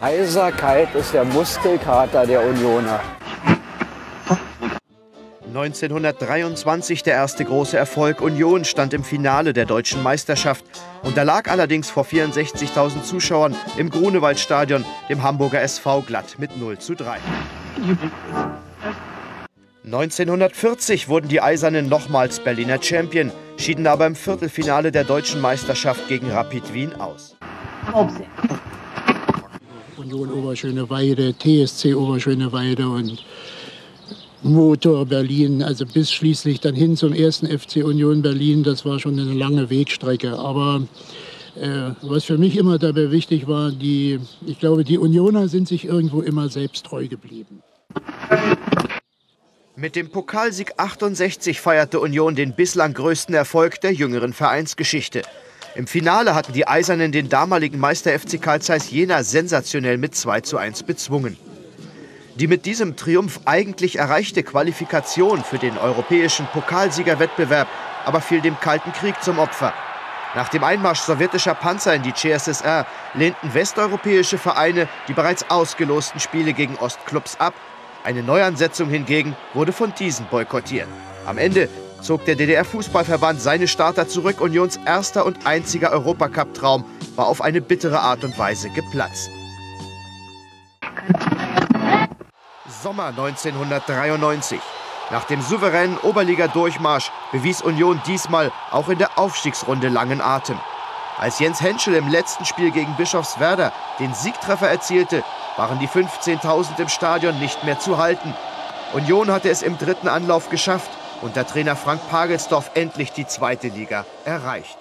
Heiserkeit ist der Muskelkater der Unioner. 1923 der erste große Erfolg. Union stand im Finale der deutschen Meisterschaft. Unterlag allerdings vor 64.000 Zuschauern im Grunewaldstadion, dem Hamburger SV, glatt mit 0:3. 1940 wurden die Eisernen nochmals Berliner Champion, schieden aber im Viertelfinale der deutschen Meisterschaft gegen Rapid Wien aus. Union Oberschöneweide, TSC Oberschöneweide und Motor Berlin, also bis schließlich dann hin zum 1. FC Union Berlin, das war schon eine lange Wegstrecke. Aber was für mich immer dabei wichtig war, ich glaube, die Unioner sind sich irgendwo immer selbst treu geblieben. Mit dem Pokalsieg 68 feierte Union den bislang größten Erfolg der jüngeren Vereinsgeschichte. Im Finale hatten die Eisernen den damaligen Meister FC Carl Zeiss Jena sensationell mit 2:1 bezwungen. Die mit diesem Triumph eigentlich erreichte Qualifikation für den europäischen Pokalsiegerwettbewerb aber fiel dem Kalten Krieg zum Opfer. Nach dem Einmarsch sowjetischer Panzer in die CSSR lehnten westeuropäische Vereine die bereits ausgelosten Spiele gegen Ostklubs ab. Eine Neuansetzung hingegen wurde von diesen boykottiert. Am Ende zog der DDR-Fußballverband seine Starter zurück. Unions erster und einziger Europacup-Traum war auf eine bittere Art und Weise geplatzt. Sommer 1993. Nach dem souveränen Oberliga-Durchmarsch bewies Union diesmal auch in der Aufstiegsrunde langen Atem. Als Jens Henschel im letzten Spiel gegen Bischofswerder den Siegtreffer erzielte, waren die 15.000 im Stadion nicht mehr zu halten. Union hatte es im dritten Anlauf geschafft und der Trainer Frank Pagelsdorf endlich die zweite Liga erreicht.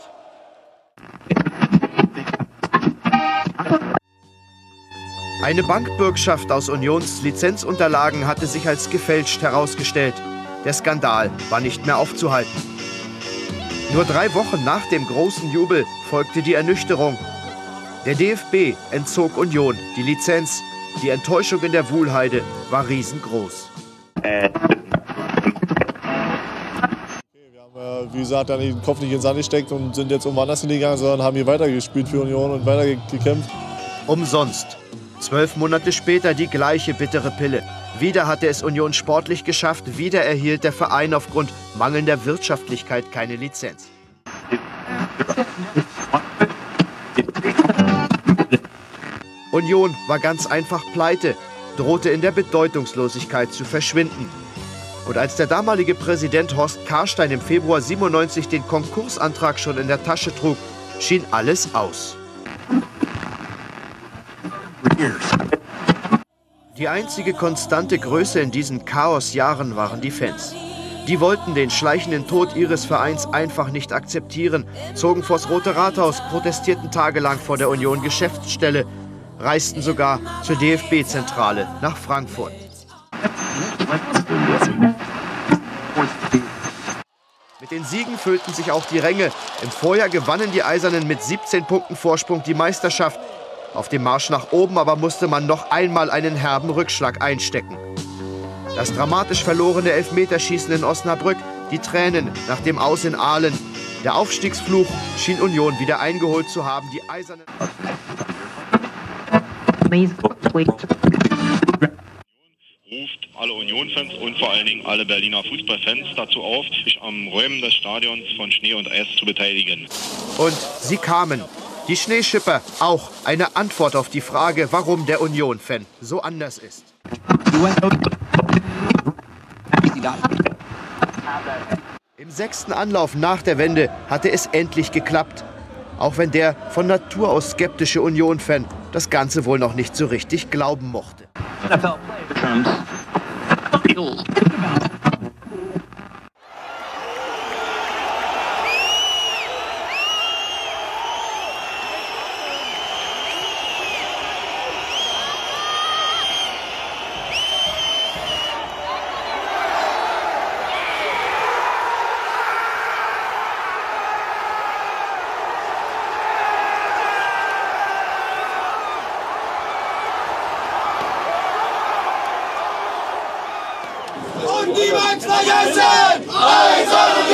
Eine Bankbürgschaft aus Unions Lizenzunterlagen hatte sich als gefälscht herausgestellt. Der Skandal war nicht mehr aufzuhalten. Nur 3 Wochen nach dem großen Jubel folgte die Ernüchterung. Der DFB entzog Union die Lizenz. Die Enttäuschung in der Wuhlheide war riesengroß. Wie gesagt, dann den Kopf nicht in den Sand gesteckt und sind jetzt irgendwo anders hingegangen, sondern haben hier weitergespielt für Union und weitergekämpft. Umsonst. 12 Monate später die gleiche bittere Pille. Wieder hatte es Union sportlich geschafft, wieder erhielt der Verein aufgrund mangelnder Wirtschaftlichkeit keine Lizenz. Union war ganz einfach pleite, drohte in der Bedeutungslosigkeit zu verschwinden. Und als der damalige Präsident Horst Karlstein im Februar 97 den Konkursantrag schon in der Tasche trug, schien alles aus. Die einzige konstante Größe in diesen Chaosjahren waren die Fans. Die wollten den schleichenden Tod ihres Vereins einfach nicht akzeptieren, zogen vors Rote Rathaus, protestierten tagelang vor der Union Geschäftsstelle, reisten sogar zur DFB-Zentrale nach Frankfurt. Mit den Siegen füllten sich auch die Ränge. Im Vorjahr gewannen die Eisernen mit 17 Punkten Vorsprung die Meisterschaft. Auf dem Marsch nach oben aber musste man noch einmal einen herben Rückschlag einstecken. Das dramatisch verlorene Elfmeterschießen in Osnabrück, die Tränen nach dem Aus in Aalen. Der Aufstiegsfluch schien Union wieder eingeholt zu haben. Die Eisernen ruft alle Union-Fans und vor allen Dingen alle Berliner Fußballfans dazu auf, sich am Räumen des Stadions von Schnee und Eis zu beteiligen. Und sie kamen. Die Schneeschipper, auch eine Antwort auf die Frage, warum der Union-Fan so anders ist. Im 6. Anlauf nach der Wende hatte es endlich geklappt. Auch wenn der von Natur aus skeptische Union-Fan das Ganze wohl noch nicht so richtig glauben mochte.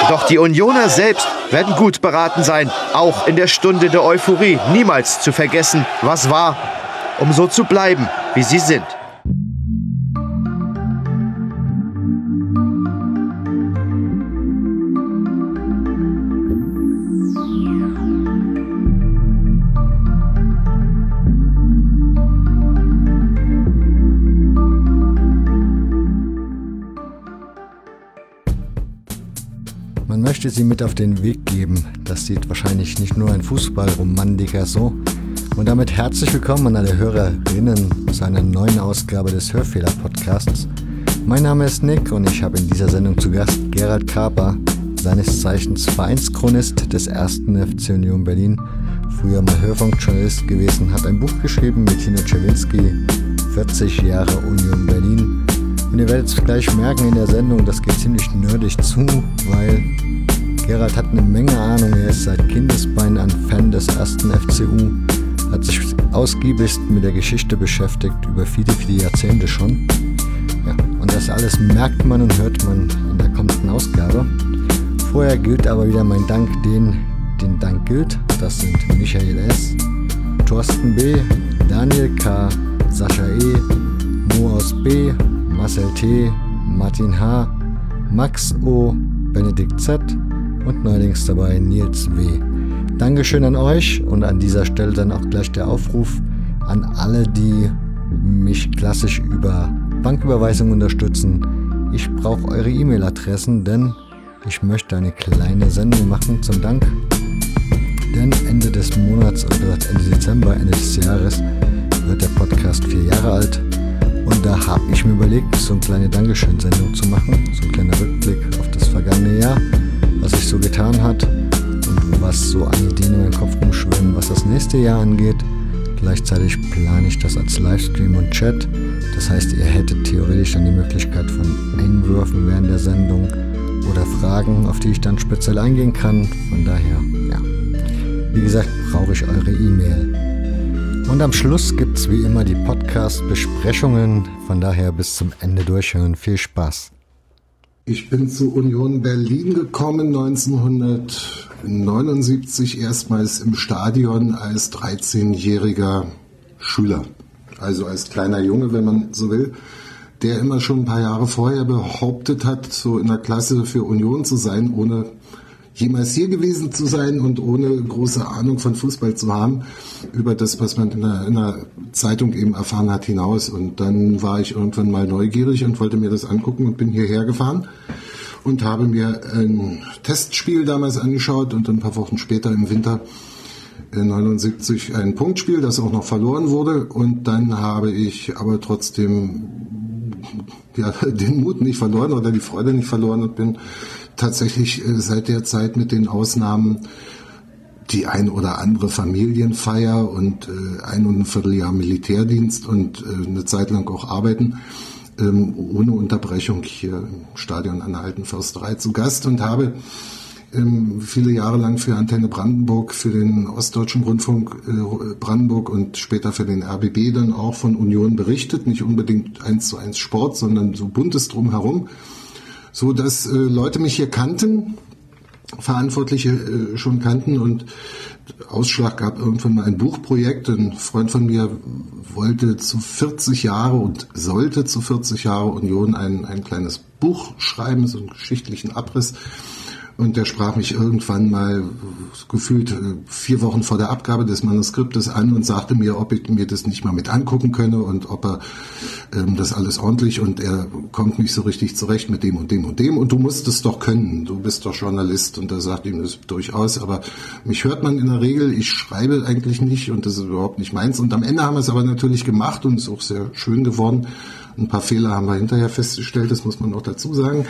Doch die Unioner selbst werden gut beraten sein, auch in der Stunde der Euphorie niemals zu vergessen, was war um so zu bleiben, wie sie sind. Man möchte sie mit auf den Weg geben. Das sieht wahrscheinlich nicht nur ein Fußballromantiker so. Und damit herzlich willkommen an alle Hörerinnen zu einer neuen Ausgabe des Hörfehler-Podcasts. Mein Name ist Nick und ich habe in dieser Sendung zu Gast Gerald Kaper, seines Zeichens Vereinschronist des 1. FC Union Berlin, früher mal Hörfunkjournalist gewesen, hat ein Buch geschrieben mit Tino Czerwinski, 40 Jahre Union Berlin. Und ihr werdet es gleich merken in der Sendung, das geht ziemlich nerdig zu, weil Gerald hat eine Menge Ahnung. Er ist seit Kindesbeinen ein Fan des 1. FCU, hat sich ausgiebigst mit der Geschichte beschäftigt, über viele, viele Jahrzehnte schon. Ja, und das alles merkt man und hört man in der kommenden Ausgabe. Vorher gilt aber wieder mein Dank denen, den Dank gilt. Das sind Michael S., Thorsten B., Daniel K., Sascha E., Moaus B., Marcel T., Martin H., Max O., Benedikt Z. und neuerdings dabei Nils W. Dankeschön an euch und an dieser Stelle dann auch gleich der Aufruf an alle, die mich klassisch über Banküberweisung unterstützen. Ich brauche eure E-Mail-Adressen, denn ich möchte eine kleine Sendung machen zum Dank. Denn Ende des Monats, oder Ende Dezember, Ende des Jahres wird der Podcast 4 Jahre alt. Und da habe ich mir überlegt, so eine kleine Dankeschön-Sendung zu machen, so ein kleiner Rückblick auf das vergangene Jahr, was sich so getan hat und was so an Ideen in meinem Kopf rumschwimmen, was das nächste Jahr angeht. Gleichzeitig plane ich das als Livestream und Chat. Das heißt, ihr hättet theoretisch dann die Möglichkeit von Einwürfen während der Sendung oder Fragen, auf die ich dann speziell eingehen kann. Von daher, ja, wie gesagt, brauche ich eure E-Mail. Und am Schluss gibt es wie immer die Podcast-Besprechungen. Von daher bis zum Ende durchhören. Viel Spaß. Ich bin zu Union Berlin gekommen 1979, erstmals im Stadion als 13-jähriger Schüler. Also als kleiner Junge, wenn man so will, der immer schon ein paar Jahre vorher behauptet hat, so in der Klasse für Union zu sein, ohne jemals hier gewesen zu sein und ohne große Ahnung von Fußball zu haben, über das, was man in der Zeitung eben erfahren hat, hinaus. Und dann war ich irgendwann mal neugierig und wollte mir das angucken und bin hierher gefahren und habe mir ein Testspiel damals angeschaut und ein paar Wochen später im Winter 79 ein Punktspiel, das auch noch verloren wurde. Und dann habe ich aber trotzdem den Mut nicht verloren oder die Freude nicht verloren und bin tatsächlich seit der Zeit mit den Ausnahmen die ein oder andere Familienfeier und ein und ein Vierteljahr Militärdienst und eine Zeit lang auch arbeiten, ohne Unterbrechung hier im Stadion an der Alten Försterei zu Gast und habe viele Jahre lang für Antenne Brandenburg, für den Ostdeutschen Rundfunk Brandenburg und später für den RBB dann auch von Union berichtet. Nicht unbedingt 1:1 Sport, sondern so Buntes drumherum. So dass Leute mich hier kannten, Verantwortliche schon kannten und Ausschlag gab irgendwann mal ein Buchprojekt. Ein Freund von mir wollte zu 40 Jahre und sollte zu 40 Jahre Union ein kleines Buch schreiben, so einen geschichtlichen Abriss. Und der sprach mich irgendwann mal gefühlt 4 Wochen vor der Abgabe des Manuskriptes an und sagte mir, ob ich mir das nicht mal mit angucken könne und ob er das alles ordentlich und er kommt nicht so richtig zurecht mit dem und dem und dem und du musst es doch können, du bist doch Journalist und da sagt ihm das durchaus, aber mich hört man in der Regel, ich schreibe eigentlich nicht und das ist überhaupt nicht meins und am Ende haben wir es aber natürlich gemacht und es ist auch sehr schön geworden. Ein paar Fehler haben wir hinterher festgestellt, das muss man auch dazu sagen.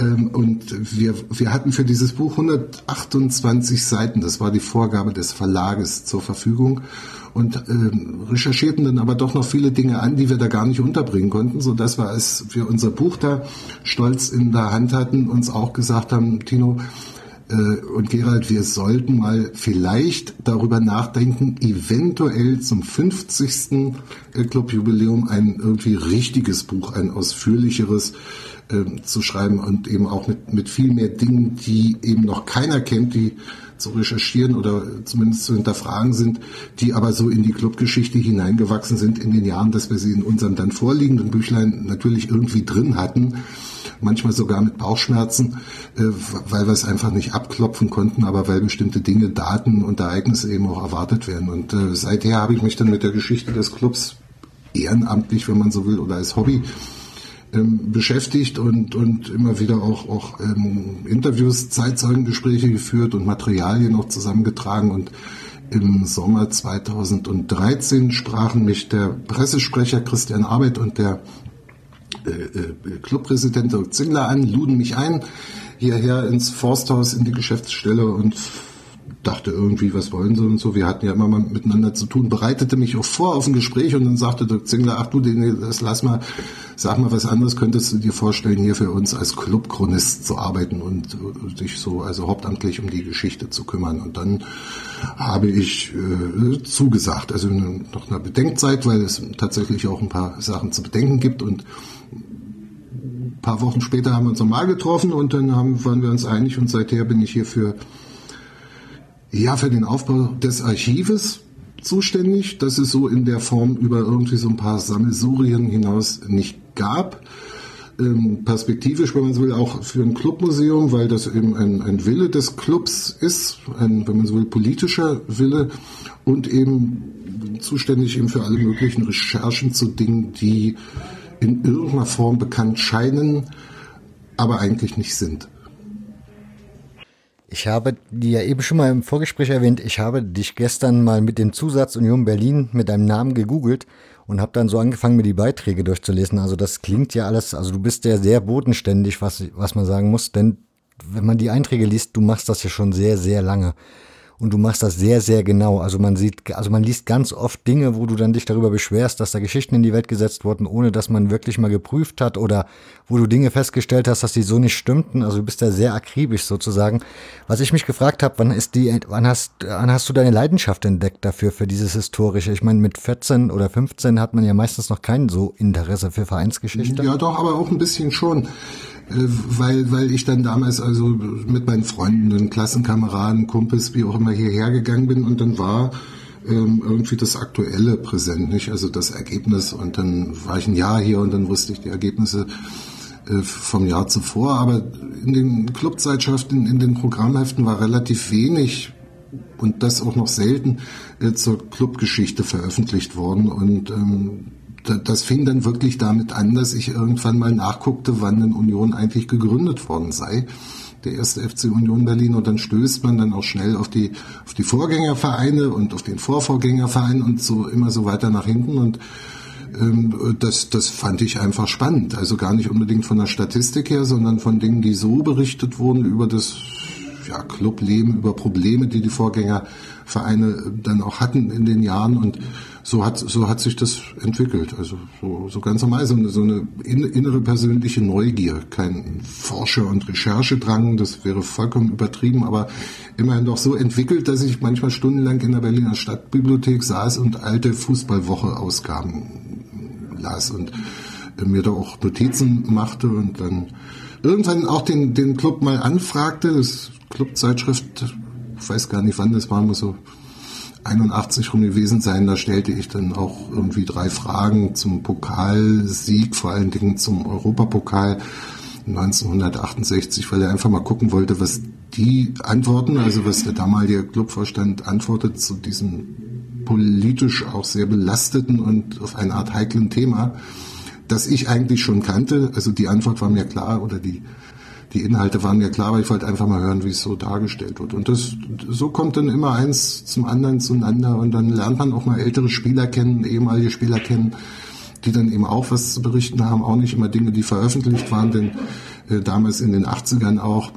Und wir hatten für dieses Buch 128 Seiten, das war die Vorgabe des Verlages zur Verfügung und recherchierten dann aber doch noch viele Dinge an, die wir da gar nicht unterbringen konnten, sodass wir, als wir unser Buch da stolz in der Hand hatten, uns auch gesagt haben, Tino und Gerald, wir sollten mal vielleicht darüber nachdenken, eventuell zum 50. Clubjubiläum ein irgendwie richtiges Buch, ein ausführlicheres zu schreiben und eben auch mit viel mehr Dingen, die eben noch keiner kennt, die zu recherchieren oder zumindest zu hinterfragen sind, die aber so in die Clubgeschichte hineingewachsen sind in den Jahren, dass wir sie in unserem dann vorliegenden Büchlein natürlich irgendwie drin hatten, manchmal sogar mit Bauchschmerzen, weil wir es einfach nicht abklopfen konnten, aber weil bestimmte Dinge, Daten und Ereignisse eben auch erwartet werden. Und seither habe ich mich dann mit der Geschichte des Clubs ehrenamtlich, wenn man so will, oder als Hobby beschäftigt und immer wieder auch Interviews, Zeitzeugengespräche geführt und Materialien auch zusammengetragen. Und im Sommer 2013 sprachen mich der Pressesprecher Christian Arbeit und der Clubpräsident Dirk Zingler an, luden mich ein, hierher ins Forsthaus, in die Geschäftsstelle, und dachte irgendwie, was wollen sie und so. Wir hatten ja immer mal miteinander zu tun, bereitete mich auch vor auf ein Gespräch, und dann sagte Dirk Zingler, ach du, das lass mal, sag mal was anderes, könntest du dir vorstellen, hier für uns als Clubchronist zu arbeiten und sich so also hauptamtlich um die Geschichte zu kümmern. Und dann habe ich zugesagt, also nach einer Bedenkzeit, weil es tatsächlich auch ein paar Sachen zu bedenken gibt, und ein paar Wochen später haben wir uns nochmal getroffen und dann waren wir uns einig, und seither bin ich hier für den Aufbau des Archives zuständig, dass es so in der Form über irgendwie so ein paar Sammelsurien hinaus nicht gab. Perspektivisch, wenn man so will, auch für ein Clubmuseum, weil das eben ein Wille des Clubs ist, wenn man so will, politischer Wille, und eben zuständig eben für alle möglichen Recherchen zu Dingen, die in irgendeiner Form bekannt scheinen, aber eigentlich nicht sind. Ich habe dir ja eben schon mal im Vorgespräch erwähnt, ich habe dich gestern mal mit dem Zusatz Union Berlin mit deinem Namen gegoogelt und habe dann so angefangen, mir die Beiträge durchzulesen. Also das klingt ja alles, also du bist ja sehr bodenständig, was man sagen muss, denn wenn man die Einträge liest, du machst das ja schon sehr, sehr lange und du machst das sehr, sehr genau. Man liest ganz oft Dinge, wo du dann dich darüber beschwerst, dass da Geschichten in die Welt gesetzt wurden, ohne dass man wirklich mal geprüft hat, oder wo du Dinge festgestellt hast, dass die so nicht stimmten. Also du bist da sehr akribisch sozusagen. Was ich mich gefragt habe, wann hast du deine Leidenschaft entdeckt dafür, für dieses Historische? Ich meine, mit 14 oder 15 hat man ja meistens noch kein so Interesse für Vereinsgeschichte. Ja doch, aber auch ein bisschen schon, weil ich dann damals also mit meinen Freunden, Klassenkameraden, Kumpels, wie auch immer, hierher gegangen bin, und dann war irgendwie das Aktuelle präsent, nicht? Also das Ergebnis, und dann war ich ein Jahr hier und dann wusste ich die Ergebnisse vom Jahr zuvor, aber in den Clubzeitschriften, in den Programmheften war relativ wenig und das auch noch selten zur Clubgeschichte veröffentlicht worden, und das fing dann wirklich damit an, dass ich irgendwann mal nachguckte, wann denn Union eigentlich gegründet worden sei, der erste FC Union Berlin, und dann stößt man dann auch schnell auf die Vorgängervereine und auf den Vorvorgängerverein und so immer so weiter nach hinten, und das fand ich einfach spannend, also gar nicht unbedingt von der Statistik her, sondern von Dingen, die so berichtet wurden über das Clubleben, über Probleme, die Vorgängervereine dann auch hatten in den Jahren, und so hat sich das entwickelt, also so ganz normal, so eine innere persönliche Neugier, kein Forscher- und Recherchedrang, das wäre vollkommen übertrieben, aber immerhin doch so entwickelt, dass ich manchmal stundenlang in der Berliner Stadtbibliothek saß und alte Fußballwoche-Ausgaben las und mir da auch Notizen machte und dann irgendwann auch den Club mal anfragte, das Clubzeitschrift, ich weiß gar nicht wann das war, muss so 81 rum gewesen sein, da stellte ich dann auch irgendwie 3 Fragen zum Pokalsieg, vor allen Dingen zum Europapokal 1968, weil er einfach mal gucken wollte, was die antworten, also was der damalige Clubvorstand antwortet zu diesem politisch auch sehr belasteten und auf eine Art heiklen Thema, das ich eigentlich schon kannte, also die Antwort war mir klar, oder die Inhalte waren mir klar, aber ich wollte einfach mal hören, wie es so dargestellt wird. Und so kommt dann immer eins zum anderen zueinander, und dann lernt man auch mal ältere Spieler kennen, ehemalige Spieler kennen, die dann eben auch was zu berichten haben, auch nicht immer Dinge, die veröffentlicht waren, denn damals in den 80ern auch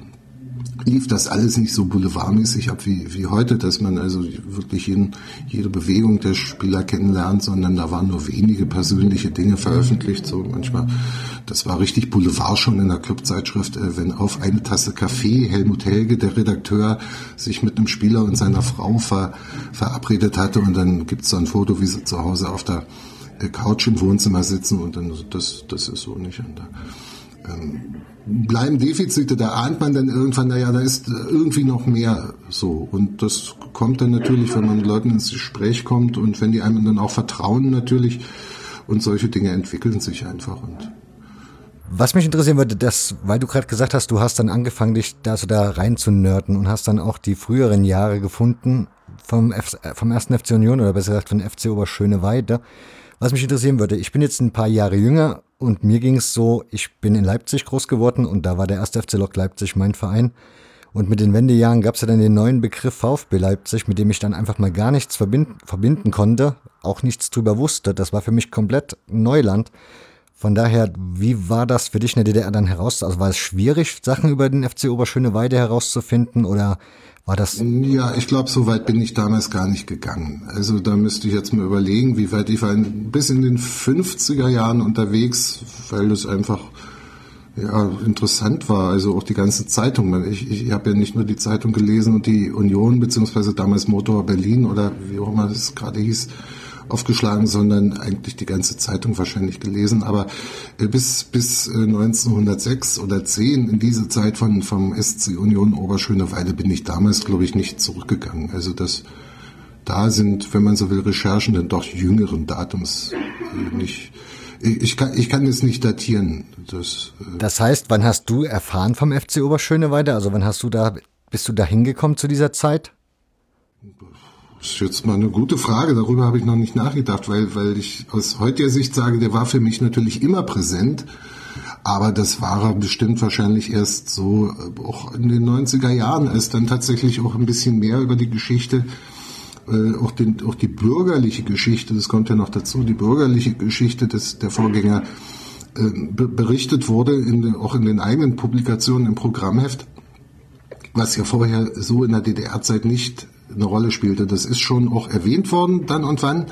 lief das alles nicht so boulevardmäßig ab wie heute, dass man also wirklich jede Bewegung der Spieler kennenlernt, sondern da waren nur wenige persönliche Dinge veröffentlicht, so manchmal. Das war richtig Boulevard schon in der Clubzeitschrift, wenn auf eine Tasse Kaffee Helmut Helge, der Redakteur, sich mit einem Spieler und seiner Frau verabredet hatte, und dann gibt's so ein Foto, wie sie zu Hause auf der Couch im Wohnzimmer sitzen, und dann das ist so nicht. Und bleiben Defizite, da ahnt man dann irgendwann, naja, da ist irgendwie noch mehr so. Und das kommt dann natürlich, wenn man mit Leuten ins Gespräch kommt und wenn die einem dann auch vertrauen natürlich. Und solche Dinge entwickeln sich einfach. Und was mich interessieren würde, dass, weil du gerade gesagt hast, du hast dann angefangen, dich da rein zu nerden und hast dann auch die früheren Jahre gefunden vom 1. FC Union oder besser gesagt von FC Oberschöneweide. Was mich interessieren würde, ich bin jetzt ein paar Jahre jünger und mir ging es so, ich bin in Leipzig groß geworden und da war der 1. FC Lok Leipzig mein Verein. Und mit den Wendejahren gab es ja dann den neuen Begriff VfB Leipzig, mit dem ich dann einfach mal gar nichts verbinden konnte, auch nichts drüber wusste. Das war für mich komplett Neuland. Von daher, wie war das für dich in der DDR dann herauszufinden? Also war es schwierig, Sachen über den FC Oberschöneweide herauszufinden oder war das? Ja, ich glaube, so weit bin ich damals gar nicht gegangen. Also da müsste ich jetzt mal überlegen, wie weit ich war. Bis in den 50er Jahren unterwegs, weil das einfach ja interessant war, also auch die ganze Zeitung. Ich habe ja nicht nur die Zeitung gelesen und die Union, beziehungsweise damals Motor Berlin oder wie auch immer das gerade hieß, aufgeschlagen, sondern eigentlich die ganze Zeitung wahrscheinlich gelesen. Aber bis 1906 oder 10, in diese Zeit vom SC Union Oberschöneweide, bin ich damals, glaube ich, nicht zurückgegangen. Also das da sind, wenn man so will, Recherchen dann doch jüngeren Datums nicht. Ich kann das nicht datieren. Das heißt, wann hast du erfahren vom FC Oberschöneweide? Also wann bist du da hingekommen zu dieser Zeit? Das ist jetzt mal eine gute Frage. Darüber habe ich noch nicht nachgedacht, weil ich aus heutiger Sicht sage, der war für mich natürlich immer präsent. Aber das war er bestimmt wahrscheinlich erst so auch in den 90er Jahren, als dann tatsächlich auch ein bisschen mehr über die Geschichte auch die bürgerliche Geschichte, das kommt ja noch dazu, die bürgerliche Geschichte der Vorgänger berichtet wurde, auch in den eigenen Publikationen im Programmheft, was ja vorher so in der DDR-Zeit nicht eine Rolle spielte. Das ist schon auch erwähnt worden, dann und wann,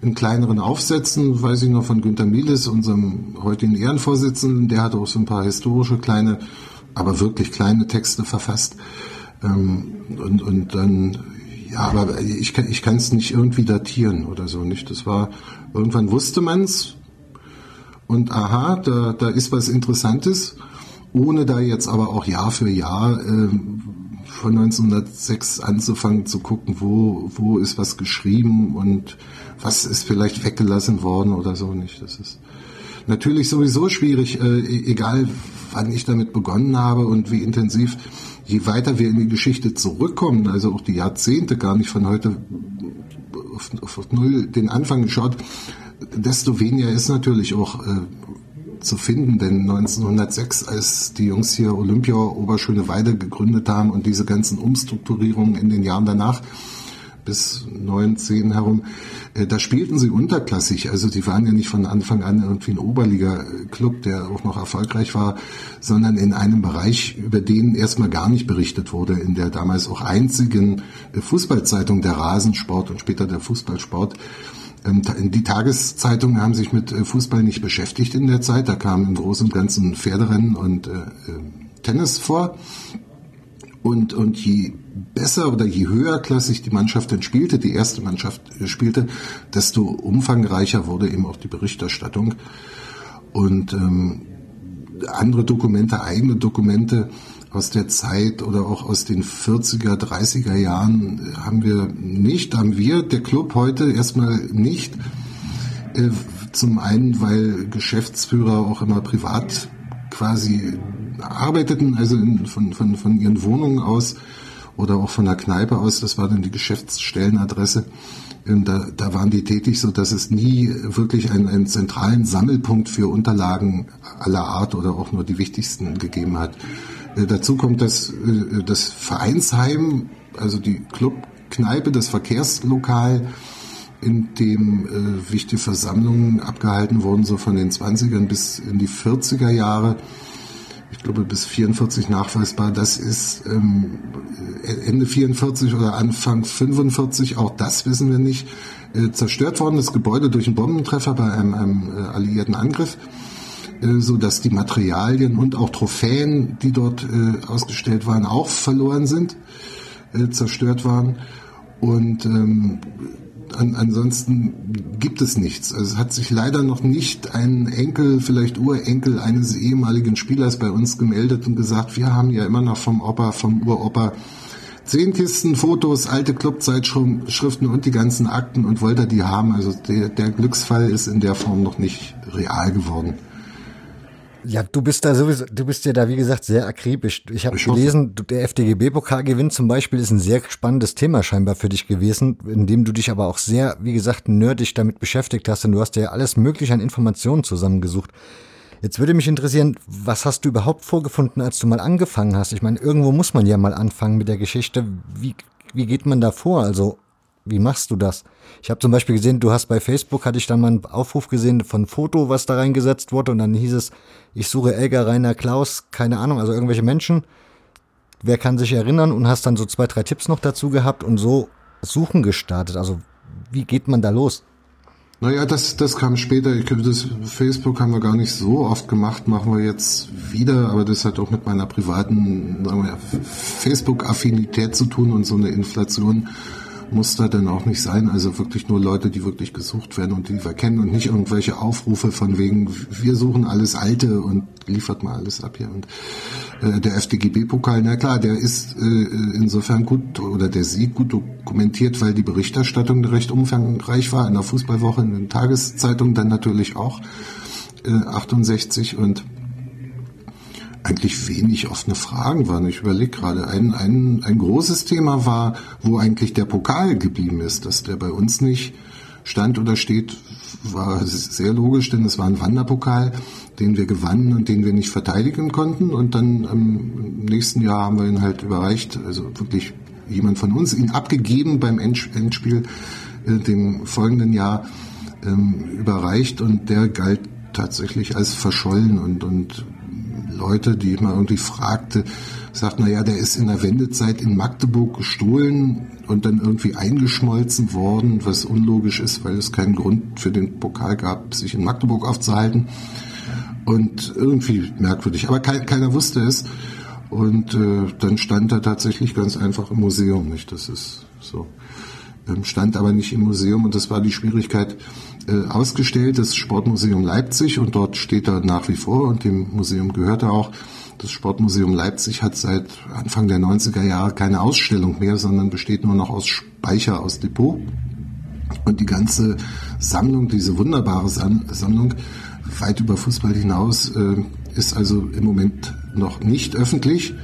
in kleineren Aufsätzen, weiß ich noch von Günter Mieles, unserem heutigen Ehrenvorsitzenden, der hat auch so ein paar historische kleine, aber wirklich kleine Texte verfasst. Und dann ja, aber ich kann es nicht irgendwie datieren oder so, nicht? Das war, irgendwann wusste man's und aha, da ist was Interessantes, ohne da jetzt aber auch Jahr für Jahr von 1906 anzufangen zu gucken, wo ist was geschrieben und was ist vielleicht weggelassen worden oder so, nicht? Das ist natürlich sowieso schwierig, egal wann ich damit begonnen habe und wie intensiv. Je weiter wir in die Geschichte zurückkommen, also auch die Jahrzehnte, gar nicht von heute auf null den Anfang geschaut, desto weniger ist natürlich auch zu finden. Denn 1906, als die Jungs hier Olympia Oberschöneweide gegründet haben und diese ganzen Umstrukturierungen in den Jahren danach, bis 9, 10 herum, da spielten sie unterklassig. Also die waren ja nicht von Anfang an irgendwie ein Oberliga-Club, der auch noch erfolgreich war, sondern in einem Bereich, über den erstmal gar nicht berichtet wurde, in der damals auch einzigen Fußballzeitung, der Rasensport und später der Fußballsport. Die Tageszeitungen haben sich mit Fußball nicht beschäftigt in der Zeit. Da kamen im Großen und Ganzen Pferderennen und Tennis vor. Und je besser oder je höherklassig die Mannschaft dann spielte, die erste Mannschaft spielte, desto umfangreicher wurde eben auch die Berichterstattung. Und andere Dokumente, eigene Dokumente aus der Zeit oder auch aus den 40er, 30er Jahren haben wir, der Club heute erstmal nicht. Zum einen, weil Geschäftsführer auch immer privat quasi arbeiteten, also von ihren Wohnungen aus oder auch von der Kneipe aus, das war dann die Geschäftsstellenadresse, da waren die tätig, so dass es nie wirklich einen zentralen Sammelpunkt für Unterlagen aller Art oder auch nur die wichtigsten gegeben hat. Dazu kommt das Vereinsheim, also die Clubkneipe, das Verkehrslokal, in dem wichtige Versammlungen abgehalten wurden, so von den 20ern bis in die 40er Jahre. Ich glaube, bis 44 nachweisbar. Das ist Ende 44 oder Anfang 45, auch das wissen wir nicht, zerstört worden, das Gebäude durch einen Bombentreffer bei einem alliierten Angriff, sodass die Materialien und auch Trophäen, die dort ausgestellt waren, auch verloren sind, zerstört waren. Und ansonsten gibt es nichts. Also es hat sich leider noch nicht ein Enkel, vielleicht Urenkel eines ehemaligen Spielers bei uns gemeldet und gesagt, wir haben ja immer noch vom Opa, vom Uropa 10 Kisten, Fotos, alte Clubzeitschriften und die ganzen Akten und wollte die haben. Also der Glücksfall ist in der Form noch nicht real geworden. Ja, du bist ja da, wie gesagt, sehr akribisch. Ich habe gelesen, der FDGB-Pokalgewinn zum Beispiel ist ein sehr spannendes Thema scheinbar für dich gewesen, in dem du dich aber auch sehr, wie gesagt, nerdig damit beschäftigt hast, denn du hast ja alles Mögliche an Informationen zusammengesucht. Jetzt würde mich interessieren, was hast du überhaupt vorgefunden, als du mal angefangen hast? Ich meine, irgendwo muss man ja mal anfangen mit der Geschichte. Wie geht man da vor? Also, wie machst du das? Ich habe zum Beispiel gesehen, du hast bei Facebook, hatte ich da mal einen Aufruf gesehen von einem Foto, was da reingesetzt wurde, und dann hieß es, ich suche Elga, Rainer, Klaus, keine Ahnung, also irgendwelche Menschen. Wer kann sich erinnern? Und hast dann so 2, 3 Tipps noch dazu gehabt und so Suchen gestartet. Also, wie geht man da los? Naja, das kam später. Ich glaube, das Facebook haben wir gar nicht so oft gemacht, machen wir jetzt wieder, aber das hat auch mit meiner privaten, sagen wir, Facebook-Affinität zu tun, und so eine Inflation muss da dann auch nicht sein. Also wirklich nur Leute, die wirklich gesucht werden und die wir kennen, und nicht irgendwelche Aufrufe von wegen, wir suchen alles Alte und liefert mal alles ab hier. Und der FDGB-Pokal, na klar, der ist insofern gut, oder der Sieg gut dokumentiert, weil die Berichterstattung recht umfangreich war, in der Fußballwoche, in den Tageszeitungen dann natürlich auch, 68, und eigentlich wenig offene Fragen waren. Ich überlege gerade, ein großes Thema war, wo eigentlich der Pokal geblieben ist, dass der bei uns nicht stand oder steht, war sehr logisch, denn es war ein Wanderpokal, den wir gewannen und den wir nicht verteidigen konnten, und dann im nächsten Jahr haben wir ihn halt überreicht, also wirklich jemand von uns, ihn abgegeben beim Endspiel, dem folgenden Jahr überreicht, und der galt tatsächlich als verschollen, und Leute, die ich mal irgendwie fragte, sagt, naja, der ist in der Wendezeit in Magdeburg gestohlen und dann irgendwie eingeschmolzen worden, was unlogisch ist, weil es keinen Grund für den Pokal gab, sich in Magdeburg aufzuhalten, und irgendwie merkwürdig, aber keiner wusste es, und dann stand er tatsächlich ganz einfach im Museum, nicht? Das ist so. Stand aber nicht im Museum, und das war die Schwierigkeit, ausgestellt, das Sportmuseum Leipzig, und dort steht er nach wie vor, und dem Museum gehört er auch. Das Sportmuseum Leipzig hat seit Anfang der 90er Jahre keine Ausstellung mehr, sondern besteht nur noch aus Speicher, aus Depot. Und die ganze Sammlung, diese wunderbare Sammlung, weit über Fußball hinaus, ist also im Moment noch nicht öffentlich.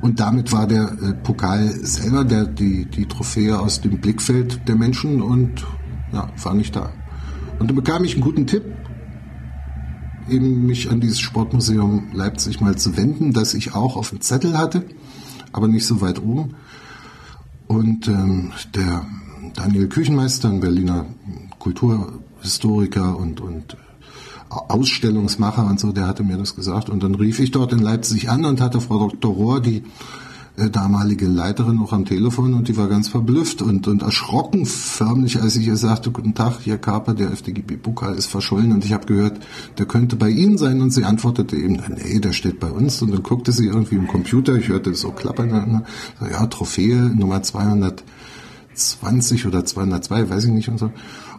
Und damit war der Pokal selber, die Trophäe, aus dem Blickfeld der Menschen, und ja, war nicht da. Und da bekam ich einen guten Tipp, eben mich an dieses Sportmuseum Leipzig mal zu wenden, das ich auch auf dem Zettel hatte, aber nicht so weit oben. Und der Daniel Küchenmeister, ein Berliner Kulturhistoriker und Ausstellungsmacher und so, der hatte mir das gesagt. Und dann rief ich dort in Leipzig an und hatte Frau Dr. Rohr, die damalige Leiterin, noch am Telefon, und die war ganz verblüfft und erschrocken förmlich, als ich ihr sagte, guten Tag, Herr Kaper, der FDGB-Pokal ist verschollen und ich habe gehört, der könnte bei Ihnen sein, und sie antwortete eben, nee, der steht bei uns, und dann guckte sie irgendwie im Computer, ich hörte so klappern, ja, Trophäe Nummer 220 oder 202, weiß ich nicht, und so.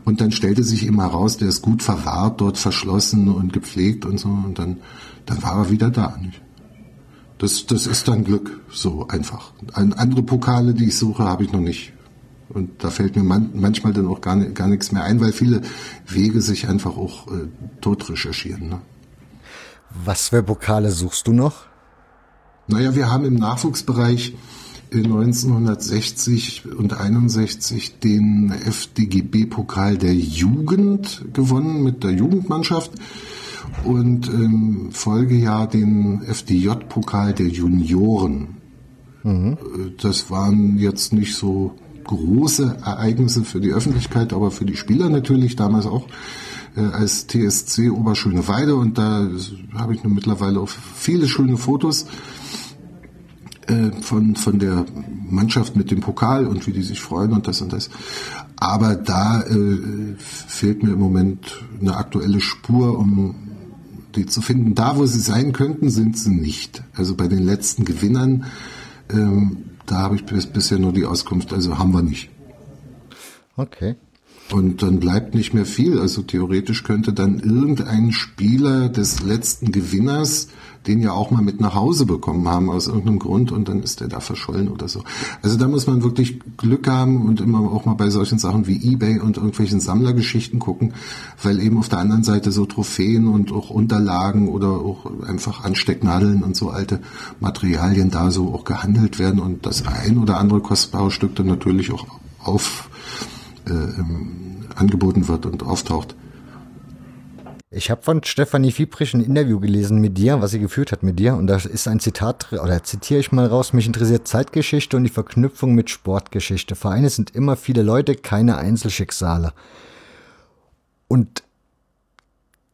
Und dann stellte sich eben heraus, der ist gut verwahrt, dort verschlossen und gepflegt und so. Und dann war er wieder da. Nicht? Das ist dann Glück, so einfach. Andere Pokale, die ich suche, habe ich noch nicht. Und da fällt mir manchmal dann auch gar nichts mehr ein, weil viele Wege sich einfach auch tot recherchieren. Ne? Was für Pokale suchst du noch? Naja, wir haben im Nachwuchsbereich 1960 und 61 den FDGB-Pokal der Jugend gewonnen mit der Jugendmannschaft und im Folgejahr den FDJ-Pokal der Junioren. Mhm. Das waren jetzt nicht so große Ereignisse für die Öffentlichkeit, aber für die Spieler natürlich, damals auch als TSC Oberschöneweide, und da habe ich nun mittlerweile auch viele schöne Fotos von der Mannschaft mit dem Pokal und wie die sich freuen und das und das. Aber da fehlt mir im Moment eine aktuelle Spur, um die zu finden. Da, wo sie sein könnten, sind sie nicht. Also bei den letzten Gewinnern, da habe ich bisher nur die Auskunft, also haben wir nicht. Okay. Und dann bleibt nicht mehr viel. Also theoretisch könnte dann irgendein Spieler des letzten Gewinners den ja auch mal mit nach Hause bekommen haben aus irgendeinem Grund und dann ist der da verschollen oder so. Also da muss man wirklich Glück haben und immer auch mal bei solchen Sachen wie eBay und irgendwelchen Sammlergeschichten gucken, weil eben auf der anderen Seite so Trophäen und auch Unterlagen oder auch einfach Anstecknadeln und so alte Materialien da so auch gehandelt werden und das ein oder andere kostbare Stück dann natürlich auch auf angeboten wird und auftaucht. Ich habe von Stefanie Fiebrich ein Interview gelesen mit dir, was sie geführt hat mit dir. Und da ist ein Zitat, oder zitiere ich mal raus, mich interessiert Zeitgeschichte und die Verknüpfung mit Sportgeschichte. Vereine sind immer viele Leute, keine Einzelschicksale. Und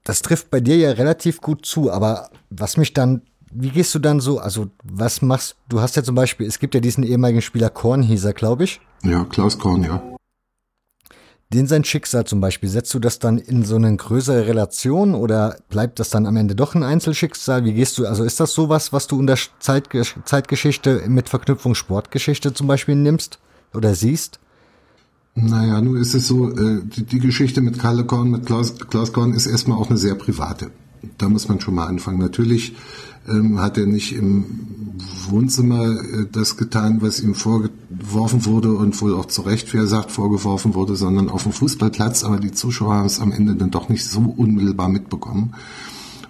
das trifft bei dir ja relativ gut zu. Aber was mich dann, wie gehst du dann so, also was machst du? Du hast ja zum Beispiel, es gibt ja diesen ehemaligen Spieler Korn, hieß er, glaube ich. Ja, Klaus Korn, ja. Den sein Schicksal zum Beispiel, setzt du das dann in so eine größere Relation oder bleibt das dann am Ende doch ein Einzelschicksal? Wie gehst du, also ist das sowas, was du unter Zeitgeschichte mit Verknüpfung Sportgeschichte zum Beispiel nimmst oder siehst? Naja, nun ist es so, die Geschichte mit Kalle Korn, mit Klaus Korn ist erstmal auch eine sehr private. Da muss man schon mal anfangen. Natürlich hat er nicht im Wohnzimmer das getan, was ihm vorgeworfen wurde und wohl auch zu Recht, wie er sagt, vorgeworfen wurde, sondern auf dem Fußballplatz. Aber die Zuschauer haben es am Ende dann doch nicht so unmittelbar mitbekommen.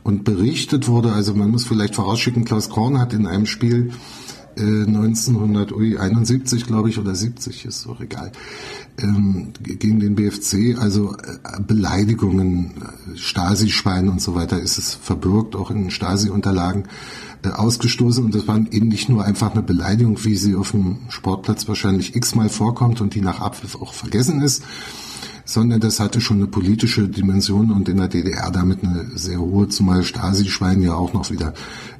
Und berichtet wurde, also man muss vielleicht vorausschicken, Klaus Korn hat in einem Spiel 1971, glaube ich, oder 70, ist doch egal, gegen den BFC, also Beleidigungen, Stasi-Schwein und so weiter ist es verbürgt, auch in Stasi-Unterlagen ausgestoßen und das war eben nicht nur einfach eine Beleidigung, wie sie auf dem Sportplatz wahrscheinlich x-mal vorkommt und die nach Abpfiff auch vergessen ist, sondern das hatte schon eine politische Dimension und in der DDR damit eine sehr hohe, zumal Stasi-Schwein ja auch noch wieder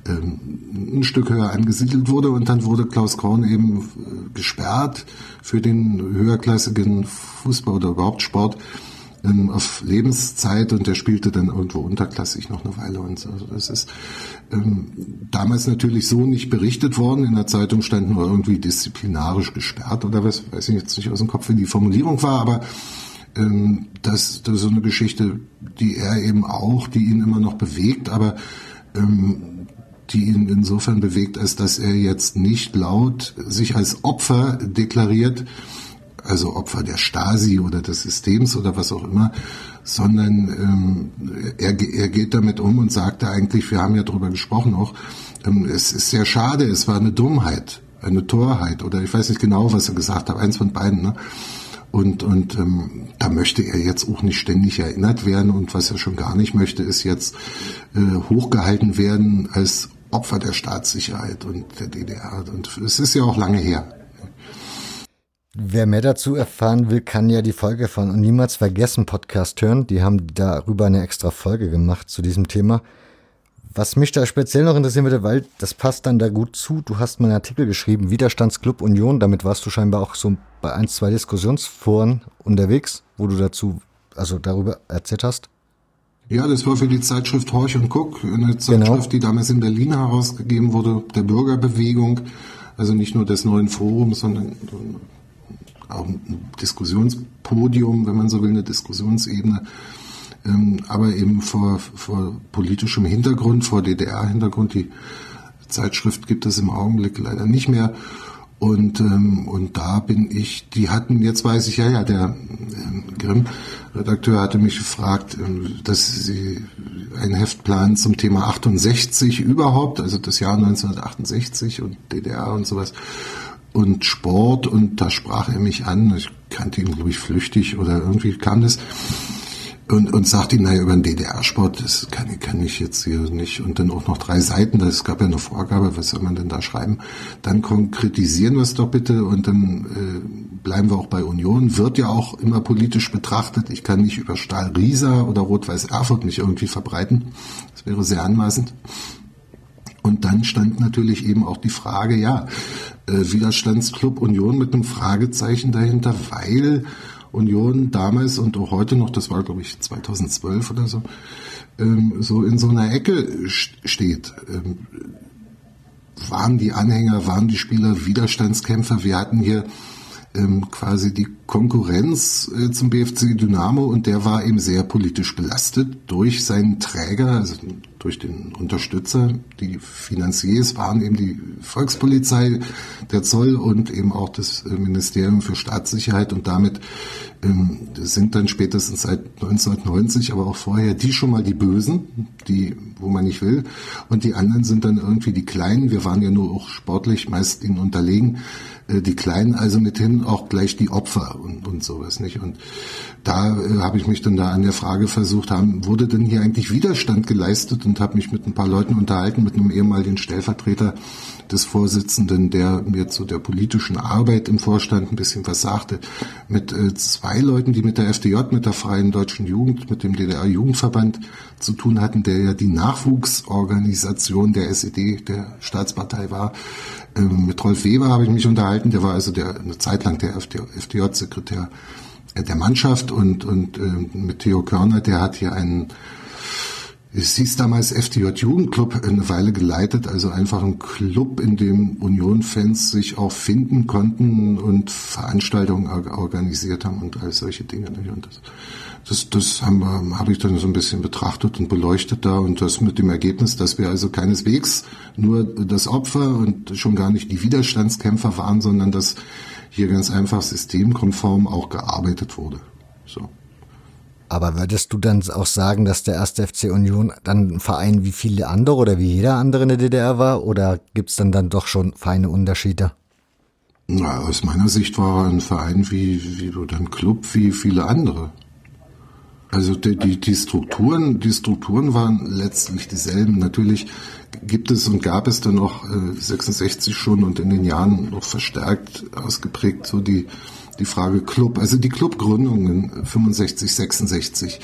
ein Stück höher angesiedelt wurde. Und dann wurde Klaus Korn eben gesperrt für den höherklassigen Fußball oder überhaupt Sport auf Lebenszeit und der spielte dann irgendwo unterklassig noch eine Weile. Und so. Also das ist damals natürlich so nicht berichtet worden. In der Zeitung stand nur irgendwie disziplinarisch gesperrt oder was, weiß ich jetzt nicht aus dem Kopf, wie die Formulierung war, aber das so eine Geschichte, die er eben auch, die ihn immer noch bewegt, aber die ihn insofern bewegt, als dass er jetzt nicht laut sich als Opfer deklariert, also Opfer der Stasi oder des Systems oder was auch immer, sondern er geht damit um und sagt eigentlich, wir haben ja drüber gesprochen auch, es ist sehr schade, es war eine Dummheit, eine Torheit oder ich weiß nicht genau, was er gesagt hat, eins von beiden, ne? Und da möchte er jetzt auch nicht ständig erinnert werden und was er schon gar nicht möchte, ist jetzt hochgehalten werden als Opfer der Staatssicherheit und der DDR. Und es ist ja auch lange her. Wer mehr dazu erfahren will, kann ja die Folge von und Niemals Vergessen Podcast hören. Die haben darüber eine extra Folge gemacht zu diesem Thema. Was mich da speziell noch interessieren würde, weil das passt dann da gut zu, du hast mal einen Artikel geschrieben, Widerstandsclub Union, damit warst du scheinbar auch so bei 1, 2 Diskussionsforen unterwegs, wo du dazu, also darüber erzählt hast. Ja, das war für die Zeitschrift Horch und Guck, eine Zeitschrift, genau, die damals in Berlin herausgegeben wurde, der Bürgerbewegung, also nicht nur des neuen Forums, sondern auch ein Diskussionspodium, wenn man so will, eine Diskussionsebene. Aber eben vor politischem Hintergrund, vor DDR-Hintergrund, die Zeitschrift gibt es im Augenblick leider nicht mehr. Und da bin ich, die hatten, jetzt weiß ich, ja, der Grimm-Redakteur hatte mich gefragt, dass sie ein Heft planen zum Thema 68 überhaupt, also das Jahr 1968 und DDR und sowas. Und Sport, und da sprach er mich an, ich kannte ihn, glaube ich, flüchtig oder irgendwie kam das. Und sagt ihm, naja, über den DDR-Sport, das kann ich jetzt hier nicht. Und dann auch noch 3 Seiten, das gab ja eine Vorgabe, was soll man denn da schreiben? Dann konkretisieren wir es doch bitte und dann bleiben wir auch bei Union. Wird ja auch immer politisch betrachtet. Ich kann nicht über Stahl Riesa oder Rot-Weiß Erfurt mich irgendwie verbreiten. Das wäre sehr anmaßend. Und dann stand natürlich eben auch die Frage, ja, Widerstandsclub Union mit einem Fragezeichen dahinter, weil Union damals und auch heute noch, das war glaube ich 2012 oder so, so in so einer Ecke steht. Waren die Anhänger, waren die Spieler Widerstandskämpfer? Wir hatten hier quasi die Konkurrenz zum BFC Dynamo, und der war eben sehr politisch belastet durch seinen Träger, also durch den Unterstützer. Die Finanziers waren eben die Volkspolizei, der Zoll und eben auch das Ministerium für Staatssicherheit, und damit sind dann spätestens seit 1990, aber auch vorher, die schon mal die Bösen, die, wo man nicht will, und die anderen sind dann irgendwie die Kleinen. Wir waren ja nur auch sportlich meist ihnen unterlegen, die Kleinen also mithin auch gleich die Opfer und sowas, nicht? Und da habe ich mich dann da an der Frage versucht, wurde denn hier eigentlich Widerstand geleistet, und habe mich mit ein paar Leuten unterhalten, mit einem ehemaligen Stellvertreter des Vorsitzenden, der mir zu der politischen Arbeit im Vorstand ein bisschen was sagte, mit zwei Leuten, die mit der FDJ, mit der Freien Deutschen Jugend, mit dem DDR-Jugendverband zu tun hatten, der ja die Nachwuchsorganisation der SED, der Staatspartei war. Mit Rolf Weber habe ich mich unterhalten, der war also eine Zeit lang der FDJ-Sekretär der Mannschaft, und mit Theo Körner, der hat hier es hieß damals FDJ-Jugendclub, eine Weile geleitet, also einfach ein Club, in dem Union-Fans sich auch finden konnten und Veranstaltungen organisiert haben und all solche Dinge. Und das habe ich dann so ein bisschen betrachtet und beleuchtet da, und das mit dem Ergebnis, dass wir also keineswegs nur das Opfer und schon gar nicht die Widerstandskämpfer waren, sondern dass hier ganz einfach systemkonform auch gearbeitet wurde. So. Aber würdest du dann auch sagen, dass der 1. FC Union dann ein Verein wie viele andere oder wie jeder andere in der DDR war? Oder gibt's dann doch schon feine Unterschiede? Na, aus meiner Sicht war er ein Verein oder ein Club wie viele andere. Also die Strukturen waren letztlich dieselben. Natürlich gibt es und gab es dann auch 66 schon und in den Jahren noch verstärkt ausgeprägt so die Frage Club, also die Clubgründungen 65, 66,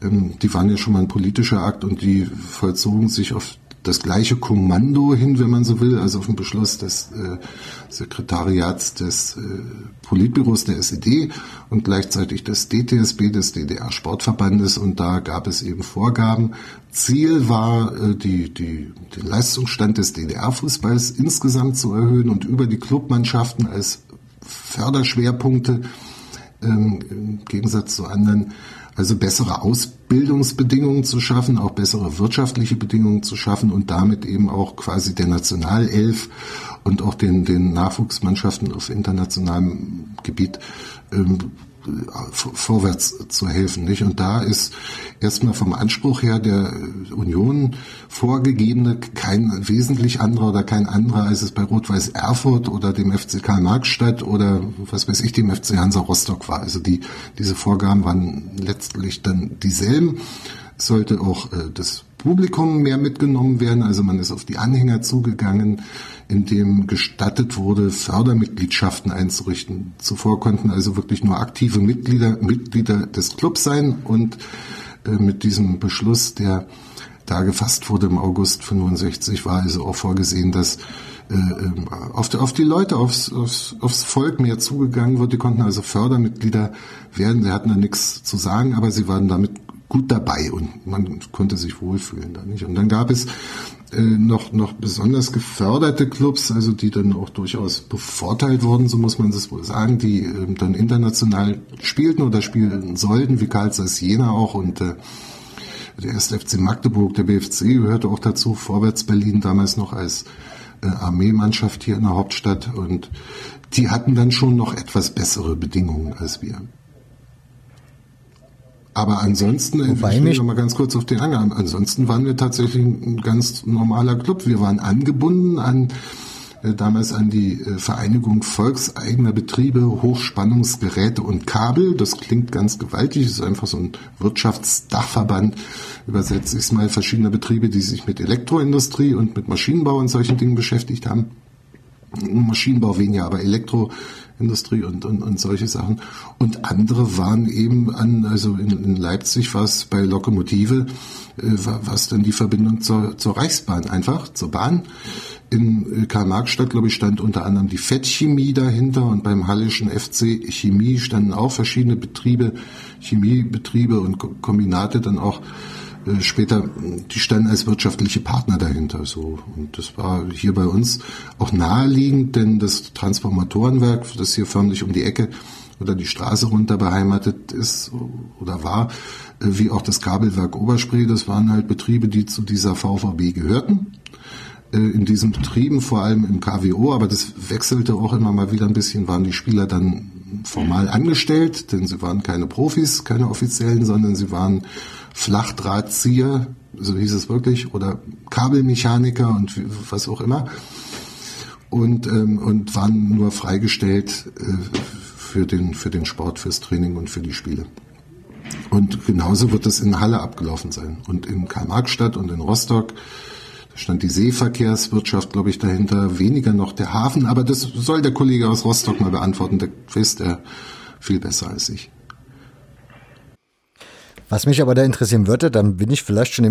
die waren ja schon mal ein politischer Akt, und die vollzogen sich auf das gleiche Kommando hin, wenn man so will, also auf den Beschluss des Sekretariats des Politbüros der SED und gleichzeitig des DTSB, des DDR-Sportverbandes, und da gab es eben Vorgaben. Ziel war, den Leistungsstand des DDR-Fußballs insgesamt zu erhöhen und über die Clubmannschaften als Förderschwerpunkte im Gegensatz zu anderen, also bessere Ausbildungsbedingungen zu schaffen, auch bessere wirtschaftliche Bedingungen zu schaffen und damit eben auch quasi der Nationalelf und auch den Nachwuchsmannschaften auf internationalem Gebiet vorwärts zu helfen, nicht? Und da ist erstmal vom Anspruch her der Union vorgegebene kein wesentlich anderer oder kein anderer, als es bei Rot-Weiß Erfurt oder dem FC Karl-Marx-Stadt oder was weiß ich, dem FC Hansa Rostock war. Also diese Vorgaben waren letztlich dann dieselben. Es sollte auch das Publikum mehr mitgenommen werden, also man ist auf die Anhänger zugegangen, indem gestattet wurde, Fördermitgliedschaften einzurichten. Zuvor konnten also wirklich nur aktive Mitglieder des Clubs sein, und mit diesem Beschluss, der da gefasst wurde im August 65, war also auch vorgesehen, dass auf die Leute, aufs Volk mehr zugegangen wird. Die konnten also Fördermitglieder werden, sie hatten da nichts zu sagen, aber sie waren damit gut dabei und man konnte sich wohlfühlen da, nicht? Und dann gab es noch besonders geförderte Clubs, also die dann auch durchaus bevorteilt wurden, so muss man das wohl sagen, die dann international spielten oder spielen sollten, wie Carl Zeiss Jena auch, und der 1. FC Magdeburg, der BFC gehörte auch dazu, Vorwärts Berlin damals noch als Armeemannschaft hier in der Hauptstadt, und die hatten dann schon noch etwas bessere Bedingungen als wir. Aber ansonsten, ich will noch mal ganz kurz auf den Angang, ansonsten waren wir tatsächlich ein ganz normaler Club. Wir waren angebunden damals an die Vereinigung Volkseigener Betriebe, Hochspannungsgeräte und Kabel. Das klingt ganz gewaltig, das ist einfach so ein Wirtschaftsdachverband, übersetze ich es mal, verschiedener Betriebe, die sich mit Elektroindustrie und mit Maschinenbau und solchen Dingen beschäftigt haben. Maschinenbau weniger, aber Elektroindustrie und solche Sachen. Und andere waren eben also in Leipzig war es bei Lokomotive, war es dann die Verbindung zur Reichsbahn einfach, zur Bahn. In Karl-Marx-Stadt, glaube ich, stand unter anderem die Fettchemie dahinter, und beim Hallischen FC Chemie standen auch verschiedene Betriebe, Chemiebetriebe und Kombinate dann auch später, die standen als wirtschaftliche Partner dahinter. So. Und das war hier bei uns auch naheliegend, denn das Transformatorenwerk, das hier förmlich um die Ecke oder die Straße runter beheimatet ist oder war, wie auch das Kabelwerk Oberspree, das waren halt Betriebe, die zu dieser VVB gehörten. In diesen Betrieben, vor allem im KWO, aber das wechselte auch immer mal wieder ein bisschen, waren die Spieler dann formal angestellt, denn sie waren keine Profis, keine offiziellen, sondern sie waren Flachdrahtzieher, so hieß es wirklich, oder Kabelmechaniker und was auch immer, und waren nur freigestellt für den Sport, fürs Training und für die Spiele. Und genauso wird das in Halle abgelaufen sein und in Karl-Marx-Stadt und in Rostock. Stand die Seeverkehrswirtschaft, glaube ich, dahinter, weniger noch der Hafen, aber das soll der Kollege aus Rostock mal beantworten, der weiß der viel besser als ich. Was mich aber da interessieren würde, dann bin ich vielleicht schon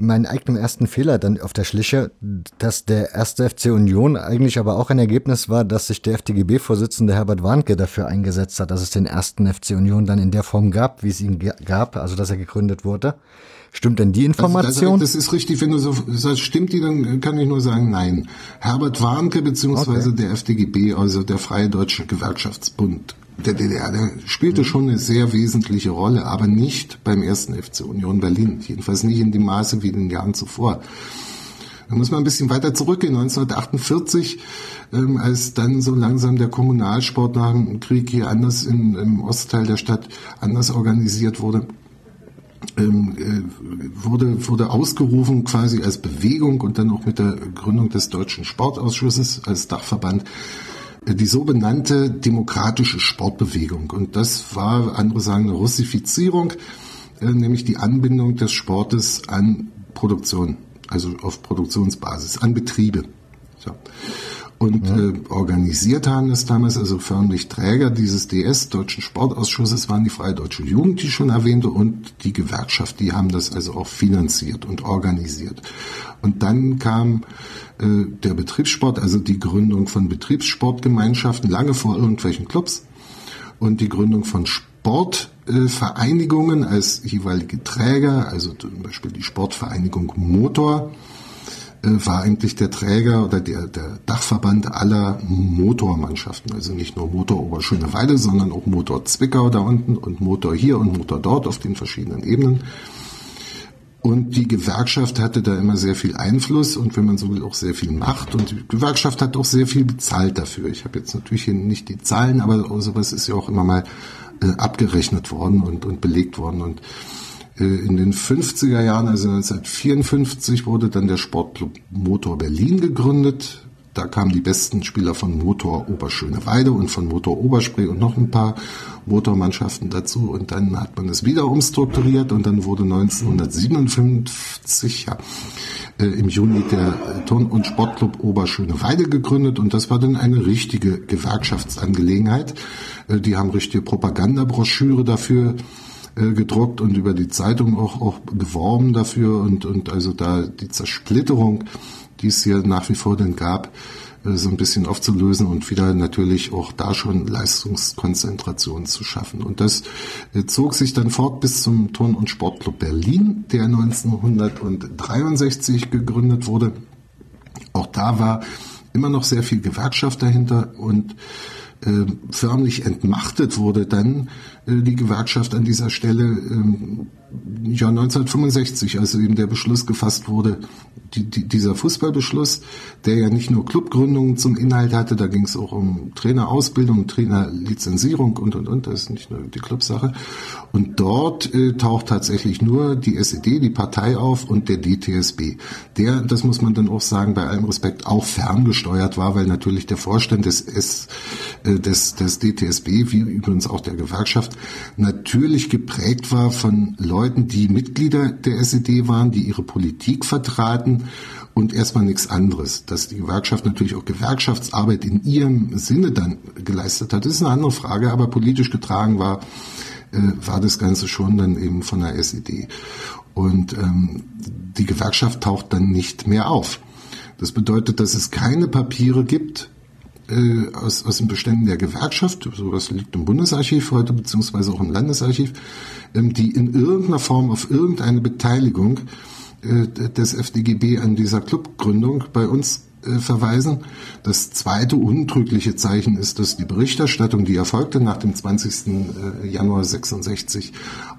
meinen eigenen ersten Fehler dann auf der Schliche, dass der 1. FC Union eigentlich aber auch ein Ergebnis war, dass sich der FDGB-Vorsitzende Herbert Warnke dafür eingesetzt hat, dass es den 1. FC Union dann in der Form gab, wie es ihn gab, also dass er gegründet wurde. Stimmt denn die Information? Also das ist richtig, wenn du so sagst, stimmt die, dann kann ich nur sagen, nein. Herbert Warnke bzw. der FDGB, also der Freie Deutsche Gewerkschaftsbund der DDR, der spielte schon eine sehr wesentliche Rolle, aber nicht beim 1. FC Union Berlin. Jedenfalls nicht in dem Maße wie in den Jahren zuvor. Da muss man ein bisschen weiter zurückgehen, 1948, als dann so langsam der Kommunalsport nach dem Krieg hier anders im Ostteil der Stadt anders organisiert wurde. Wurde ausgerufen quasi als Bewegung und dann auch mit der Gründung des Deutschen Sportausschusses als Dachverband die so benannte demokratische Sportbewegung. Und das war, andere sagen, eine Russifizierung, nämlich die Anbindung des Sportes an Produktion, also auf Produktionsbasis, an Betriebe. So. Und organisiert haben das damals, also förmlich Träger dieses DS, Deutschen Sportausschusses, waren die Freie Deutsche Jugend, die ich schon erwähnte, und die Gewerkschaft, die haben das also auch finanziert und organisiert. Und dann kam der Betriebssport, also die Gründung von Betriebssportgemeinschaften, lange vor irgendwelchen Clubs, und die Gründung von Sportvereinigungen als jeweilige Träger, also zum Beispiel die Sportvereinigung Motor, war eigentlich der Träger oder der Dachverband aller Motormannschaften. Also nicht nur Motor Oberschöneweide, sondern auch Motor Zwickau da unten und Motor hier und Motor dort auf den verschiedenen Ebenen. Und die Gewerkschaft hatte da immer sehr viel Einfluss und wenn man so will auch sehr viel Macht. Und die Gewerkschaft hat auch sehr viel bezahlt dafür. Ich habe jetzt natürlich hier nicht die Zahlen, aber sowas ist ja auch immer mal abgerechnet worden und belegt worden. Und in den 50er Jahren, also 1954, wurde dann der Sportclub Motor Berlin gegründet. Da kamen die besten Spieler von Motor Oberschöneweide und von Motor Oberspree und noch ein paar Motormannschaften dazu. Und dann hat man es wieder umstrukturiert und dann wurde 1957 im Juni der Turn- und Sportclub Oberschöneweide gegründet. Und das war dann eine richtige Gewerkschaftsangelegenheit. Die haben richtige Propagandabroschüre dafür gedruckt und über die Zeitung auch geworben dafür und also da die Zersplitterung, die es hier nach wie vor dann gab, so ein bisschen aufzulösen und wieder natürlich auch da schon Leistungskonzentration zu schaffen. Und das zog sich dann fort bis zum Turn- und Sportclub Berlin, der 1963 gegründet wurde. Auch da war immer noch sehr viel Gewerkschaft dahinter und förmlich entmachtet wurde dann die Gewerkschaft an dieser Stelle 1965, als eben der Beschluss gefasst wurde, dieser Fußballbeschluss, der ja nicht nur Clubgründungen zum Inhalt hatte, da ging es auch um Trainerausbildung, Trainerlizenzierung und, das ist nicht nur die Clubsache. Und dort taucht tatsächlich nur die SED, die Partei auf und der DTSB, der, das muss man dann auch sagen, bei allem Respekt auch ferngesteuert war, weil natürlich der Vorstand des DTSB, wie übrigens auch der Gewerkschaft, natürlich geprägt war von Leuten, die Mitglieder der SED waren, die ihre Politik vertraten und erstmal nichts anderes. Dass die Gewerkschaft natürlich auch Gewerkschaftsarbeit in ihrem Sinne dann geleistet hat, ist eine andere Frage, aber politisch getragen war das Ganze schon dann eben von der SED. Und die Gewerkschaft taucht dann nicht mehr auf. Das bedeutet, dass es keine Papiere gibt, aus den Beständen der Gewerkschaft, sowas liegt im Bundesarchiv heute, beziehungsweise auch im Landesarchiv, die in irgendeiner Form auf irgendeine Beteiligung des FDGB an dieser Clubgründung bei uns verweisen. Das zweite untrügliche Zeichen ist, dass die Berichterstattung, die erfolgte nach dem 20. Januar 66,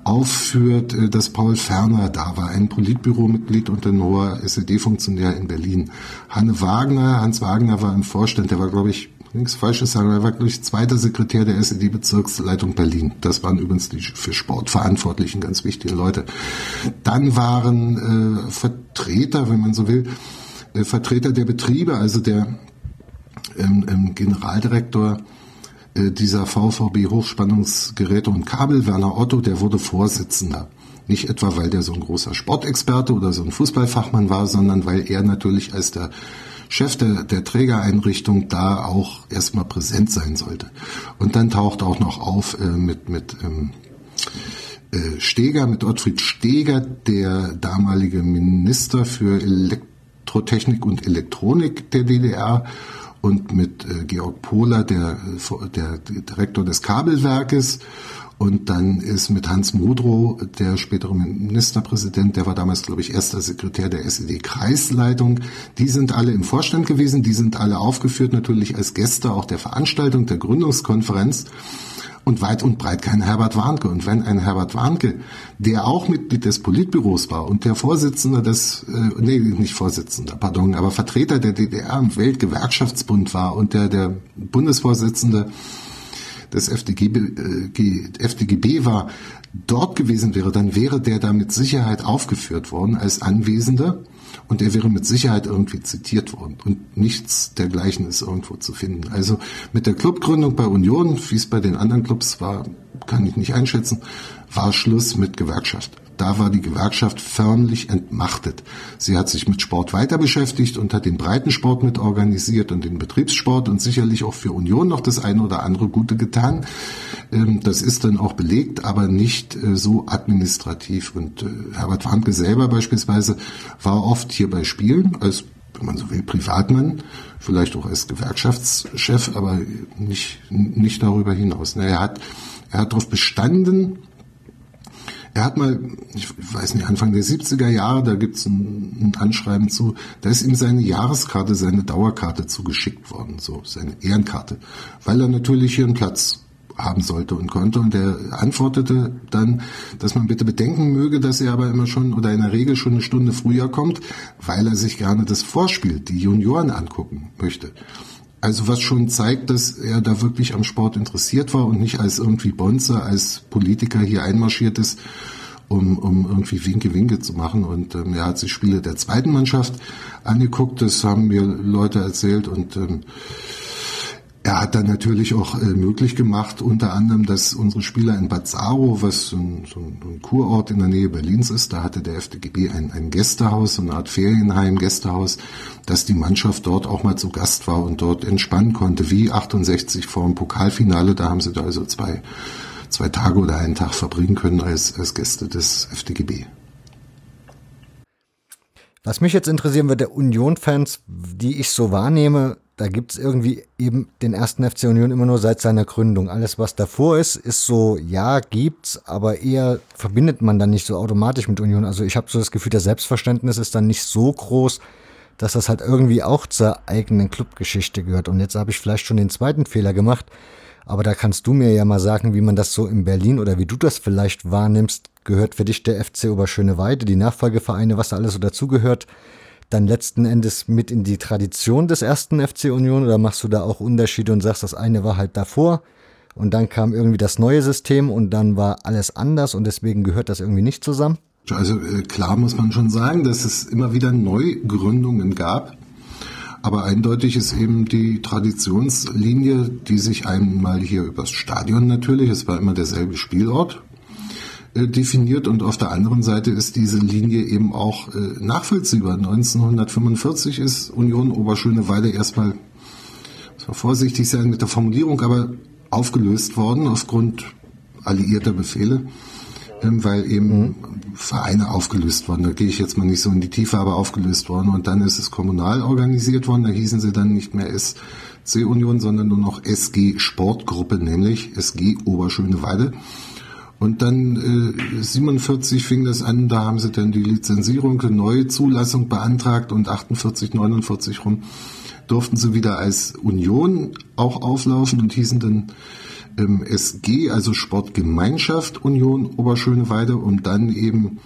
aufführt, dass Paul Ferner da war, ein Politbüromitglied und ein hoher SED-Funktionär in Berlin. Hans Wagner war im Vorstand, der war, glaube ich, nichts Falsches sagen, er war, glaube ich, zweiter Sekretär der SED-Bezirksleitung Berlin. Das waren übrigens die für Sport verantwortlichen, ganz wichtigen Leute. Dann waren Vertreter, wenn man so will, Vertreter der Betriebe, also der Generaldirektor dieser VVB Hochspannungsgeräte und Kabel, Werner Otto, der wurde Vorsitzender. Nicht etwa, weil der so ein großer Sportexperte oder so ein Fußballfachmann war, sondern weil er natürlich als der Chef der Trägereinrichtung da auch erstmal präsent sein sollte. Und dann taucht auch noch auf mit Ottfried Steger, der damalige Minister für Elektrotechnik und Elektronik der DDR, und mit Georg Pohler, der Direktor des Kabelwerkes, und dann ist mit Hans Modrow, der spätere Ministerpräsident, der war damals, glaube ich, erster Sekretär der SED-Kreisleitung, die sind alle im Vorstand gewesen, die sind alle aufgeführt, natürlich als Gäste auch der Veranstaltung, der Gründungskonferenz. Und weit und breit kein Herbert Warnke. Und wenn ein Herbert Warnke, der auch Mitglied des Politbüros war und der Vorsitzende aber Vertreter der DDR im Weltgewerkschaftsbund war und der Bundesvorsitzende des FDGB war, dort gewesen wäre, dann wäre der da mit Sicherheit aufgeführt worden als Anwesender und er wäre mit Sicherheit irgendwie zitiert worden, und nichts dergleichen ist irgendwo zu finden. Also mit der Clubgründung bei Union, wie es bei den anderen Clubs war, kann ich nicht einschätzen, war Schluss mit Gewerkschaft. Da war die Gewerkschaft förmlich entmachtet. Sie hat sich mit Sport weiter beschäftigt und hat den Breitensport mit organisiert und den Betriebssport und sicherlich auch für Union noch das eine oder andere Gute getan. Das ist dann auch belegt, aber nicht so administrativ. Und Herbert Warnke selber beispielsweise war oft hier bei Spielen als, wenn man so will, Privatmann, vielleicht auch als Gewerkschaftschef, aber nicht darüber hinaus. Er hat darauf bestanden. Er hat mal, ich weiß nicht, Anfang der 70er Jahre, da gibt's ein Anschreiben zu, da ist ihm seine Jahreskarte, seine Dauerkarte zugeschickt worden, so seine Ehrenkarte, weil er natürlich hier einen Platz haben sollte und konnte. Und er antwortete dann, dass man bitte bedenken möge, dass er aber immer schon oder in der Regel schon eine Stunde früher kommt, weil er sich gerne das Vorspiel, die Junioren, angucken möchte. Also was schon zeigt, dass er da wirklich am Sport interessiert war und nicht als irgendwie Bonze, als Politiker hier einmarschiert ist, um irgendwie Winke-Winke zu machen. Und er hat sich Spiele der zweiten Mannschaft angeguckt, das haben mir Leute erzählt. Und er hat dann natürlich auch möglich gemacht, unter anderem, dass unsere Spieler in Bad Saarow, was so ein Kurort in der Nähe Berlins ist, da hatte der FDGB ein Gästehaus, so eine Art Ferienheim, Gästehaus, dass die Mannschaft dort auch mal zu Gast war und dort entspannen konnte, wie 68 vor dem Pokalfinale. Da haben sie da also zwei Tage oder einen Tag verbringen können als Gäste des FDGB. Was mich jetzt interessieren wird, der Union-Fans, die ich so wahrnehme, da gibt's irgendwie eben den 1. FC Union immer nur seit seiner Gründung. Alles, was davor ist, ist so, ja, gibt's, aber eher verbindet man dann nicht so automatisch mit Union. Also ich habe so das Gefühl, das Selbstverständnis ist dann nicht so groß, dass das halt irgendwie auch zur eigenen Clubgeschichte gehört. Und jetzt habe ich vielleicht schon den zweiten Fehler gemacht, aber da kannst du mir ja mal sagen, wie man das so in Berlin oder wie du das vielleicht wahrnimmst. Gehört für dich der FC Oberschöneweide, die Nachfolgevereine, was da alles so dazugehört, dann letzten Endes mit in die Tradition des 1. FC Union, oder machst du da auch Unterschiede und sagst, das eine war halt davor und dann kam irgendwie das neue System und dann war alles anders und deswegen gehört das irgendwie nicht zusammen? Also klar muss man schon sagen, dass es immer wieder Neugründungen gab, aber eindeutig ist eben die Traditionslinie, die sich einmal hier übers Stadion natürlich, es war immer derselbe Spielort, definiert, und auf der anderen Seite ist diese Linie eben auch nachvollziehbar. 1945 ist Union Oberschöneweide erstmal, muss man vorsichtig sein mit der Formulierung, aber aufgelöst worden aufgrund alliierter Befehle weil eben Vereine aufgelöst wurden. Da gehe ich jetzt mal nicht so in die Tiefe, aber aufgelöst worden. Und dann ist es kommunal organisiert worden. Da hießen sie dann nicht mehr SC Union, sondern nur noch SG Sportgruppe, nämlich SG Oberschöneweide. Und dann 47 fing das an, da haben sie dann die Lizenzierung, eine neue Zulassung beantragt und 48, 49 rum durften sie wieder als Union auch auflaufen und hießen dann SG, also Sportgemeinschaft Union Oberschöneweide, um dann eben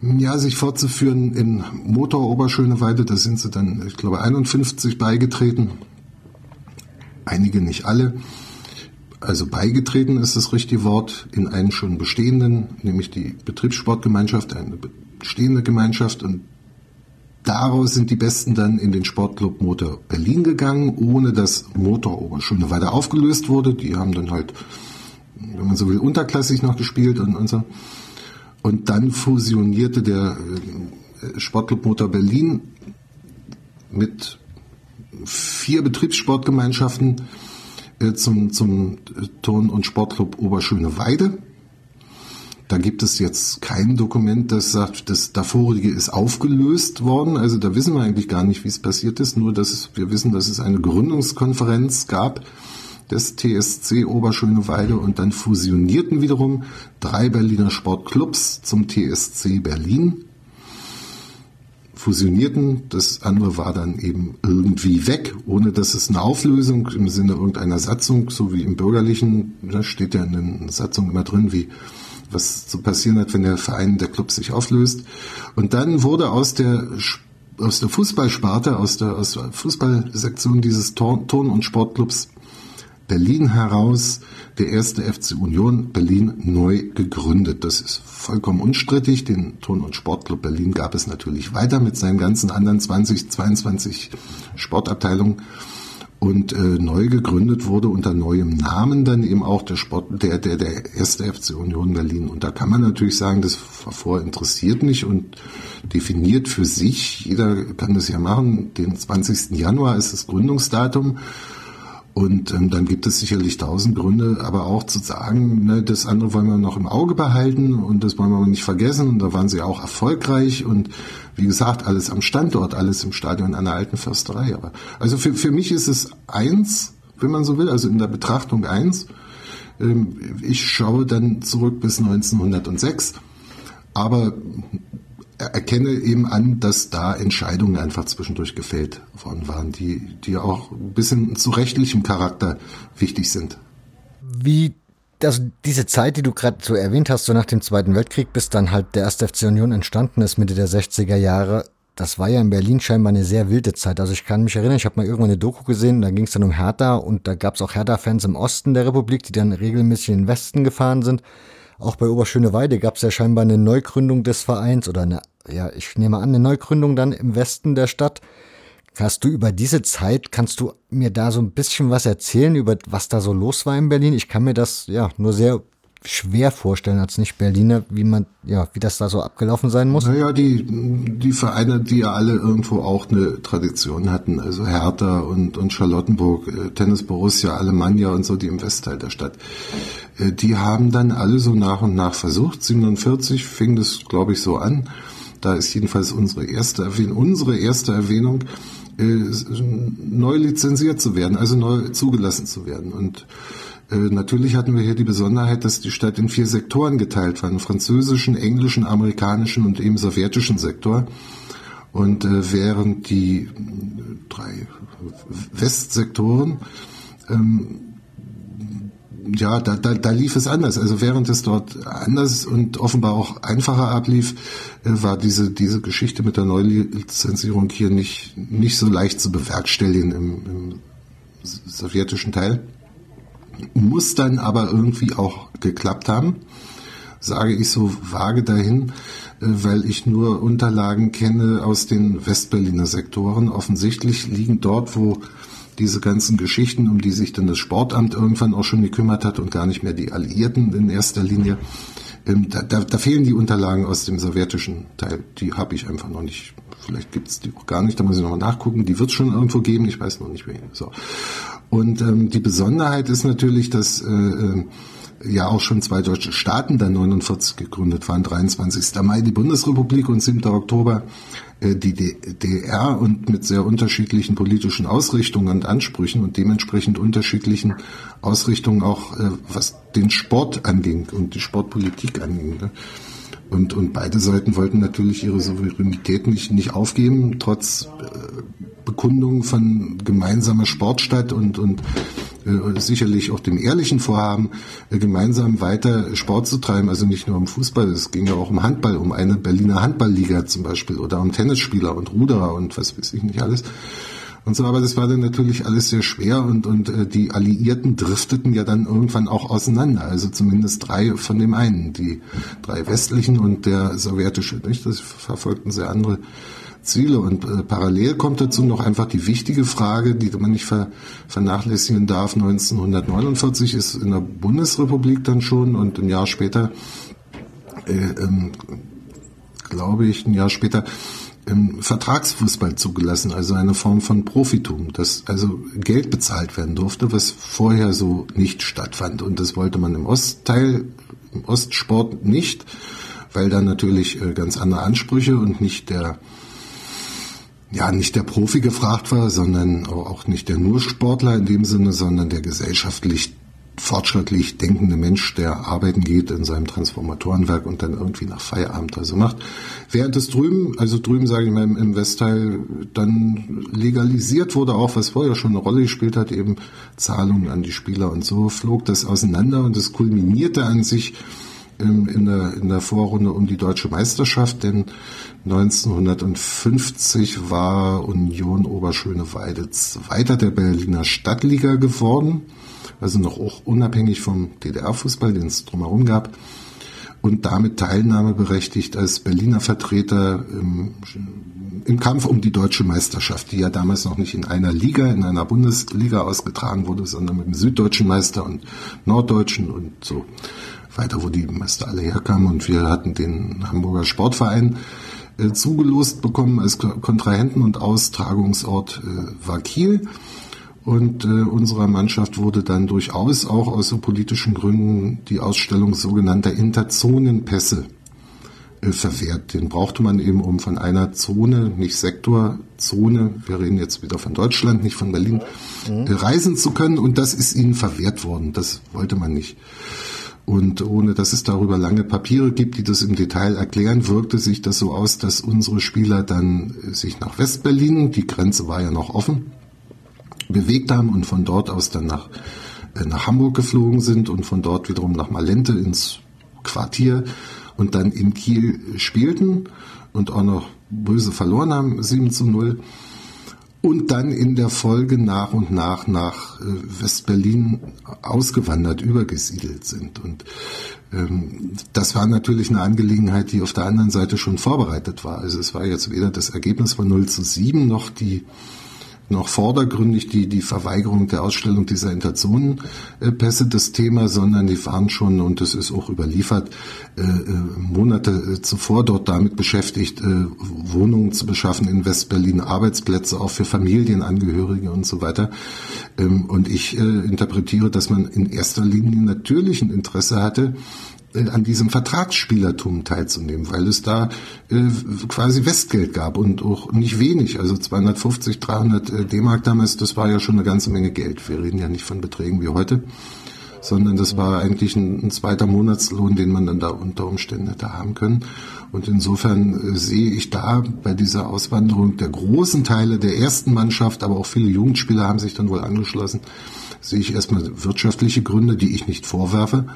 ja sich fortzuführen in Motor Oberschöneweide. Da sind sie dann, ich glaube, 51 beigetreten, einige, nicht alle. Also beigetreten ist das richtige Wort, in einen schon bestehenden, nämlich die Betriebssportgemeinschaft, eine bestehende Gemeinschaft, und daraus sind die Besten dann in den Sportclub Motor Berlin gegangen, ohne dass Motor Oberschöneweide aufgelöst wurde. Die haben dann halt, wenn man so will, unterklassig noch gespielt und so. Und dann fusionierte der Sportclub Motor Berlin mit 4 Betriebssportgemeinschaften zum Turn- und Sportclub Oberschöneweide. Da gibt es jetzt kein Dokument, das sagt, das davorige ist aufgelöst worden. Also da wissen wir eigentlich gar nicht, wie es passiert ist. Nur, dass wir wissen, dass es eine Gründungskonferenz gab des TSC Oberschöneweide und dann fusionierten wiederum 3 Berliner Sportclubs zum TSC Berlin. Fusionierten, das andere war dann eben irgendwie weg, ohne dass es eine Auflösung im Sinne irgendeiner Satzung, so wie im Bürgerlichen, da steht ja in der Satzung immer drin, wie was zu passieren hat, wenn der Verein, der Club sich auflöst. Und dann wurde aus der Fußballsparte, aus der Fußballsektion dieses Turn- und Sportclubs Berlin heraus der erste FC Union Berlin neu gegründet. Das ist vollkommen unstrittig. Den Turn- und Sportclub Berlin gab es natürlich weiter mit seinen ganzen anderen 20, 22 Sportabteilungen. Und neu gegründet wurde unter neuem Namen dann eben auch der erste FC Union Berlin. Und da kann man natürlich sagen, das vorher interessiert mich und definiert für sich. Jeder kann das ja machen. Den 20. Januar ist das Gründungsdatum. Und dann gibt es sicherlich 1000 Gründe, aber auch zu sagen, ne, das andere wollen wir noch im Auge behalten und das wollen wir nicht vergessen. Und da waren sie auch erfolgreich und wie gesagt, alles am Standort, alles im Stadion an der alten Försterei. Aber also für mich ist es 1, wenn man so will, also in der Betrachtung 1. Ich schaue dann zurück bis 1906, aber erkenne eben an, dass da Entscheidungen einfach zwischendurch gefällt worden waren, die auch ein bisschen zu rechtlichem Charakter wichtig sind. Wie diese Zeit, die du gerade so erwähnt hast, so nach dem Zweiten Weltkrieg, bis dann halt der 1. FC Union entstanden ist, Mitte der 60er Jahre, das war ja in Berlin scheinbar eine sehr wilde Zeit. Also ich kann mich erinnern, ich habe mal irgendwann eine Doku gesehen, da ging es dann um Hertha und da gab es auch Hertha-Fans im Osten der Republik, die dann regelmäßig in den Westen gefahren sind. Auch bei Oberschöneweide gab es ja scheinbar eine Neugründung des Vereins oder eine Neugründung dann im Westen der Stadt. Kannst du mir da so ein bisschen was erzählen, über was da so los war in Berlin? Ich kann mir das ja nur sehr schwer vorstellen als Nicht-Berliner, wie das da so abgelaufen sein muss. Naja, die Vereine, die ja alle irgendwo auch eine Tradition hatten, also Hertha und Charlottenburg, Tennis Borussia, Alemannia und so, die im Westteil der Stadt, die haben dann alle so nach und nach versucht. 47 fing das, glaube ich, so an. Da ist jedenfalls unsere erste Erwähnung, neu lizenziert zu werden, also neu zugelassen zu werden. Und natürlich hatten wir hier die Besonderheit, dass die Stadt in 4 Sektoren geteilt war, einen französischen, englischen, amerikanischen und eben sowjetischen Sektor. Und während die 3 Westsektoren, da lief es anders. Also während es dort anders und offenbar auch einfacher ablief, war diese Geschichte mit der Neulizenzierung hier nicht so leicht zu bewerkstelligen im sowjetischen Teil. Muss dann aber irgendwie auch geklappt haben, sage ich so vage dahin, weil ich nur Unterlagen kenne aus den Westberliner Sektoren. Offensichtlich liegen dort, wo diese ganzen Geschichten, um die sich dann das Sportamt irgendwann auch schon gekümmert hat und gar nicht mehr die Alliierten in erster Linie, da fehlen die Unterlagen aus dem sowjetischen Teil. Die habe ich einfach noch nicht. Vielleicht gibt es die auch gar nicht, da muss ich nochmal nachgucken. Die wird es schon irgendwo geben, ich weiß noch nicht wen. So. Und die Besonderheit ist natürlich, dass ja auch schon zwei deutsche Staaten, dann 1949 gegründet waren, 23. Mai die Bundesrepublik und 7. Oktober die DDR, und mit sehr unterschiedlichen politischen Ausrichtungen und Ansprüchen und dementsprechend unterschiedlichen Ausrichtungen auch, was den Sport anging und die Sportpolitik anging. Ne? Und beide Seiten wollten natürlich ihre Souveränität nicht aufgeben, trotz Bekundung von gemeinsamer Sportstadt und sicherlich auch dem ehrlichen Vorhaben, gemeinsam weiter Sport zu treiben. Also nicht nur um Fußball, es ging ja auch um Handball, um eine Berliner Handballliga zum Beispiel oder um Tennisspieler und Ruderer und was weiß ich nicht alles. Und so, aber das war dann natürlich alles sehr schwer und die Alliierten drifteten ja dann irgendwann auch auseinander. Also zumindest drei von dem einen, die drei westlichen und der sowjetische, nicht? Das verfolgten sehr andere Ziele. Und parallel kommt dazu noch einfach die wichtige Frage, die man nicht vernachlässigen darf. 1949 ist in der Bundesrepublik dann schon, und ein Jahr später, Vertragsfußball zugelassen, also eine Form von Profitum, dass also Geld bezahlt werden durfte, was vorher so nicht stattfand. Und das wollte man im Ostteil, im Ostsport nicht, weil da natürlich ganz andere Ansprüche und nicht der Profi gefragt war, sondern auch nicht der nur Sportler in dem Sinne, sondern der gesellschaftlich fortschrittlich denkende Mensch, der arbeiten geht in seinem Transformatorenwerk und dann irgendwie nach Feierabend also macht. Während es drüben sage ich mal im Westteil, dann legalisiert wurde auch, was vorher schon eine Rolle gespielt hat, eben Zahlungen an die Spieler, und so flog das auseinander und es kulminierte an sich in der Vorrunde um die deutsche Meisterschaft, denn 1950 war Union Oberschöneweide Zweiter der Berliner Stadtliga geworden, also noch auch unabhängig vom DDR-Fußball, den es drumherum gab, und damit teilnahmeberechtigt als Berliner Vertreter im Kampf um die deutsche Meisterschaft, die ja damals noch nicht in einer Liga, in einer Bundesliga ausgetragen wurde, sondern mit dem süddeutschen Meister und norddeutschen und so weiter, wo die Meister alle herkamen. Und wir hatten den Hamburger Sportverein zugelost bekommen als Kontrahenten, und Austragungsort war Kiel. Und unserer Mannschaft wurde dann durchaus auch aus so politischen Gründen die Ausstellung sogenannter Interzonenpässe verwehrt. Den brauchte man eben, um von einer Zone, nicht Sektorzone, wir reden jetzt wieder von Deutschland, nicht von Berlin, reisen zu können. Und das ist ihnen verwehrt worden. Das wollte man nicht. Und ohne dass es darüber lange Papiere gibt, die das im Detail erklären, wirkte sich das so aus, dass unsere Spieler dann sich nach Westberlin, die Grenze war ja noch offen, bewegt haben und von dort aus dann nach Hamburg geflogen sind und von dort wiederum nach Malente ins Quartier und dann in Kiel spielten und auch noch böse verloren haben, 7:0. Und dann in der Folge nach und nach nach Westberlin ausgewandert, übergesiedelt sind. Und das war natürlich eine Angelegenheit, die auf der anderen Seite schon vorbereitet war. Also es war jetzt weder das Ergebnis von 0:7 noch vordergründig die Verweigerung der Ausstellung dieser Interzonenpässe das Thema, sondern die waren schon, und das ist auch überliefert, Monate zuvor dort damit beschäftigt, Wohnungen zu beschaffen in Westberlin, Arbeitsplätze auch für Familienangehörige und so weiter. Und ich interpretiere, dass man in erster Linie natürlich ein Interesse hatte, an diesem Vertragsspielertum teilzunehmen, weil es da quasi Westgeld gab und auch nicht wenig, also 250, 300 D-Mark damals, das war ja schon eine ganze Menge Geld. Wir reden ja nicht von Beträgen wie heute, sondern das war eigentlich ein zweiter Monatslohn, den man dann da unter Umständen hätte haben können. Und insofern sehe ich da bei dieser Auswanderung der großen Teile der ersten Mannschaft, aber auch viele Jugendspieler haben sich dann wohl angeschlossen, sehe ich erstmal wirtschaftliche Gründe, die ich nicht vorwerfe,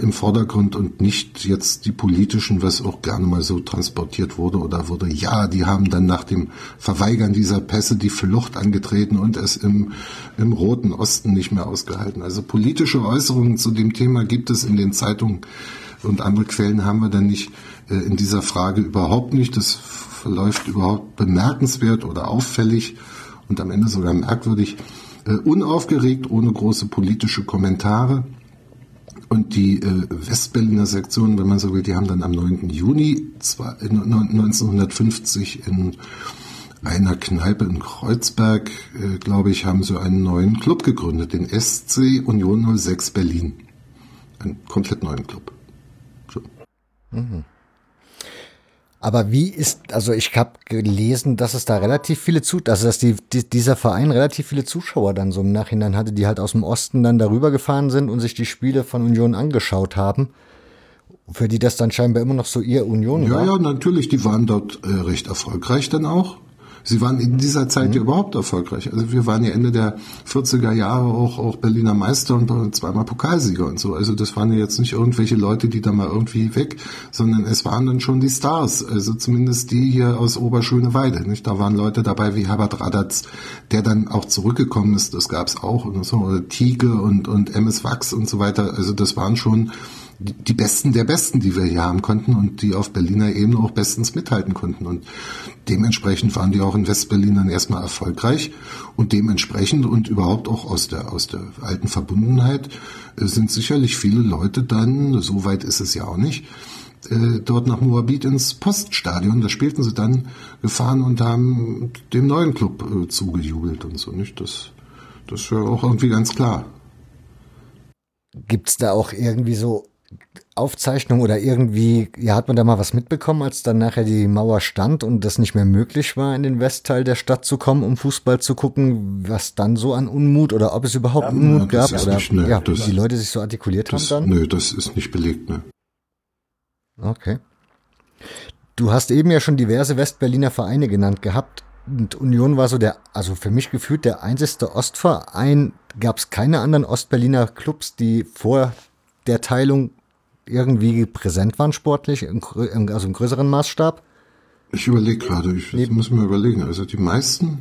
im Vordergrund und nicht jetzt die politischen, was auch gerne mal so transportiert wurde oder wurde. Ja, die haben dann nach dem Verweigern dieser Pässe die Flucht angetreten und es im Roten Osten nicht mehr ausgehalten. Also politische Äußerungen zu dem Thema gibt es in den Zeitungen und andere Quellen haben wir dann nicht, in dieser Frage überhaupt nicht. Das verläuft überhaupt bemerkenswert oder auffällig und am Ende sogar merkwürdig. Unaufgeregt, ohne große politische Kommentare. Und die Westberliner Sektion, wenn man so will, die haben dann am 9. Juni 1950 in einer Kneipe in Kreuzberg, glaube ich, haben sie einen neuen Club gegründet, den SC Union 06 Berlin. einen komplett neuen Club. So. Mhm. Aber wie ist, also ich habe gelesen, dass es da relativ viele dieser Verein relativ viele Zuschauer dann so im Nachhinein hatte, die halt aus dem Osten dann darüber gefahren sind und sich die Spiele von Union angeschaut haben, für die das dann scheinbar immer noch so ihr Union war. Ja, natürlich, die waren dort recht erfolgreich dann auch. Sie waren in dieser Zeit ja überhaupt erfolgreich. Also wir waren ja Ende der 40er Jahre auch Berliner Meister und zweimal Pokalsieger und so. Also das waren ja jetzt nicht irgendwelche Leute, die da mal irgendwie weg, sondern es waren dann schon die Stars. Also zumindest die hier aus Oberschöneweide, nicht? Da waren Leute dabei wie Herbert Radatz, der dann auch zurückgekommen ist. Das gab's auch und so. Oder Tiege und MS Wachs und so weiter. Also das waren schon die Besten der Besten, die wir hier haben konnten und die auf Berliner Ebene auch bestens mithalten konnten. Und dementsprechend waren die auch in Westberlin dann erstmal erfolgreich. Und dementsprechend und überhaupt auch aus der alten Verbundenheit sind sicherlich viele Leute dann, so weit ist es ja auch nicht, dort nach Moabit ins Poststadion, da spielten sie dann, gefahren und haben dem neuen Club zugejubelt und so, nicht? Das ist ja auch irgendwie ganz klar. Gibt's da auch irgendwie so Aufzeichnung oder irgendwie, ja, hat man da mal was mitbekommen, als dann nachher die Mauer stand und das nicht mehr möglich war, in den Westteil der Stadt zu kommen, um Fußball zu gucken, was dann so an Unmut oder ob es überhaupt Unmut gab oder nicht, ne, ja, das, die Leute sich so artikuliert haben dann? Nö, das ist nicht belegt, ne. Okay. Du hast eben ja schon diverse Westberliner Vereine genannt gehabt und Union war so also für mich gefühlt der einzigste Ostverein. Gab es keine anderen Ostberliner Clubs, die vor der Teilung irgendwie präsent waren sportlich, also im größeren Maßstab? Ich überlege gerade, ich muss mir überlegen. Also die meisten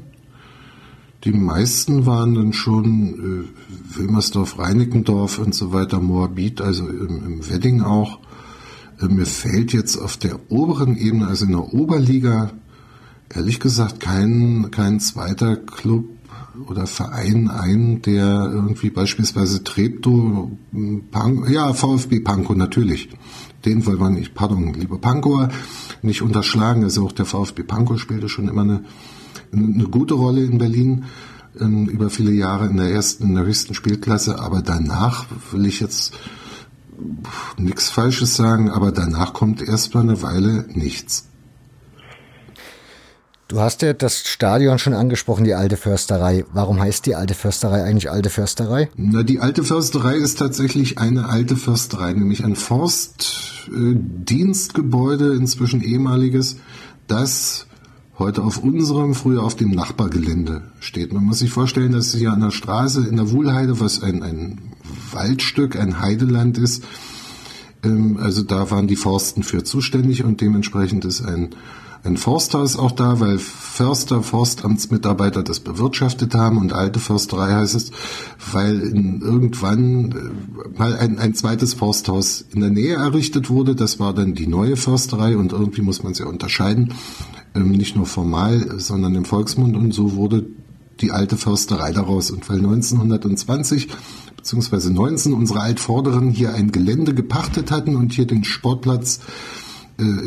waren dann schon Wilmersdorf, Reinickendorf und so weiter, Moabit, also im Wedding auch. Mir fällt jetzt auf der oberen Ebene, also in der Oberliga, ehrlich gesagt kein zweiter Club oder Verein ein, der irgendwie beispielsweise Treptow, VfB Pankow natürlich. Den wollen wir nicht, pardon, liebe Pankower, nicht unterschlagen. Also auch der VfB Pankow spielte schon immer eine gute Rolle in Berlin über viele Jahre in der höchsten Spielklasse. Aber danach will ich jetzt nichts Falsches sagen, aber danach kommt erstmal eine Weile nichts. Du hast ja das Stadion schon angesprochen, die Alte Försterei. Warum heißt die Alte Försterei eigentlich Alte Försterei? Na, die Alte Försterei ist tatsächlich eine alte Försterei, nämlich ein Forstdienstgebäude, inzwischen ehemaliges, das heute auf unserem, früher auf dem Nachbargelände steht. Man muss sich vorstellen, dass hier an der Straße in der Wuhlheide, was ein Waldstück, ein Heideland ist, also da waren die Forsten für zuständig und dementsprechend ist ein Forster ist auch da, weil Förster, Forstamtsmitarbeiter das bewirtschaftet haben und Alte Försterei heißt es, weil irgendwann mal ein zweites Forsthaus in der Nähe errichtet wurde. Das war dann die neue Försterei und irgendwie muss man es ja unterscheiden, nicht nur formal, sondern im Volksmund und so wurde die Alte Försterei daraus. Und weil 1920 bzw. 19 unsere Altvorderen hier ein Gelände gepachtet hatten und hier den Sportplatz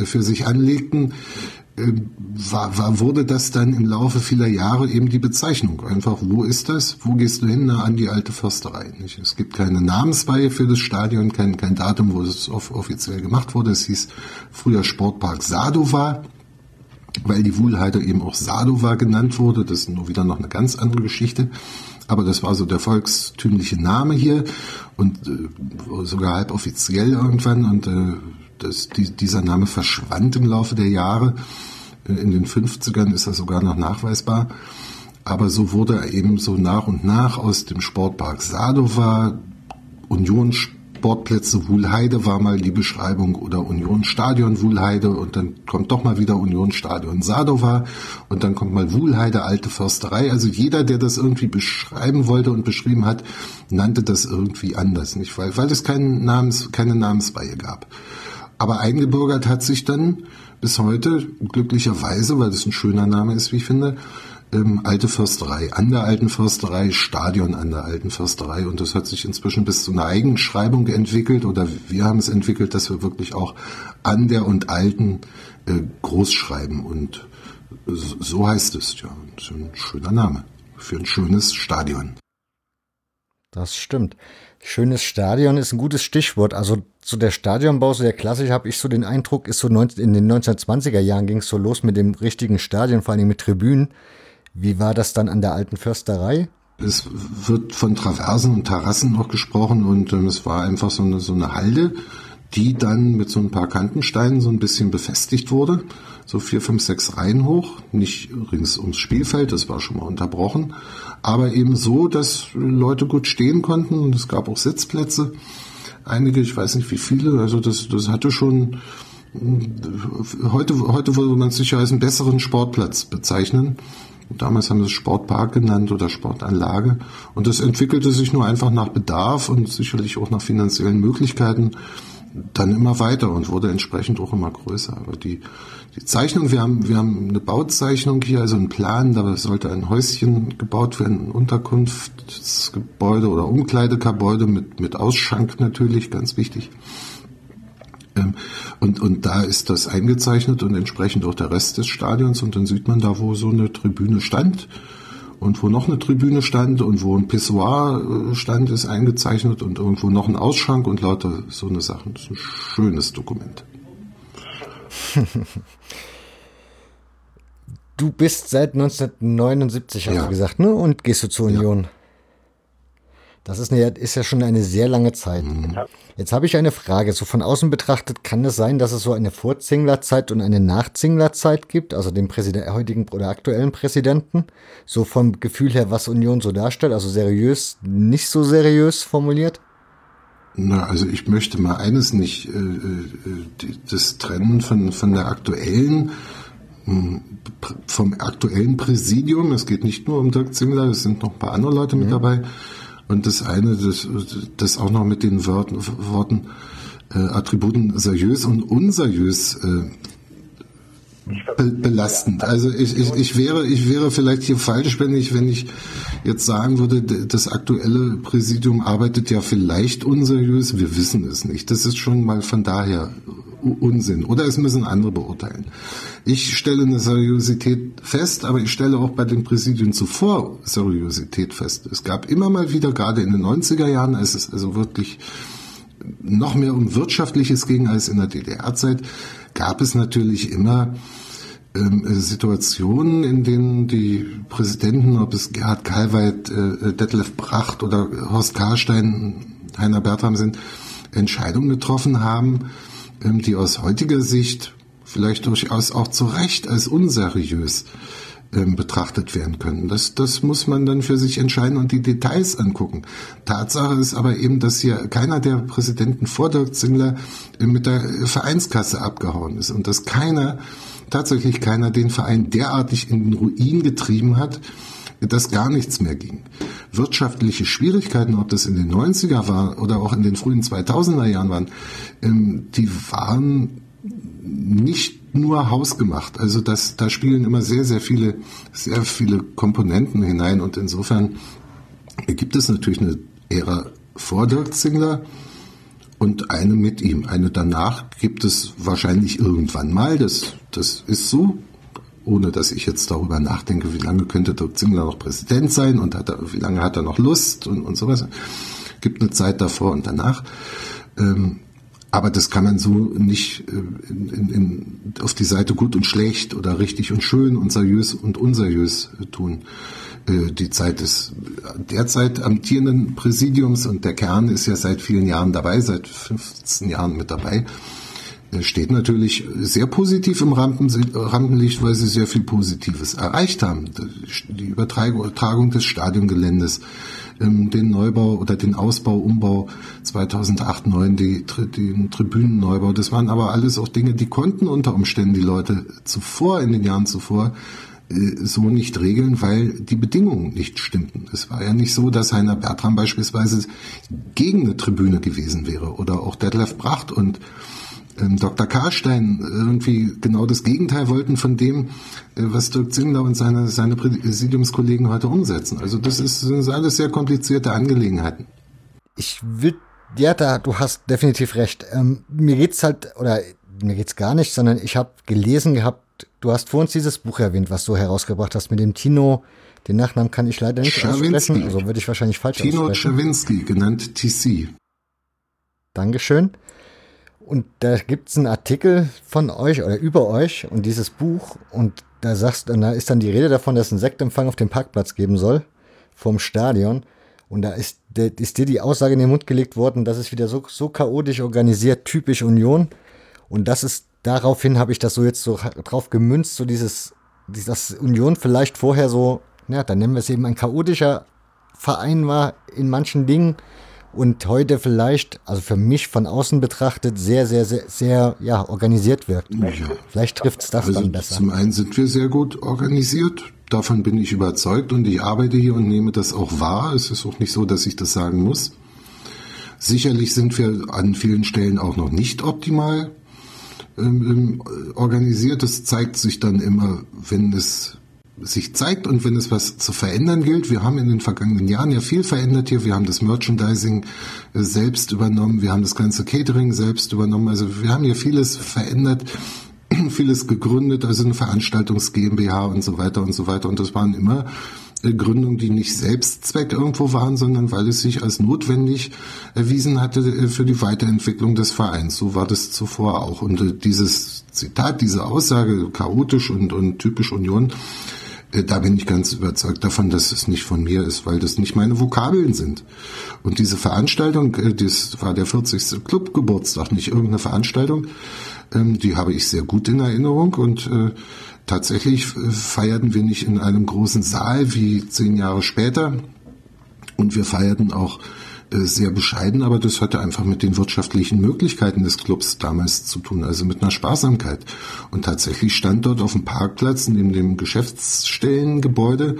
für sich anlegten, wurde das dann im Laufe vieler Jahre eben die Bezeichnung. Einfach, wo ist das? Wo gehst du hin? Na, an die Alte Försterei. Nicht? Es gibt keine Namensweihe für das Stadion, kein Datum, wo es offiziell gemacht wurde. Es hieß früher Sportpark Sadova, weil die Wuhlheide eben auch Sadova genannt wurde. Das ist nur wieder noch eine ganz andere Geschichte. Aber das war so der volkstümliche Name hier und sogar halboffiziell irgendwann und dieser Name verschwand im Laufe der Jahre. In den 50ern ist er sogar noch nachweisbar. Aber so wurde er eben so nach und nach aus dem Sportpark Sadova, Union Sportplätze Wuhlheide war mal die Beschreibung oder Union Stadion Wuhlheide und dann kommt doch mal wieder Union Stadion Sadova und dann kommt mal Wuhlheide, Alte Försterei. Also jeder, der das irgendwie beschreiben wollte und beschrieben hat, nannte das irgendwie anders, nicht? Weil es keine Namensweihe gab. Aber eingebürgert hat sich dann bis heute, glücklicherweise, weil das ein schöner Name ist, wie ich finde, Alte Försterei, an der Alten Försterei, Stadion an der Alten Försterei. Und das hat sich inzwischen bis zu einer Eigenschreibung entwickelt oder wir haben es entwickelt, dass wir wirklich auch an der und Alten groß schreiben. Und so heißt es, ja. Und ein schöner Name für ein schönes Stadion. Das stimmt. Schönes Stadion ist ein gutes Stichwort. Also so der Stadionbau, so der klassische, habe ich so den Eindruck, ist so in den 1920er Jahren ging es so los mit dem richtigen Stadion, vor allem mit Tribünen. Wie war das dann an der alten Försterei? Es wird von Traversen und Terrassen noch gesprochen und es war einfach so eine Halde, die dann mit so ein paar Kantensteinen so ein bisschen befestigt wurde. So 4, 5, 6 Reihen hoch, nicht rings ums Spielfeld, das war schon mal unterbrochen, aber eben so, dass Leute gut stehen konnten und es gab auch Sitzplätze. Einige, ich weiß nicht wie viele, also das hatte schon, heute würde man es sicher als einen besseren Sportplatz bezeichnen. Damals haben wir es Sportpark genannt oder Sportanlage. Und das entwickelte sich nur einfach nach Bedarf und sicherlich auch nach finanziellen Möglichkeiten dann immer weiter und wurde entsprechend auch immer größer. Aber die Zeichnung, wir haben eine Bauzeichnung hier, also einen Plan, da sollte ein Häuschen gebaut werden, ein Unterkunftsgebäude oder Umkleidegebäude mit Ausschank natürlich, ganz wichtig. Und da ist das eingezeichnet und entsprechend auch der Rest des Stadions. Und dann sieht man da, wo so eine Tribüne stand und wo noch eine Tribüne stand und wo ein Pissoir stand, ist eingezeichnet und irgendwo noch ein Ausschank und lauter so eine Sachen. Das ist ein schönes Dokument. Du bist seit 1979, hast du gesagt, ne? Und gehst du zur Union. Ja. Das ist ja schon eine sehr lange Zeit. Jetzt habe ich eine Frage. So von außen betrachtet, kann es sein, dass es so eine Vor-Zingler-Zeit und eine Nach-Zingler-Zeit gibt? Also den heutigen oder aktuellen Präsidenten? So vom Gefühl her, was Union so darstellt? Also seriös, nicht so seriös formuliert? Na, also ich möchte mal eines nicht, das trennen von der aktuellen vom aktuellen Präsidium. Es geht nicht nur um Dirk Zingler, es sind noch ein paar andere Leute mit dabei. Und das eine, das auch noch mit den Worten, Attributen seriös und unseriös belastend. Also ich wäre vielleicht hier falsch, wenn ich jetzt sagen würde, das aktuelle Präsidium arbeitet ja vielleicht unseriös. Wir wissen es nicht. Das ist schon mal von daher Unsinn. Oder es müssen andere beurteilen. Ich stelle eine Seriosität fest, aber ich stelle auch bei den Präsidien zuvor Seriosität fest. Es gab immer mal wieder, gerade in den 90er Jahren, als es also wirklich noch mehr um Wirtschaftliches ging als in der DDR-Zeit, gab es natürlich immer Situationen, in denen die Präsidenten, ob es Gerhard Kalweit, Detlef Bracht oder Horst Karlstein, Heiner Bertram sind, Entscheidungen getroffen haben, die aus heutiger Sicht vielleicht durchaus auch zu Recht als unseriös betrachtet werden können. Das muss man dann für sich entscheiden und die Details angucken. Tatsache ist aber eben, dass hier keiner der Präsidenten vor Dirk Zingler mit der Vereinskasse abgehauen ist und dass tatsächlich keiner den Verein derartig in den Ruin getrieben hat, dass gar nichts mehr ging. Wirtschaftliche Schwierigkeiten, ob das in den 90er war oder auch in den frühen 2000er Jahren waren, die waren nicht nur hausgemacht. Also da spielen immer sehr viele Komponenten hinein und insofern gibt es natürlich eine Ära vor Dirk Zingler und eine mit ihm. Eine danach gibt es wahrscheinlich irgendwann mal, das ist so, ohne dass ich jetzt darüber nachdenke, wie lange könnte Dirk Zingler noch Präsident sein und wie lange hat er noch Lust und sowas. Gibt eine Zeit davor und danach. Aber das kann man so nicht auf die Seite gut und schlecht oder richtig und schön und seriös und unseriös tun. Die Zeit des derzeit amtierenden Präsidiums und der Kern ist ja seit vielen Jahren dabei, seit 15 Jahren mit dabei, steht natürlich sehr positiv im Rampenlicht, weil sie sehr viel Positives erreicht haben. Die Übertragung des Stadiongeländes, den Neubau oder den Umbau 2008/09, den Tribünenneubau, das waren aber alles auch Dinge, die konnten unter Umständen die Leute in den Jahren zuvor, so nicht regeln, weil die Bedingungen nicht stimmten. Es war ja nicht so, dass Heiner Bertram beispielsweise gegen eine Tribüne gewesen wäre oder auch Detlef Bracht und Dr. Karstein irgendwie genau das Gegenteil wollten von dem, was Dirk Zingler und seine Präsidiumskollegen heute umsetzen. Also das sind alles sehr komplizierte Angelegenheiten. Du hast definitiv recht. Mir geht's gar nicht, sondern ich habe gelesen gehabt, du hast vor uns dieses Buch erwähnt, was du herausgebracht hast mit dem Tino. Den Nachnamen kann ich leider nicht aussprechen, also würde ich wahrscheinlich falsch aussprechen. Tino Czerwinski, genannt TC. Dankeschön. Und da gibt es einen Artikel von euch oder über euch und dieses Buch und da ist dann die Rede davon, dass es einen Sektempfang auf dem Parkplatz geben soll, vom Stadion. Und da ist dir die Aussage in den Mund gelegt worden, das ist wieder so chaotisch organisiert, typisch Union. Und daraufhin habe ich das so jetzt so drauf gemünzt, so dass Union vielleicht vorher so, ja, dann nennen wir es eben ein chaotischer Verein war in manchen Dingen und heute vielleicht, also für mich von außen betrachtet, sehr, sehr, sehr, sehr organisiert wird. Ja. Vielleicht trifft es das also dann besser. Zum einen sind wir sehr gut organisiert, davon bin ich überzeugt und ich arbeite hier und nehme das auch wahr. Es ist auch nicht so, dass ich das sagen muss. Sicherlich sind wir an vielen Stellen auch noch nicht optimal organisiert. Das zeigt sich dann immer, wenn es sich zeigt und wenn es was zu verändern gilt. Wir haben in den vergangenen Jahren ja viel verändert hier. Wir haben das Merchandising selbst übernommen. Wir haben das ganze Catering selbst übernommen. Also wir haben hier vieles verändert, vieles gegründet, also eine Veranstaltungs-GmbH und so weiter und so weiter. Und das waren immer Gründungen, die nicht Selbstzweck irgendwo waren, sondern weil es sich als notwendig erwiesen hatte für die Weiterentwicklung des Vereins. So war das zuvor auch. Und dieses Zitat, diese Aussage, chaotisch und typisch Union, da bin ich ganz überzeugt davon, dass es nicht von mir ist, weil das nicht meine Vokabeln sind. Und diese Veranstaltung, das war der 40. Clubgeburtstag, nicht irgendeine Veranstaltung, die habe ich sehr gut in Erinnerung und tatsächlich feierten wir nicht in einem großen Saal wie 10 Jahre später und wir feierten auch sehr bescheiden, aber das hatte einfach mit den wirtschaftlichen Möglichkeiten des Clubs damals zu tun, also mit einer Sparsamkeit. Und tatsächlich stand dort auf dem Parkplatz neben dem Geschäftsstellengebäude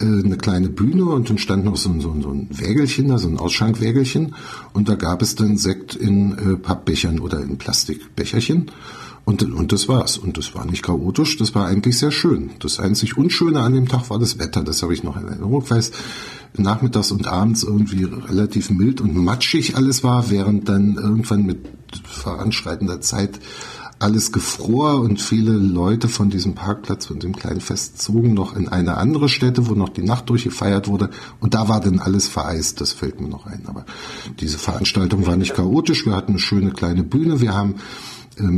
eine kleine Bühne und dann stand noch so ein Wägelchen, also ein Ausschankwägelchen und da gab es dann Sekt in Pappbechern oder in Plastikbecherchen und das war's. Und das war nicht chaotisch, das war eigentlich sehr schön. Das einzig Unschöne an dem Tag war das Wetter, das habe ich noch in Erinnerung, weil es nachmittags und abends irgendwie relativ mild und matschig alles war, während dann irgendwann mit voranschreitender Zeit alles gefror und viele Leute von diesem Parkplatz und dem kleinen Fest zogen noch in eine andere Stätte, wo noch die Nacht durchgefeiert wurde und da war dann alles vereist, das fällt mir noch ein. Aber diese Veranstaltung war nicht chaotisch, wir hatten eine schöne kleine Bühne, wir haben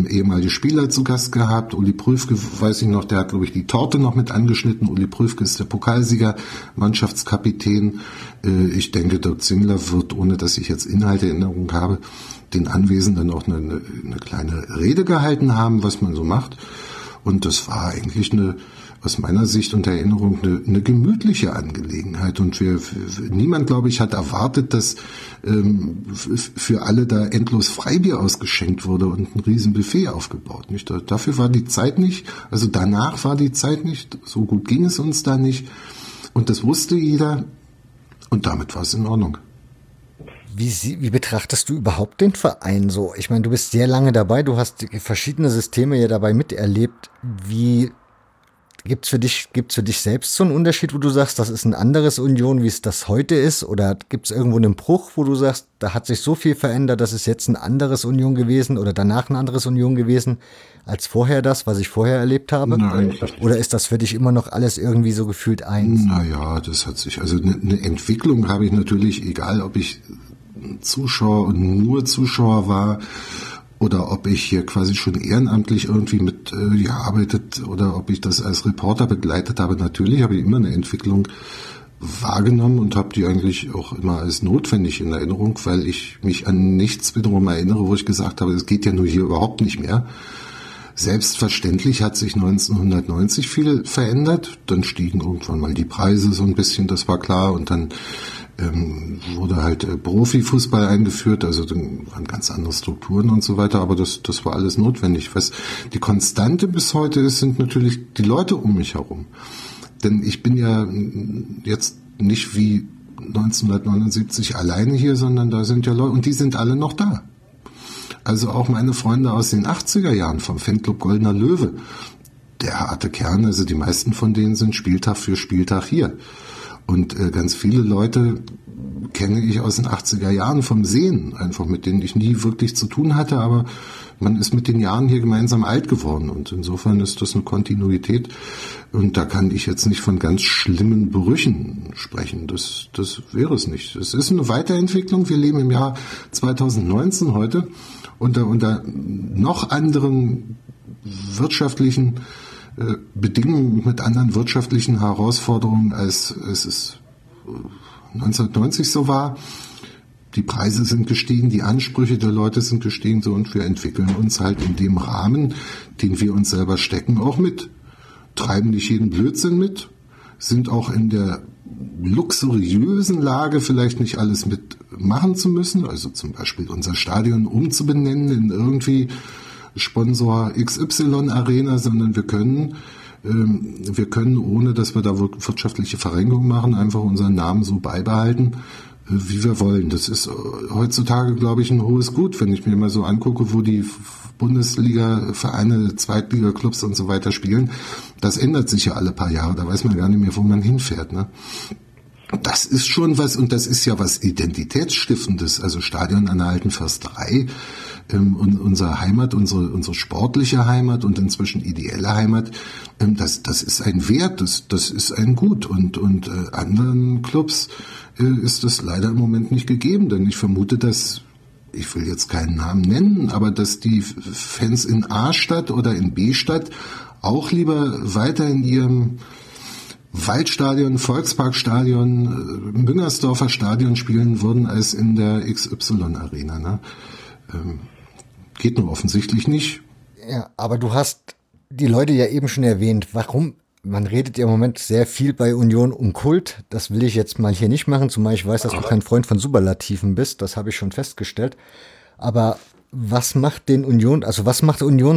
ehemalige Spieler zu Gast gehabt, Uli Prüfke, weiß ich noch, der hat, glaube ich, die Torte noch mit angeschnitten, Uli Prüfke ist der Pokalsieger, Mannschaftskapitän, ich denke, Dirk Zingler wird, ohne dass ich jetzt Inhalte in Erinnerung habe, den Anwesenden auch eine kleine Rede gehalten haben, was man so macht und das war eigentlich aus meiner Sicht und Erinnerung eine gemütliche Angelegenheit. Und niemand, glaube ich, hat erwartet, dass für alle da endlos Freibier ausgeschenkt wurde und ein Riesenbuffet aufgebaut. Nicht? Dafür war die Zeit nicht, also danach war die Zeit nicht, so gut ging es uns da nicht. Und das wusste jeder und damit war es in Ordnung. Wie betrachtest du überhaupt den Verein so? Ich meine, du bist sehr lange dabei, du hast verschiedene Systeme ja dabei miterlebt, Gibt's für dich selbst so einen Unterschied, wo du sagst, das ist ein anderes Union, wie es das heute ist? Oder gibt es irgendwo einen Bruch, wo du sagst, da hat sich so viel verändert, das ist jetzt ein anderes Union gewesen oder danach ein anderes Union gewesen als vorher das, was ich vorher erlebt habe? Nein. Oder ist das für dich immer noch alles irgendwie so gefühlt eins? Naja, das hat sich, also eine Entwicklung habe ich natürlich, egal ob ich Zuschauer und nur Zuschauer war, oder ob ich hier quasi schon ehrenamtlich irgendwie mit gearbeitet oder ob ich das als Reporter begleitet habe. Natürlich habe ich immer eine Entwicklung wahrgenommen und habe die eigentlich auch immer als notwendig in Erinnerung, weil ich mich an nichts wiederum erinnere, wo ich gesagt habe, es geht ja nur hier überhaupt nicht mehr. Selbstverständlich hat sich 1990 viel verändert. Dann stiegen irgendwann mal die Preise so ein bisschen, das war klar. Und dann wurde halt Profifußball eingeführt, also dann waren ganz andere Strukturen und so weiter, aber das war alles notwendig. Was die Konstante bis heute ist, sind natürlich die Leute um mich herum. Denn ich bin ja jetzt nicht wie 1979 alleine hier, sondern da sind ja Leute und die sind alle noch da. Also auch meine Freunde aus den 80er Jahren vom Fanclub Goldener Löwe, der harte Kern, also die meisten von denen sind Spieltag für Spieltag hier. Und ganz viele Leute kenne ich aus den 80er Jahren vom Sehen, einfach mit denen ich nie wirklich zu tun hatte, aber man ist mit den Jahren hier gemeinsam alt geworden und insofern ist das eine Kontinuität und da kann ich jetzt nicht von ganz schlimmen Brüchen sprechen, das wäre es nicht. Es ist eine Weiterentwicklung, wir leben im Jahr 2019 heute unter noch anderen wirtschaftlichen Bedingungen, mit anderen wirtschaftlichen Herausforderungen, als es ist 1990 so war. Die Preise sind gestiegen, die Ansprüche der Leute sind gestiegen, so, und wir entwickeln uns halt in dem Rahmen, den wir uns selber stecken, auch mit. Treiben nicht jeden Blödsinn mit, sind auch in der luxuriösen Lage, vielleicht nicht alles mitmachen zu müssen, also zum Beispiel unser Stadion umzubenennen in irgendwie Sponsor XY Arena, sondern wir können, ohne dass wir da wirtschaftliche Verrenkung machen, einfach unseren Namen so beibehalten, wie wir wollen. Das ist heutzutage, glaube ich, ein hohes Gut, wenn ich mir mal so angucke, wo die Bundesliga-Vereine, Zweitliga-Clubs und so weiter spielen. Das ändert sich ja alle paar Jahre, da weiß man gar nicht mehr, wo man hinfährt, ne? Das ist schon was, und das ist ja was Identitätsstiftendes, also Stadion an der Alten Försterei, und unsere Heimat, unsere sportliche Heimat und inzwischen ideelle Heimat, das ist ein Wert, das ist ein Gut, und anderen Clubs ist das leider im Moment nicht gegeben, denn ich vermute, dass, ich will jetzt keinen Namen nennen, aber dass die Fans in A-Stadt oder in B-Stadt auch lieber weiter in ihrem Waldstadion, Volksparkstadion, Müngersdorfer Stadion spielen würden, als in der XY-Arena. Ne? Geht nur offensichtlich nicht. Ja, aber du hast die Leute ja eben schon erwähnt. Warum? Man redet ja im Moment sehr viel bei Union um Kult. Das will ich jetzt mal hier nicht machen, zumal ich weiß, dass du kein Freund von Superlativen bist. Das habe ich schon festgestellt. Aber was macht Union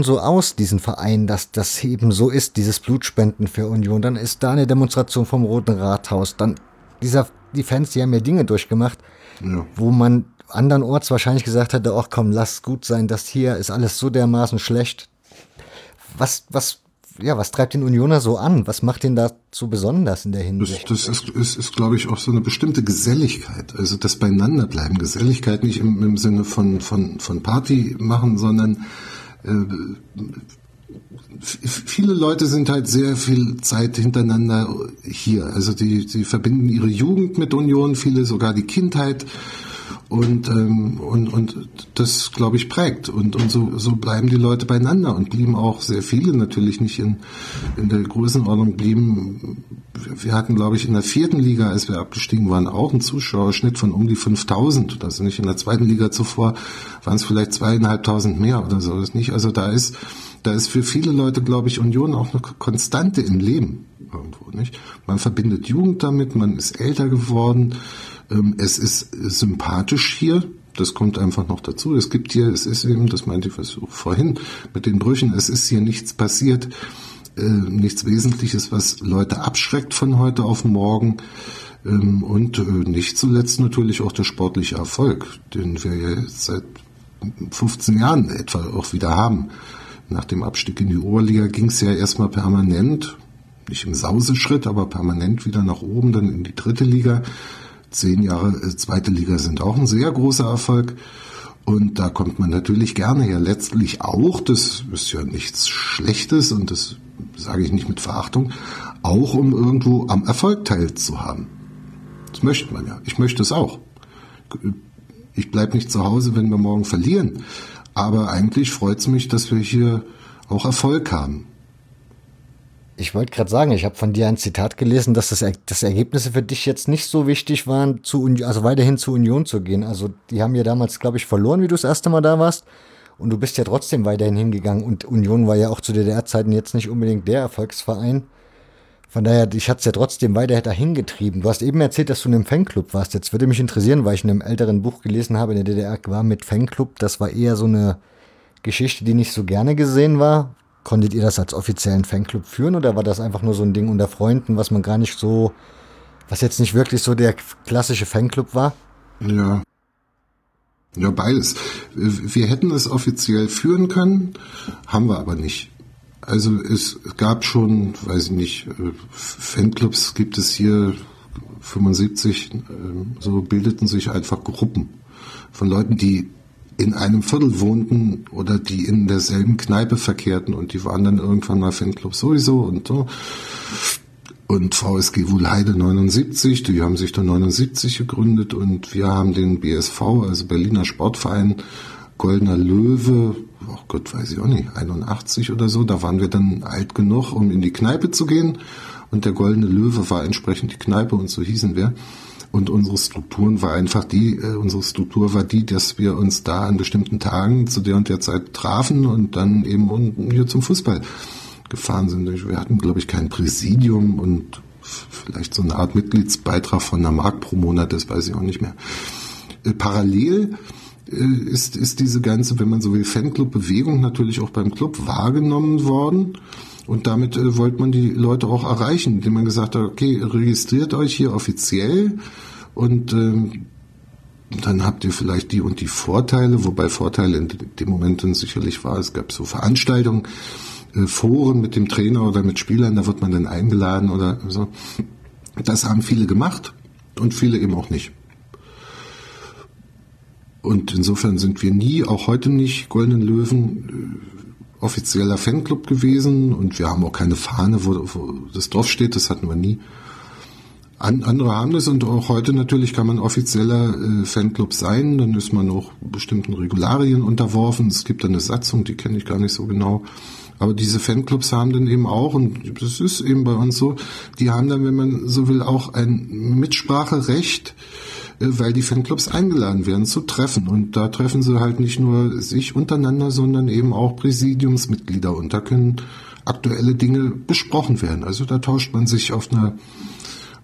so aus, diesen Verein, dass das eben so ist, dieses Blutspenden für Union? Dann ist da eine Demonstration vom Roten Rathaus. Dann die Fans, die haben ja Dinge durchgemacht, ja, wo man andernorts wahrscheinlich gesagt hätte, ach komm, lass gut sein, das hier ist alles so dermaßen schlecht. Was treibt den Unioner so an? Was macht den da so besonders in der Hinsicht? Das ist, glaube ich, auch so eine bestimmte Geselligkeit. Also das Beieinanderbleiben. Geselligkeit nicht im Sinne von Party machen, sondern viele Leute sind halt sehr viel Zeit hintereinander hier. Also die verbinden ihre Jugend mit Union, viele sogar die Kindheit. Und das, glaube ich, prägt. Und so bleiben die Leute beieinander und blieben auch sehr viele natürlich nicht in der Größenordnung blieben. Wir hatten, glaube ich, in der 4. Liga, als wir abgestiegen waren, auch einen Zuschauerschnitt von um die 5.000. Also nicht in der 2. Liga zuvor, waren es vielleicht 2.500 mehr oder so. Das nicht. Also da ist für viele Leute, glaube ich, Union auch eine Konstante im Leben irgendwo, nicht? Man verbindet Jugend damit, man ist älter geworden. Es ist sympathisch hier, das kommt einfach noch dazu. Es ist eben, das meinte ich vorhin mit den Brüchen, es ist hier nichts passiert, nichts Wesentliches, was Leute abschreckt von heute auf morgen. Und nicht zuletzt natürlich auch der sportliche Erfolg, den wir ja jetzt seit 15 Jahren etwa auch wieder haben. Nach dem Abstieg in die Oberliga ging es ja erstmal permanent, nicht im Sauseschritt, aber permanent wieder nach oben, dann in die 3. Liga. 10 Jahre 2. Liga sind auch ein sehr großer Erfolg und da kommt man natürlich gerne her. Letztlich auch, das ist ja nichts Schlechtes und das sage ich nicht mit Verachtung, auch um irgendwo am Erfolg teilzuhaben. Das möchte man ja. Ich möchte es auch. Ich bleibe nicht zu Hause, wenn wir morgen verlieren, aber eigentlich freut es mich, dass wir hier auch Erfolg haben. Ich wollte gerade sagen, ich habe von dir ein Zitat gelesen, dass das Ergebnisse für dich jetzt nicht so wichtig waren, also weiterhin zu Union zu gehen. Also die haben ja damals, glaube ich, verloren, wie du das erste Mal da warst. Und du bist ja trotzdem weiterhin hingegangen. Und Union war ja auch zu DDR-Zeiten jetzt nicht unbedingt der Erfolgsverein. Von daher, ich hatte es ja trotzdem weiter dahin getrieben. Du hast eben erzählt, dass du in einem Fanclub warst. Jetzt würde mich interessieren, weil ich in einem älteren Buch gelesen habe, in der DDR war mit Fanclub. Das war eher so eine Geschichte, die nicht so gerne gesehen war. Konntet ihr das als offiziellen Fanclub führen oder war das einfach nur so ein Ding unter Freunden, was jetzt nicht wirklich so der klassische Fanclub war? Ja. Ja, beides. Wir hätten es offiziell führen können, haben wir aber nicht. Also es gab schon, weiß ich nicht, Fanclubs gibt es hier 75, so bildeten sich einfach Gruppen von Leuten, die in einem Viertel wohnten oder die in derselben Kneipe verkehrten, und die waren dann irgendwann mal Fanclub sowieso und so. Und VSG Wuhlheide 79, die haben sich dann 79 gegründet, und wir haben den BSV, also Berliner Sportverein, Goldener Löwe, oh Gott, weiß ich auch nicht, 81 oder so, da waren wir dann alt genug, um in die Kneipe zu gehen, und der Goldene Löwe war entsprechend die Kneipe, und so hießen wir. Und unsere Strukturen war einfach die, dass wir uns da an bestimmten Tagen zu der und der Zeit trafen und dann eben hier zum Fußball gefahren sind. Wir hatten, glaube ich, kein Präsidium und vielleicht so eine Art Mitgliedsbeitrag von einer Mark pro Monat, das weiß ich auch nicht mehr. Parallel ist diese ganze, wenn man so will, Fanclub-Bewegung natürlich auch beim Club wahrgenommen worden. Und damit wollte man die Leute auch erreichen, indem man gesagt hat, okay, registriert euch hier offiziell und dann habt ihr vielleicht die und die Vorteile, wobei Vorteile in dem Moment dann sicherlich war, es gab so Veranstaltungen, Foren mit dem Trainer oder mit Spielern, da wird man dann eingeladen oder so. Das haben viele gemacht und viele eben auch nicht. Und insofern sind wir nie, auch heute nicht, Goldenen Löwen, offizieller Fanclub gewesen, und wir haben auch keine Fahne, wo das drauf steht, das hatten wir nie. Andere haben das, und auch heute natürlich kann man offizieller Fanclub sein, dann ist man auch bestimmten Regularien unterworfen, es gibt eine Satzung, die kenne ich gar nicht so genau, aber diese Fanclubs haben dann eben auch, und das ist eben bei uns so, die haben dann, wenn man so will, auch ein Mitspracherecht, weil die Fanclubs eingeladen werden zu treffen. Und da treffen sie halt nicht nur sich untereinander, sondern eben auch Präsidiumsmitglieder. Und da können aktuelle Dinge besprochen werden. Also da tauscht man sich auf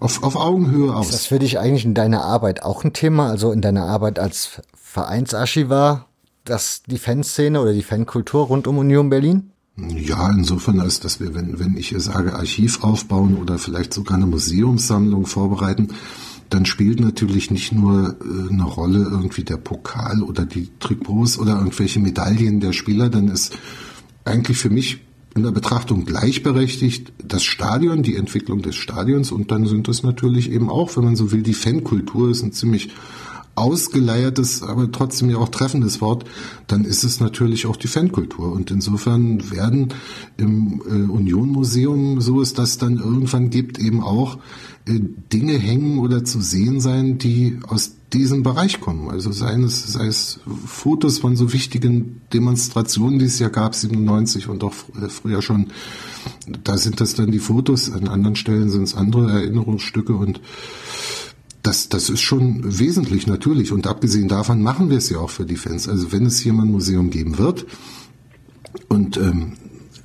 Augenhöhe aus. Ist das für dich eigentlich in deiner Arbeit auch ein Thema? Also in deiner Arbeit als Vereinsarchivar, dass die Fanszene oder die Fankultur rund um Union Berlin? Ja, insofern, als dass wir, wenn ich hier sage, Archiv aufbauen oder vielleicht sogar eine Museumssammlung vorbereiten, dann spielt natürlich nicht nur eine Rolle irgendwie der Pokal oder die Trikots oder irgendwelche Medaillen der Spieler, dann ist eigentlich für mich in der Betrachtung gleichberechtigt das Stadion, die Entwicklung des Stadions, und dann sind das natürlich eben auch, wenn man so will, die Fankultur ist ein ziemlich ausgeleiertes, aber trotzdem ja auch treffendes Wort, dann ist es natürlich auch die Fankultur. Und insofern werden im Union-Museum, so es das dann irgendwann gibt, eben auch Dinge hängen oder zu sehen sein, die aus diesem Bereich kommen. Also sei es Fotos von so wichtigen Demonstrationen, die es ja gab, 97 und auch früher schon. Da sind das dann die Fotos, an anderen Stellen sind es andere Erinnerungsstücke, und das ist schon wesentlich natürlich, und abgesehen davon machen wir es ja auch für die Fans. Also wenn es hier mal ein Museum geben wird, und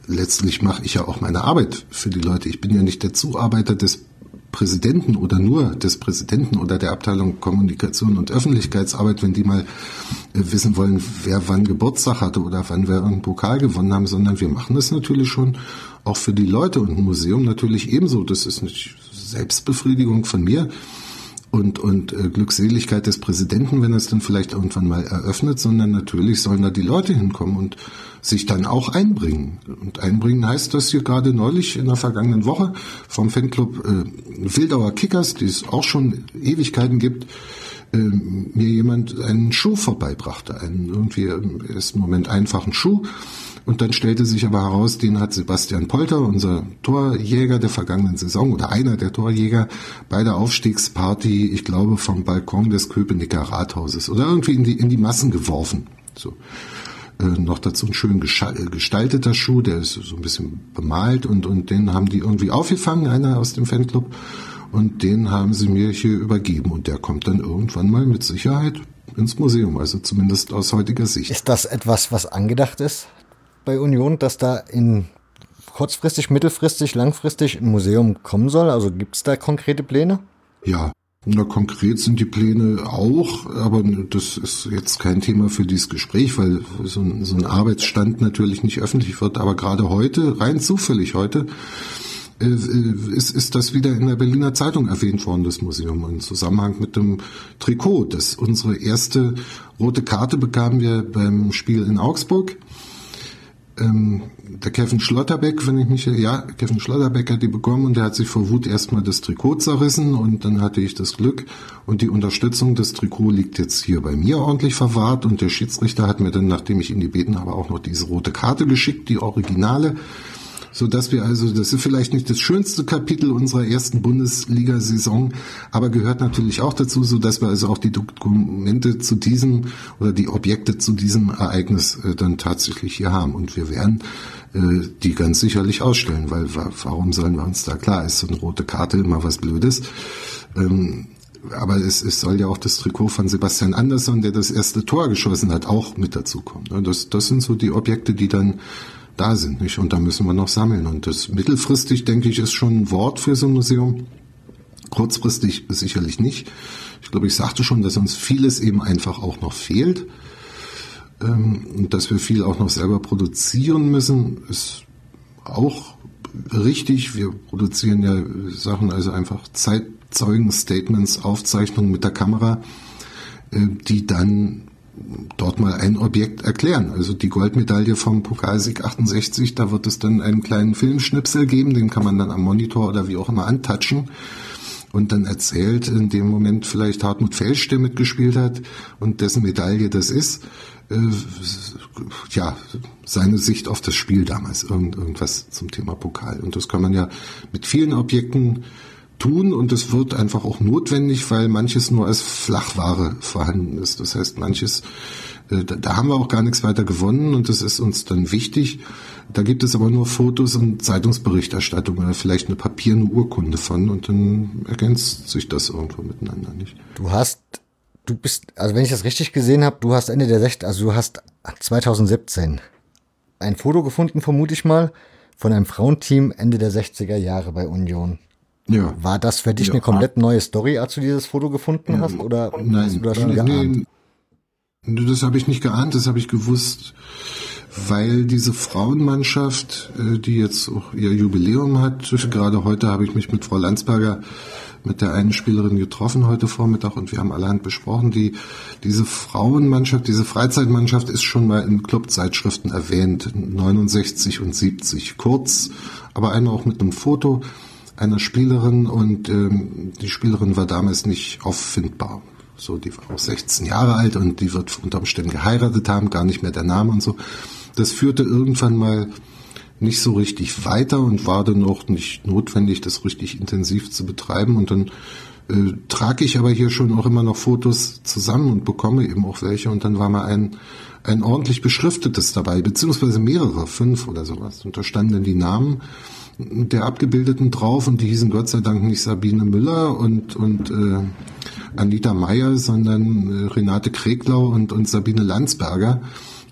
letztlich mache ich ja auch meine Arbeit für die Leute. Ich bin ja nicht der Zuarbeiter des Präsidenten oder nur des Präsidenten oder der Abteilung Kommunikation und Öffentlichkeitsarbeit, wenn die mal wissen wollen, wer wann Geburtstag hatte oder wann wir einen Pokal gewonnen haben, sondern wir machen das natürlich schon auch für die Leute, und ein Museum natürlich ebenso. Das ist eine Selbstbefriedigung von mir. Und Glückseligkeit des Präsidenten, wenn er es dann vielleicht irgendwann mal eröffnet, sondern natürlich sollen da die Leute hinkommen und sich dann auch einbringen. Und einbringen heißt, dass hier gerade neulich in der vergangenen Woche vom Fanclub Wildauer Kickers, die es auch schon Ewigkeiten gibt, mir jemand einen Schuh vorbeibrachte, einen irgendwie im ersten Moment einfachen Schuh. Und dann stellte sich aber heraus, den hat Sebastian Polter, unser Torjäger der vergangenen Saison oder einer der Torjäger, bei der Aufstiegsparty, ich glaube, vom Balkon des Köpenicker Rathauses oder irgendwie in die Massen geworfen. So. Noch dazu ein schön gestalteter Schuh, der ist so ein bisschen bemalt, und den haben die irgendwie aufgefangen, einer aus dem Fanclub, und den haben sie mir hier übergeben, und der kommt dann irgendwann mal mit Sicherheit ins Museum, also zumindest aus heutiger Sicht. Ist das etwas, was angedacht ist bei Union, dass da in kurzfristig, mittelfristig, langfristig ein Museum kommen soll? Also gibt es da konkrete Pläne? Ja, na, konkret sind die Pläne auch, aber das ist jetzt kein Thema für dieses Gespräch, weil so ein Arbeitsstand natürlich nicht öffentlich wird. Aber gerade heute, rein zufällig heute, ist das wieder in der Berliner Zeitung erwähnt worden, das Museum, im Zusammenhang mit dem Trikot. Das unsere erste rote Karte bekamen wir beim Spiel in Augsburg. der Kevin Schlotterbeck, wenn ich mich, ja, Kevin Schlotterbeck hat die bekommen und der hat sich vor Wut erstmal das Trikot zerrissen und dann hatte ich das Glück und die Unterstützung, das Trikot liegt jetzt hier bei mir ordentlich verwahrt und der Schiedsrichter hat mir dann, nachdem ich ihn gebeten habe, auch noch diese rote Karte geschickt, die Originale, so dass wir also, das ist vielleicht nicht das schönste Kapitel unserer ersten Bundesliga-Saison, aber gehört natürlich auch dazu, so dass wir also auch die Dokumente zu diesem oder die Objekte zu diesem Ereignis dann tatsächlich hier haben. Und wir werden die ganz sicherlich ausstellen, weil warum sollen wir uns da, klar, ist so eine rote Karte immer was Blödes. Aber es soll ja auch das Trikot von Sebastian Andersson, der das erste Tor geschossen hat, auch mit dazukommen. Das sind so die Objekte, die dann da sind, nicht? Und da müssen wir noch sammeln. Und das mittelfristig, denke ich, ist schon ein Wort für so ein Museum. Kurzfristig sicherlich nicht. Ich glaube, ich sagte schon, dass uns vieles eben einfach auch noch fehlt. Und dass wir viel auch noch selber produzieren müssen, ist auch richtig. Wir produzieren ja Sachen, also einfach Zeitzeugen, Statements, Aufzeichnungen mit der Kamera, die dann dort mal ein Objekt erklären. Also die Goldmedaille vom Pokalsieg 68, da wird es dann einen kleinen Filmschnipsel geben, den kann man dann am Monitor oder wie auch immer antatschen und dann erzählt in dem Moment vielleicht Hartmut Felsch, der mitgespielt hat und dessen Medaille das ist, ja, seine Sicht auf das Spiel damals, irgendwas zum Thema Pokal. Und das kann man ja mit vielen Objekten tun und es wird einfach auch notwendig, weil manches nur als Flachware vorhanden ist. Das heißt, manches, da haben wir auch gar nichts weiter gewonnen und das ist uns dann wichtig. Da gibt es aber nur Fotos und Zeitungsberichterstattung oder vielleicht eine Papier, eine Urkunde von und dann ergänzt sich das irgendwo miteinander, nicht? Also wenn ich das richtig gesehen habe, du hast 2017 ein Foto gefunden, vermute ich mal, von einem Frauenteam Ende der 60er Jahre bei Union. Ja. War das für dich eine komplett neue Story, als du dieses Foto gefunden hast? Oder hast du das schon geahnt? Nee, das habe ich nicht geahnt, das habe ich gewusst, weil diese Frauenmannschaft, die jetzt auch ihr Jubiläum hat, gerade heute habe ich mich mit Frau Landsberger, mit der einen Spielerin getroffen heute Vormittag und wir haben allerhand besprochen, diese Frauenmannschaft, diese Freizeitmannschaft ist schon mal in Clubzeitschriften erwähnt, 69 und 70, kurz, aber einmal auch mit einem Foto einer Spielerin und die Spielerin war damals nicht auffindbar. So, die war auch 16 Jahre alt und die wird unter Umständen geheiratet haben, gar nicht mehr der Name und so. Das führte irgendwann mal nicht so richtig weiter und war dann auch nicht notwendig, das richtig intensiv zu betreiben. Und dann trage ich aber hier schon auch immer noch Fotos zusammen und bekomme eben auch welche. Und dann war mal ein ordentlich beschriftetes dabei, beziehungsweise mehrere, 5 oder sowas. Und da standen dann die Namen der Abgebildeten drauf und die hießen Gott sei Dank nicht Sabine Müller und Anita Meyer, sondern Renate Kreglau und Sabine Landsberger.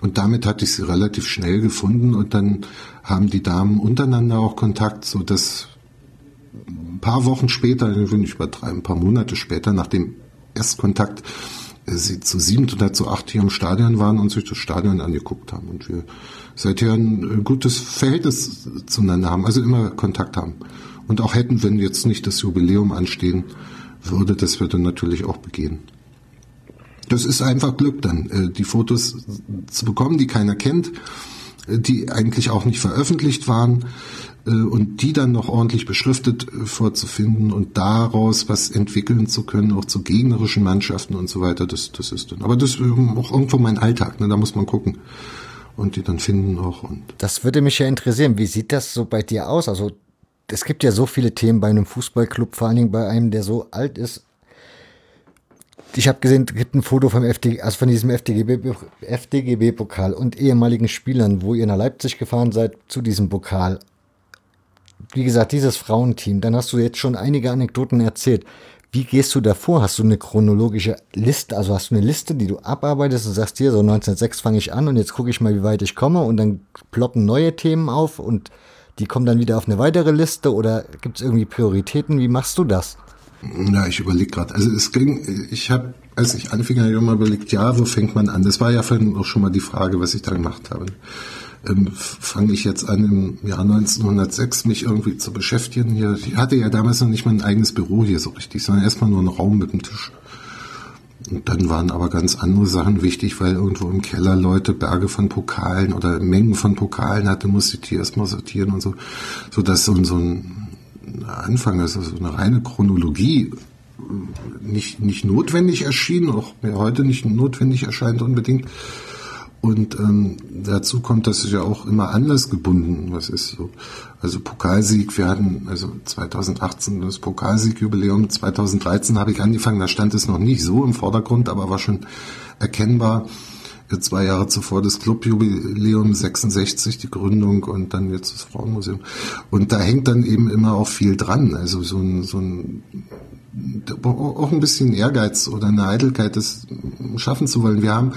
Und damit hatte ich sie relativ schnell gefunden und dann haben die Damen untereinander auch Kontakt, so dass ein paar Wochen später, ich will nicht übertreiben, ein paar Monate später, nach dem Erstkontakt, sie zu 7 oder zu 8 hier im Stadion waren und sich das Stadion angeguckt haben und wir seither ein gutes Verhältnis zueinander haben, also immer Kontakt haben und auch hätten, wenn jetzt nicht das Jubiläum anstehen würde, das wir dann natürlich auch begehen. Das ist einfach Glück dann, die Fotos zu bekommen, die keiner kennt, die eigentlich auch nicht veröffentlicht waren und die dann noch ordentlich beschriftet vorzufinden und daraus was entwickeln zu können, auch zu gegnerischen Mannschaften und so weiter, das ist dann. Aber das ist auch irgendwo mein Alltag, ne? Da muss man gucken und die dann finden auch. Und das würde mich ja interessieren, wie sieht das so bei dir aus? Also es gibt ja so viele Themen bei einem Fußballclub, vor allen Dingen bei einem, der so alt ist. Ich habe gesehen, es gibt ein Foto vom FDGB-Pokal und ehemaligen Spielern, wo ihr nach Leipzig gefahren seid zu diesem Pokal. Wie gesagt, dieses Frauenteam, dann hast du jetzt schon einige Anekdoten erzählt. Wie gehst du davor? Hast du eine chronologische Liste? Also hast du eine Liste, die du abarbeitest und sagst hier, so 1906 fange ich an und jetzt gucke ich mal, wie weit ich komme und dann ploppen neue Themen auf und die kommen dann wieder auf eine weitere Liste oder gibt es irgendwie Prioritäten? Wie machst du das? Na, ich überlege gerade. Also als ich anfing, habe ich immer überlegt, ja, wo fängt man an? Das war ja vorhin auch schon mal die Frage, was ich da gemacht habe. Fange ich jetzt an, im Jahr 1906 mich irgendwie zu beschäftigen? Hier, ich hatte ja damals noch nicht mein eigenes Büro hier so richtig, sondern erstmal nur einen Raum mit dem Tisch. Und dann waren aber ganz andere Sachen wichtig, weil irgendwo im Keller Leute Berge von Pokalen oder Mengen von Pokalen hatte, musste ich die erstmal sortieren und so, sodass so ein Anfang ist, also eine reine Chronologie nicht notwendig erschien, auch mir heute nicht notwendig erscheint unbedingt. Und dazu kommt, dass es ja auch immer anlassgebunden was ist. So. Also Pokalsieg, wir hatten also 2018 das Pokalsiegjubiläum, 2013 habe ich angefangen, da stand es noch nicht so im Vordergrund, aber war schon erkennbar. 2 Jahre zuvor das Clubjubiläum 66, die Gründung und dann jetzt das Frauenmuseum. Und da hängt dann eben immer auch viel dran. Also so ein auch ein bisschen Ehrgeiz oder eine Eitelkeit, das schaffen zu wollen. Wir haben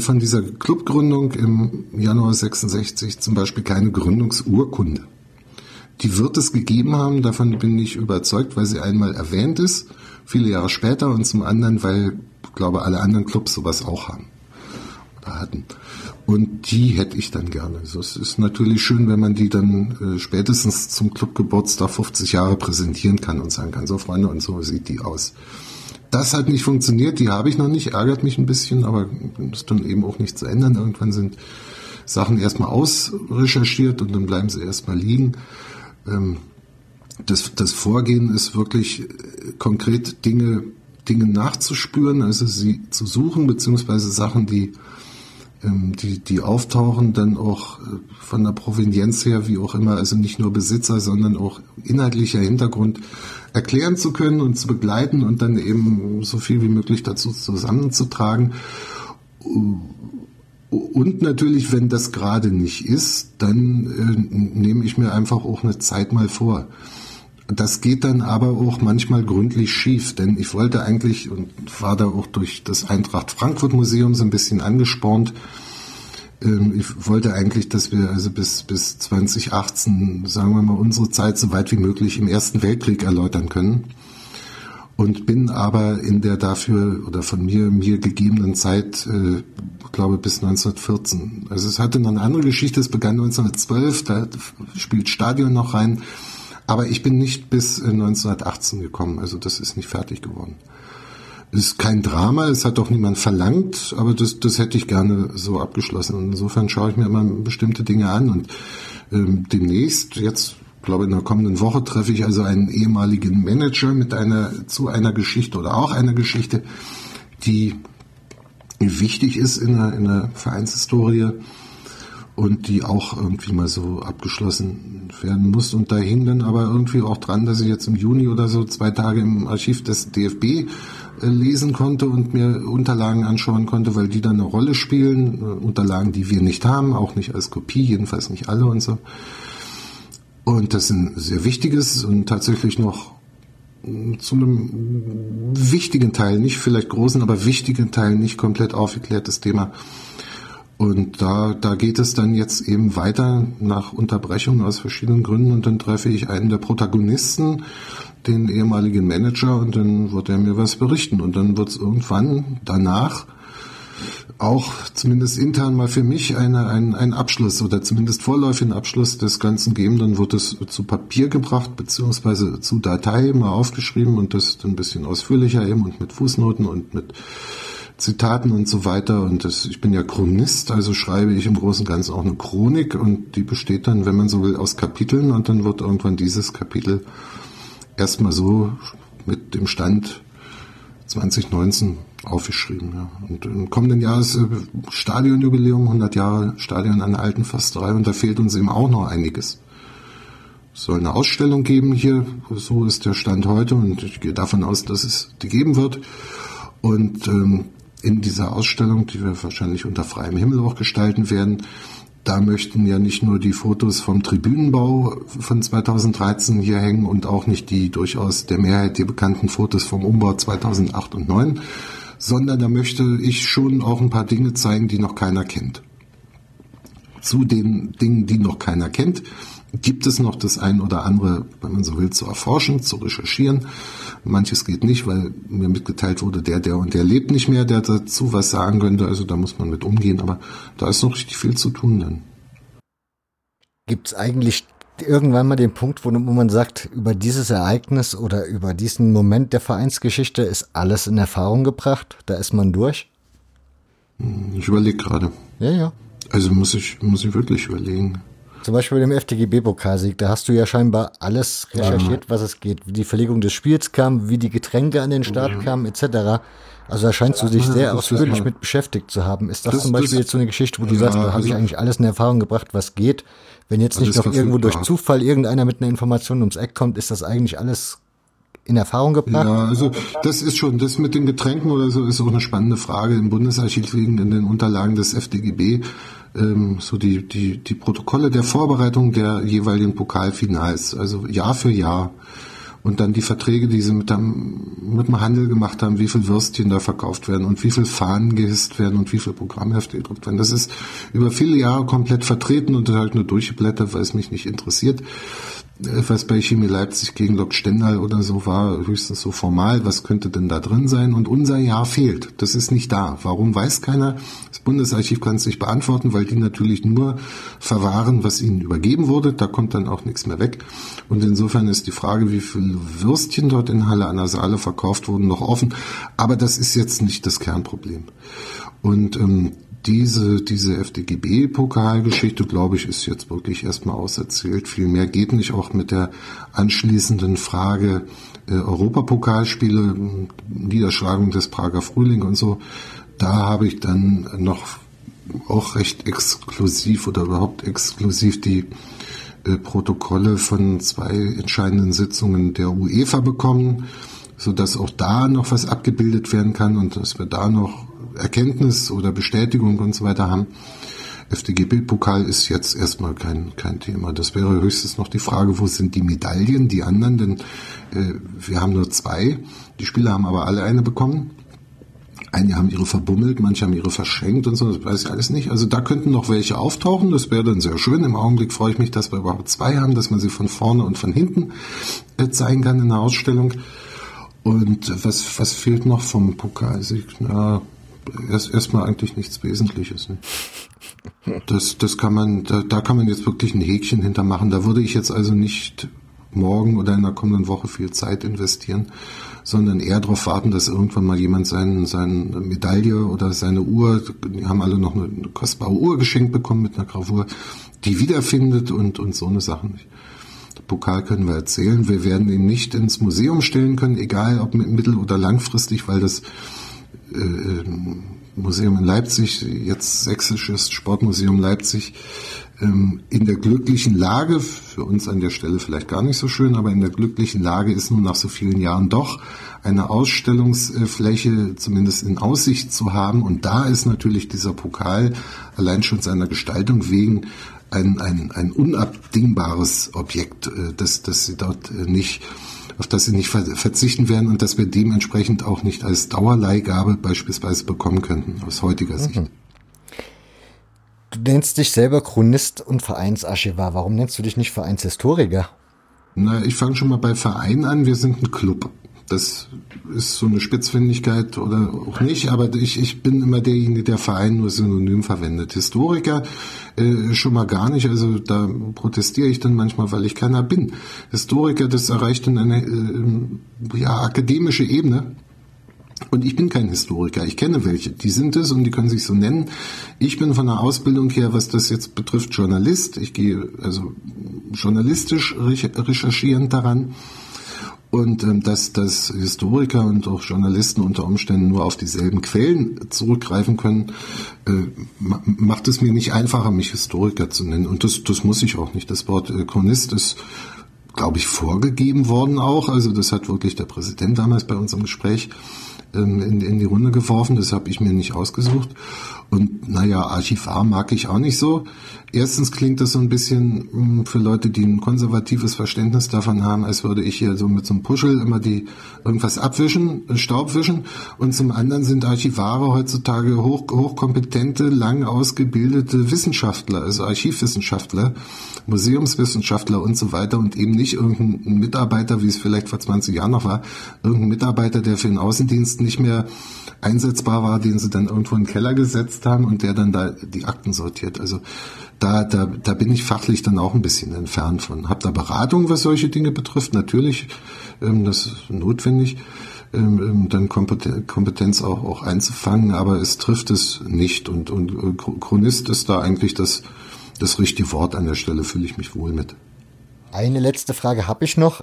von dieser Clubgründung im Januar 66 zum Beispiel keine Gründungsurkunde. Die wird es gegeben haben, davon bin ich überzeugt, weil sie einmal erwähnt ist, viele Jahre später, und zum anderen, weil, ich glaube, alle anderen Clubs sowas auch haben oder hatten. Und die hätte ich dann gerne. Also es ist natürlich schön, wenn man die dann spätestens zum Clubgeburtstag 50 Jahre präsentieren kann und sagen kann, so Freunde, und so sieht die aus. Das hat nicht funktioniert, die habe ich noch nicht, ärgert mich ein bisschen, aber ist dann eben auch nicht zu ändern. Irgendwann sind Sachen erstmal ausrecherchiert und dann bleiben sie erstmal liegen. Das Vorgehen ist wirklich konkret Dinge nachzuspüren, also sie zu suchen, beziehungsweise Sachen, die auftauchen, dann auch von der Provenienz her, wie auch immer, also nicht nur Besitzer, sondern auch inhaltlicher Hintergrund erklären zu können und zu begleiten und dann eben so viel wie möglich dazu zusammenzutragen. Und natürlich, wenn das gerade nicht ist, dann nehme ich mir einfach auch eine Zeit mal vor. Das geht dann aber auch manchmal gründlich schief, denn ich wollte eigentlich und war da auch durch das Eintracht Frankfurt Museum so ein bisschen angespornt. Ich wollte eigentlich, dass wir also bis 2018, sagen wir mal, unsere Zeit so weit wie möglich im Ersten Weltkrieg erläutern können. Und bin aber in der dafür oder von mir gegebenen Zeit, glaube bis 1914. Also es hatte noch eine andere Geschichte, es begann 1912, da spielt Stadion noch rein. Aber ich bin nicht bis 1918 gekommen, also das ist nicht fertig geworden. Es ist kein Drama, es hat auch niemand verlangt, aber das hätte ich gerne so abgeschlossen. Und insofern schaue ich mir immer bestimmte Dinge an und demnächst, jetzt glaube in der kommenden Woche, treffe ich also einen ehemaligen Manager zu einer Geschichte oder auch einer Geschichte, die wichtig ist in der Vereinshistorie. Und die auch irgendwie mal so abgeschlossen werden muss. Und da hing dann aber irgendwie auch dran, dass ich jetzt im Juni oder so 2 Tage im Archiv des DFB lesen konnte und mir Unterlagen anschauen konnte, weil die dann eine Rolle spielen. Unterlagen, die wir nicht haben, auch nicht als Kopie, jedenfalls nicht alle und so. Und das ist ein sehr wichtiges und tatsächlich noch zu einem wichtigen Teil, nicht vielleicht großen, aber wichtigen Teil nicht komplett aufgeklärtes Thema. Und da geht es dann jetzt eben weiter nach Unterbrechung aus verschiedenen Gründen und dann treffe ich einen der Protagonisten, den ehemaligen Manager, und dann wird er mir was berichten. Und dann wird es irgendwann danach auch zumindest intern mal für mich einen Abschluss oder zumindest vorläufigen Abschluss des Ganzen geben. Dann wird es zu Papier gebracht beziehungsweise zu Datei mal aufgeschrieben und das ein bisschen ausführlicher eben und mit Fußnoten und mit Zitaten und so weiter. Und ich bin ja Chronist, also schreibe ich im Großen und Ganzen auch eine Chronik und die besteht dann, wenn man so will, aus Kapiteln und dann wird irgendwann dieses Kapitel erstmal so mit dem Stand 2019 aufgeschrieben. Ja. Und im kommenden Jahr ist Stadionjubiläum, 100 Jahre Stadion an der alten Försterei und da fehlt uns eben auch noch einiges. Es soll eine Ausstellung geben hier, so ist der Stand heute und ich gehe davon aus, dass es die geben wird. Und in dieser Ausstellung, die wir wahrscheinlich unter freiem Himmel auch gestalten werden, da möchten ja nicht nur die Fotos vom Tribünenbau von 2013 hier hängen und auch nicht die durchaus der Mehrheit der bekannten Fotos vom Umbau 2008 und 2009, sondern da möchte ich schon auch ein paar Dinge zeigen, die noch keiner kennt. Zu den Dingen, die noch keiner kennt, gibt es noch das ein oder andere, wenn man so will, zu erforschen, zu recherchieren. Manches geht nicht, weil mir mitgeteilt wurde, der und der lebt nicht mehr, der dazu was sagen könnte. Also da muss man mit umgehen, aber da ist noch richtig viel zu tun dann. Gibt es eigentlich irgendwann mal den Punkt, wo man sagt, über dieses Ereignis oder über diesen Moment der Vereinsgeschichte ist alles in Erfahrung gebracht? Da ist man durch? Ich überlege gerade. Ja, ja. Also muss ich wirklich überlegen. Zum Beispiel bei dem FDGB-Pokalsieg, da hast du ja scheinbar alles recherchiert, was es geht. Wie die Verlegung des Spiels kam, wie die Getränke an den Start kamen, etc. Also da scheinst du dich sehr ausführlich mit beschäftigt zu haben. Ist das zum Beispiel jetzt so eine Geschichte, wo du sagst, da habe ich eigentlich alles in Erfahrung gebracht, was geht? Wenn jetzt nicht noch irgendwo durch Zufall irgendeiner mit einer Information ums Eck kommt, ist das eigentlich alles in Erfahrung gebracht? Ja, also das ist schon, das mit den Getränken oder so ist auch eine spannende Frage. Im Bundesarchiv liegen in den Unterlagen des FDGB so die Protokolle der Vorbereitung der jeweiligen Pokalfinals, also Jahr für Jahr. Und dann die Verträge, die sie mit dem Handel gemacht haben, wie viel Würstchen da verkauft werden und wie viel Fahnen gehisst werden und wie viel Programmhefte gedruckt werden. Das ist über viele Jahre komplett vertreten und halt nur durchgeblättert, weil es mich nicht interessiert. Was bei Chemie Leipzig gegen Lok Stendal oder so war, höchstens so formal, was könnte denn da drin sein? Und unser Jahr fehlt. Das ist nicht da. Warum, weiß keiner. Das Bundesarchiv kann es nicht beantworten, weil die natürlich nur verwahren, was ihnen übergeben wurde. Da kommt dann auch nichts mehr weg. Und insofern ist die Frage, wie viele Würstchen dort in Halle an der Saale verkauft wurden, noch offen. Aber das ist jetzt nicht das Kernproblem. Und diese FDGB-Pokalgeschichte, glaube ich, ist jetzt wirklich erstmal auserzählt. Viel mehr geht nicht, auch mit der anschließenden Frage Europapokalspiele, Niederschlagung des Prager Frühling und so. Da habe ich dann noch auch recht exklusiv oder überhaupt exklusiv die Protokolle von 2 entscheidenden Sitzungen der UEFA bekommen, sodass auch da noch was abgebildet werden kann und dass wir da noch Erkenntnis oder Bestätigung und so weiter haben. FDGB-Pokal ist jetzt erstmal kein Thema. Das wäre höchstens noch die Frage, wo sind die Medaillen, die anderen, denn wir haben nur 2. Die Spieler haben aber alle eine bekommen. Einige haben ihre verbummelt, manche haben ihre verschenkt und so, das weiß ich alles nicht. Also da könnten noch welche auftauchen, das wäre dann sehr schön. Im Augenblick freue ich mich, dass wir überhaupt 2 haben, dass man sie von vorne und von hinten zeigen kann in der Ausstellung. Und was fehlt noch vom Pokalsieg? Na, erstmal eigentlich nichts Wesentliches. Ne? Das kann man, da kann man jetzt wirklich ein Häkchen hintermachen. Da würde ich jetzt also nicht morgen oder in der kommenden Woche viel Zeit investieren, sondern eher darauf warten, dass irgendwann mal jemand seine Medaille oder seine Uhr, die haben alle noch eine kostbare Uhr geschenkt bekommen mit einer Gravur, die wiederfindet und so eine Sache nicht. Pokal können wir erzählen. Wir werden ihn nicht ins Museum stellen können, egal ob mittel- oder langfristig, weil das Museum in Leipzig, jetzt Sächsisches Sportmuseum Leipzig, in der glücklichen Lage, für uns an der Stelle vielleicht gar nicht so schön, aber in der glücklichen Lage ist nun nach so vielen Jahren doch eine Ausstellungsfläche zumindest in Aussicht zu haben. Und da ist natürlich dieser Pokal allein schon seiner Gestaltung wegen ein unabdingbares Objekt, das sie dort nicht, auf das sie nicht verzichten werden und das wir dementsprechend auch nicht als Dauerleihgabe beispielsweise bekommen könnten, aus heutiger Sicht. Du nennst dich selber Chronist und Vereinsarchivar. Warum nennst du dich nicht Vereinshistoriker? Na, ich fange schon mal bei Verein an. Wir sind ein Club. Das ist so eine Spitzfindigkeit oder auch nicht, aber ich bin immer derjenige, der Verein nur synonym verwendet. Historiker schon mal gar nicht, also da protestiere ich dann manchmal, weil ich keiner bin. Historiker, das erreicht dann eine akademische Ebene. Und ich bin kein Historiker, ich kenne welche, die sind es und die können sich so nennen. Ich bin von der Ausbildung her, was das jetzt betrifft, Journalist. Ich gehe also journalistisch recherchierend daran. Und dass Historiker und auch Journalisten unter Umständen nur auf dieselben Quellen zurückgreifen können, macht es mir nicht einfacher, mich Historiker zu nennen. Und das muss ich auch nicht. Das Wort Chronist ist, glaube ich, vorgegeben worden auch. Also das hat wirklich der Präsident damals bei unserem Gespräch in die Runde geworfen. Das habe ich mir nicht ausgesucht. Und Archivar mag ich auch nicht so. Erstens klingt das so ein bisschen für Leute, die ein konservatives Verständnis davon haben, als würde ich hier so mit so einem Puschel immer irgendwas abwischen, Staub wischen. Und zum anderen sind Archivare heutzutage hochkompetente, lang ausgebildete Wissenschaftler, also Archivwissenschaftler, Museumswissenschaftler und so weiter und eben nicht nicht irgendein Mitarbeiter, wie es vielleicht vor 20 Jahren noch war, irgendein Mitarbeiter, der für den Außendienst nicht mehr einsetzbar war, den sie dann irgendwo in den Keller gesetzt haben und der dann da die Akten sortiert. Also da bin ich fachlich dann auch ein bisschen entfernt von. Hab da Beratung, was solche Dinge betrifft, natürlich, das ist notwendig, dann Kompetenz auch einzufangen, aber es trifft es nicht und Chronist ist da eigentlich das richtige Wort an der Stelle, fühle ich mich wohl mit. Eine letzte Frage habe ich noch.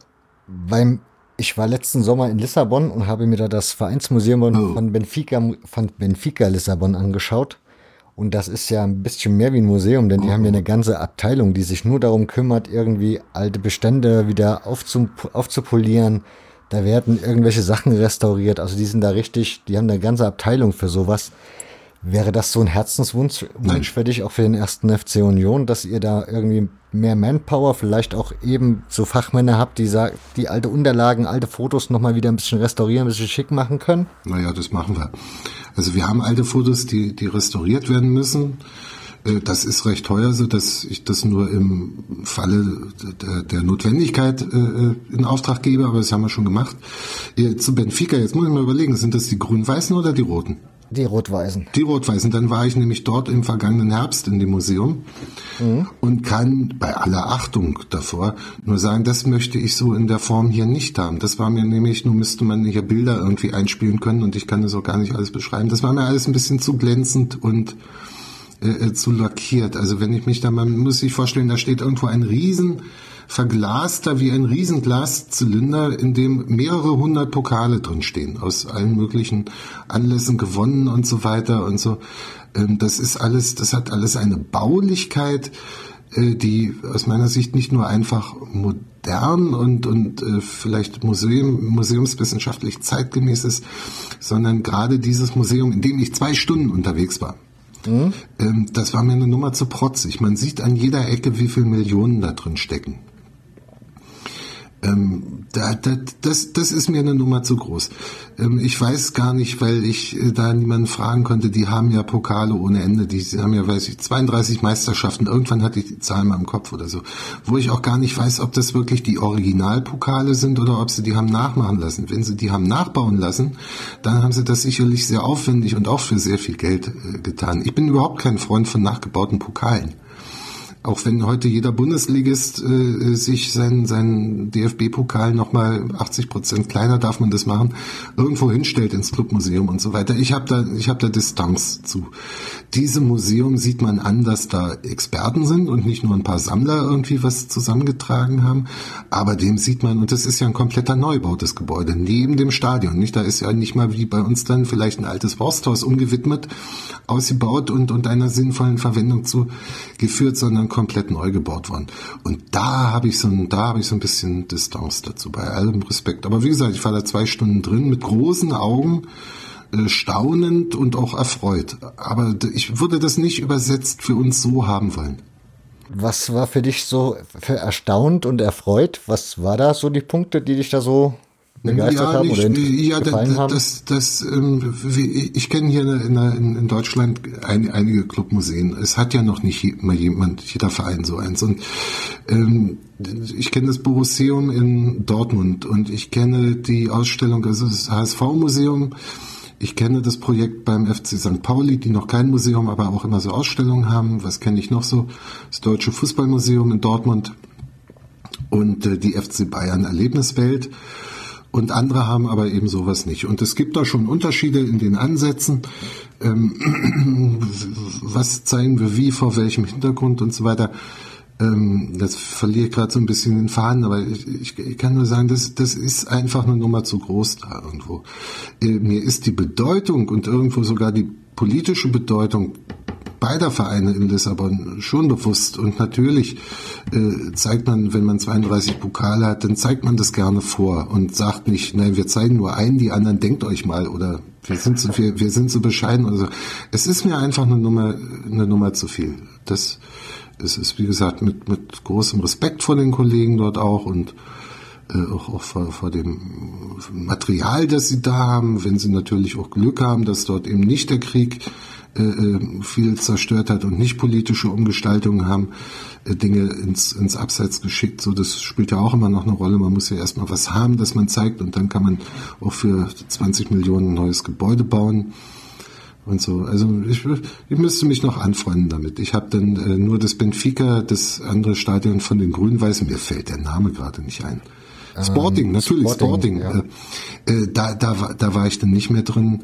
Ich war letzten Sommer in Lissabon und habe mir da das Vereinsmuseum von Benfica Lissabon angeschaut. Und das ist ja ein bisschen mehr wie ein Museum, denn die haben ja eine ganze Abteilung, die sich nur darum kümmert, irgendwie alte Bestände wieder aufzupolieren. Da werden irgendwelche Sachen restauriert. Also die sind da richtig, die haben eine ganze Abteilung für sowas. Wäre das so ein Herzenswunsch für dich, auch für den 1. FC Union, dass ihr da irgendwie mehr Manpower, vielleicht auch eben so Fachmänner habt, die sagen, die alte Unterlagen, alte Fotos nochmal wieder ein bisschen restaurieren, ein bisschen schick machen können? Naja, das machen wir. Also wir haben alte Fotos, die restauriert werden müssen. Das ist recht teuer, so dass ich das nur im Falle der Notwendigkeit in Auftrag gebe, aber das haben wir schon gemacht. Zu Benfica, jetzt muss ich mal überlegen, sind das die Grün-Weißen oder die Roten? Die Rot-Weißen. Die Rot-Weißen. Dann war ich nämlich dort im vergangenen Herbst in dem Museum und kann bei aller Achtung davor nur sagen, das möchte ich so in der Form hier nicht haben. Das war mir nämlich, nur müsste man hier Bilder irgendwie einspielen können und ich kann das auch gar nicht alles beschreiben. Das war mir alles ein bisschen zu glänzend und zu lackiert. Also wenn ich mich da, man muss sich vorstellen, da steht irgendwo ein riesen verglaster, wie ein riesen Glaszylinder, in dem mehrere hundert Pokale drin stehen, aus allen möglichen Anlässen gewonnen und so weiter und so. Das ist alles, das hat alles eine Baulichkeit, die aus meiner Sicht nicht nur einfach modern und vielleicht museumswissenschaftlich zeitgemäß ist, sondern gerade dieses Museum, in dem ich 2 Stunden unterwegs war. Das war mir eine Nummer zu protzig. Man sieht an jeder Ecke, wie viele Millionen da drin stecken. Das ist mir eine Nummer zu groß. Ich weiß gar nicht, weil ich da niemanden fragen konnte, die haben ja Pokale ohne Ende, die haben ja, weiß ich, 32 Meisterschaften, irgendwann hatte ich die Zahl mal im Kopf oder so, wo ich auch gar nicht weiß, ob das wirklich die Originalpokale sind oder ob sie die haben nachmachen lassen. Wenn sie die haben nachbauen lassen, dann haben sie das sicherlich sehr aufwendig und auch für sehr viel Geld getan. Ich bin überhaupt kein Freund von nachgebauten Pokalen. Auch wenn heute jeder Bundesligist sich seinen DFB-Pokal nochmal 80% kleiner, darf man das machen, irgendwo hinstellt ins Clubmuseum und so weiter. Ich hab da Distanz zu. Diesem Museum sieht man an, dass da Experten sind und nicht nur ein paar Sammler irgendwie was zusammengetragen haben. Aber dem sieht man, und das ist ja ein kompletter Neubau, das Gebäude, neben dem Stadion. Nicht? Da ist ja nicht mal wie bei uns dann vielleicht ein altes Forsthaus umgewidmet, ausgebaut und einer sinnvollen Verwendung zugeführt, sondern komplett neu gebaut worden. Und da habe ich so ein bisschen Distanz dazu, bei allem Respekt. Aber wie gesagt, ich war da 2 Stunden drin, mit großen Augen, staunend und auch erfreut. Aber ich würde das nicht übersetzt für uns so haben wollen. Was war für dich so für erstaunt und erfreut? Was war da so die Punkte, die dich da so begeistert haben oder gefallen haben? Ich kenne hier in Deutschland einige Clubmuseen. Es hat ja noch nicht mal jeder Verein so eins. Und ich kenne das Borusseum in Dortmund und ich kenne die Ausstellung, also das HSV-Museum. Ich kenne das Projekt beim FC St. Pauli, die noch kein Museum, aber auch immer so Ausstellungen haben. Was kenne ich noch so? Das Deutsche Fußballmuseum in Dortmund und die FC Bayern Erlebniswelt. Und andere haben aber eben sowas nicht. Und es gibt da schon Unterschiede in den Ansätzen. Was zeigen wir wie, vor welchem Hintergrund und so weiter. Das verliere ich gerade so ein bisschen den Faden, aber ich kann nur sagen, das ist einfach eine Nummer zu groß da irgendwo. Mir ist die Bedeutung und irgendwo sogar die politische Bedeutung beider Vereine in Lissabon schon bewusst und natürlich zeigt man, wenn man 32 Pokale hat, dann zeigt man das gerne vor und sagt nicht, nein, wir zeigen nur einen, die anderen denkt euch mal oder wir sind so bescheiden oder so. Es ist mir einfach eine Nummer zu viel. Das ist, wie gesagt, mit großem Respekt vor den Kollegen dort auch und auch vor dem Material, das sie da haben, wenn sie natürlich auch Glück haben, dass dort eben nicht der Krieg viel zerstört hat und nicht politische Umgestaltungen haben, Dinge ins Abseits geschickt. So, das spielt ja auch immer noch eine Rolle. Man muss ja erstmal was haben, das man zeigt, und dann kann man auch für 20 Millionen ein neues Gebäude bauen und so. Also ich müsste mich noch anfreunden damit. Ich habe dann nur das Benfica, das andere Stadion von den Grün-Weißen, mir fällt der Name gerade nicht ein. Sporting, natürlich Sporting. Ja. Da war ich dann nicht mehr drin.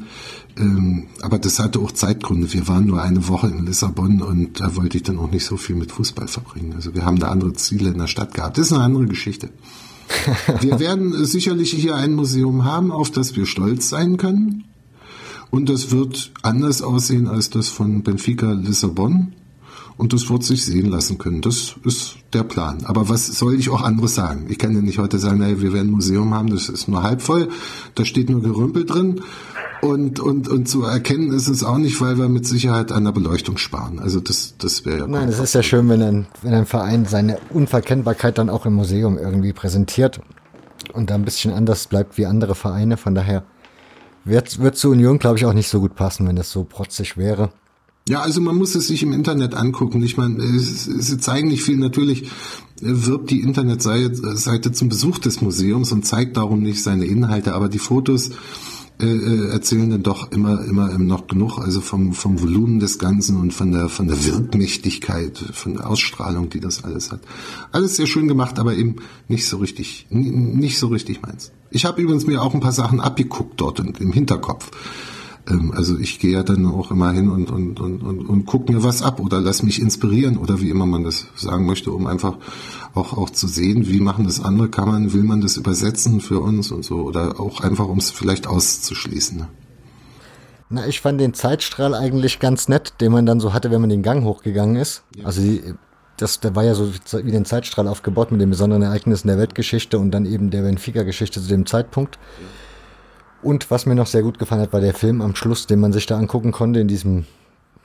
Aber das hatte auch Zeitgründe. Wir waren nur eine Woche in Lissabon und da wollte ich dann auch nicht so viel mit Fußball verbringen. Also wir haben da andere Ziele in der Stadt gehabt. Das ist eine andere Geschichte. Wir werden sicherlich hier ein Museum haben, auf das wir stolz sein können. Und das wird anders aussehen als das von Benfica Lissabon. Und das wird sich sehen lassen können. Das ist der Plan. Aber was soll ich auch anderes sagen? Ich kann ja nicht heute sagen, naja, wir werden ein Museum haben, das ist nur halb voll, da steht nur Gerümpel drin. Und zu erkennen ist es auch nicht, weil wir mit Sicherheit an der Beleuchtung sparen. Also das wäre ja... Nein, es ist ja schön, wenn ein Verein seine Unverkennbarkeit dann auch im Museum irgendwie präsentiert und da ein bisschen anders bleibt wie andere Vereine. Von daher wird zur Union, glaube ich, auch nicht so gut passen, wenn das so protzig wäre. Ja, also man muss es sich im Internet angucken. Ich meine, sie zeigen nicht viel. Natürlich wirbt die Internetseite zum Besuch des Museums und zeigt darum nicht seine Inhalte, aber die Fotos erzählen dann doch immer noch genug. Also vom Volumen des Ganzen und von der Wirkmächtigkeit, von der Ausstrahlung, die das alles hat. Alles sehr schön gemacht, aber eben nicht so richtig meins. Ich habe übrigens mir auch ein paar Sachen abgeguckt dort im Hinterkopf. Also ich gehe ja dann auch immer hin und gucke mir was ab oder lass mich inspirieren oder wie immer man das sagen möchte, um einfach auch zu sehen, wie machen das andere, will man das übersetzen für uns und so, oder auch einfach, um es vielleicht auszuschließen. Na, ich fand den Zeitstrahl eigentlich ganz nett, den man dann so hatte, wenn man den Gang hochgegangen ist. Ja. Also der war ja so wie den Zeitstrahl aufgebaut mit den besonderen Ereignissen der Weltgeschichte und dann eben der Benfica-Geschichte zu dem Zeitpunkt. Ja. Und was mir noch sehr gut gefallen hat, war der Film am Schluss, den man sich da angucken konnte in diesem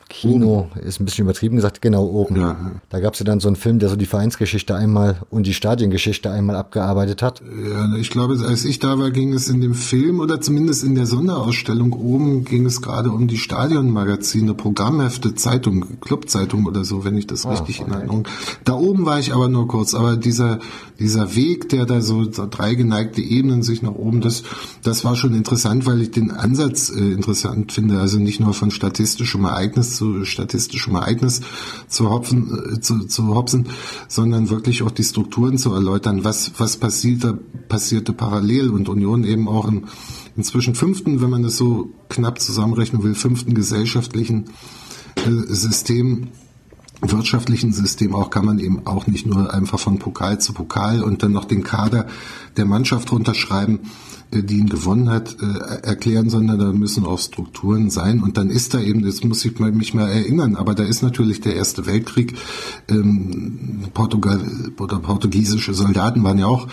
Kino, ist ein bisschen übertrieben gesagt, genau oben. Ja. Da gab es ja dann so einen Film, der so die Vereinsgeschichte einmal und die Stadiengeschichte einmal abgearbeitet hat. Ja, ich glaube, als ich da war, ging es in dem Film oder zumindest in der Sonderausstellung oben, ging es gerade um die Stadionmagazine, Programmhefte, Zeitung, Clubzeitung oder so, wenn ich das richtig in Erinnerung. Da oben war ich aber nur kurz, aber dieser Weg, der da so drei geneigte Ebenen sich nach oben, das war schon interessant, weil ich den Ansatz interessant finde, also nicht nur von statistischem Ereignis zu hopsen, sondern wirklich auch die Strukturen zu erläutern, was passierte parallel, und Union eben auch im inzwischen fünften, wenn man das so knapp zusammenrechnen will, fünften gesellschaftlichen wirtschaftlichen System auch, kann man eben auch nicht nur einfach von Pokal zu Pokal und dann noch den Kader der Mannschaft runterschreiben, die ihn gewonnen hat, erklären, sondern da müssen auch Strukturen sein. Und dann ist da eben, das muss ich mich mal erinnern, aber da ist natürlich der Erste Weltkrieg, portugiesische Soldaten waren ja auch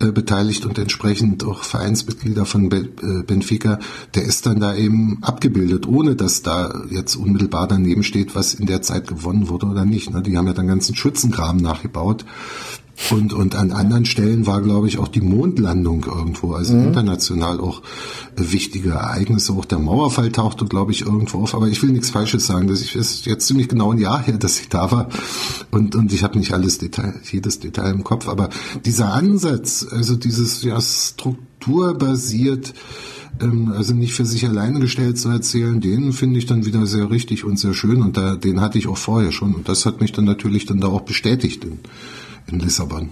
beteiligt und entsprechend auch Vereinsmitglieder von Benfica, der ist dann da eben abgebildet, ohne dass da jetzt unmittelbar daneben steht, was in der Zeit gewonnen wurde oder nicht. Die haben ja dann ganzen Schützengraben nachgebaut. Und an anderen Stellen war, glaube ich, auch die Mondlandung irgendwo, also international auch wichtige Ereignisse. Auch der Mauerfall tauchte, glaube ich, irgendwo auf. Aber ich will nichts Falsches sagen. Das ist jetzt ziemlich genau ein Jahr her, dass ich da war. Und ich habe nicht jedes Detail im Kopf. Aber dieser Ansatz, also dieses ja strukturbasiert, also nicht für sich alleine gestellt zu erzählen, den finde ich dann wieder sehr richtig und sehr schön. Und den hatte ich auch vorher schon. Und das hat mich dann natürlich dann da auch bestätigt in Lissabon.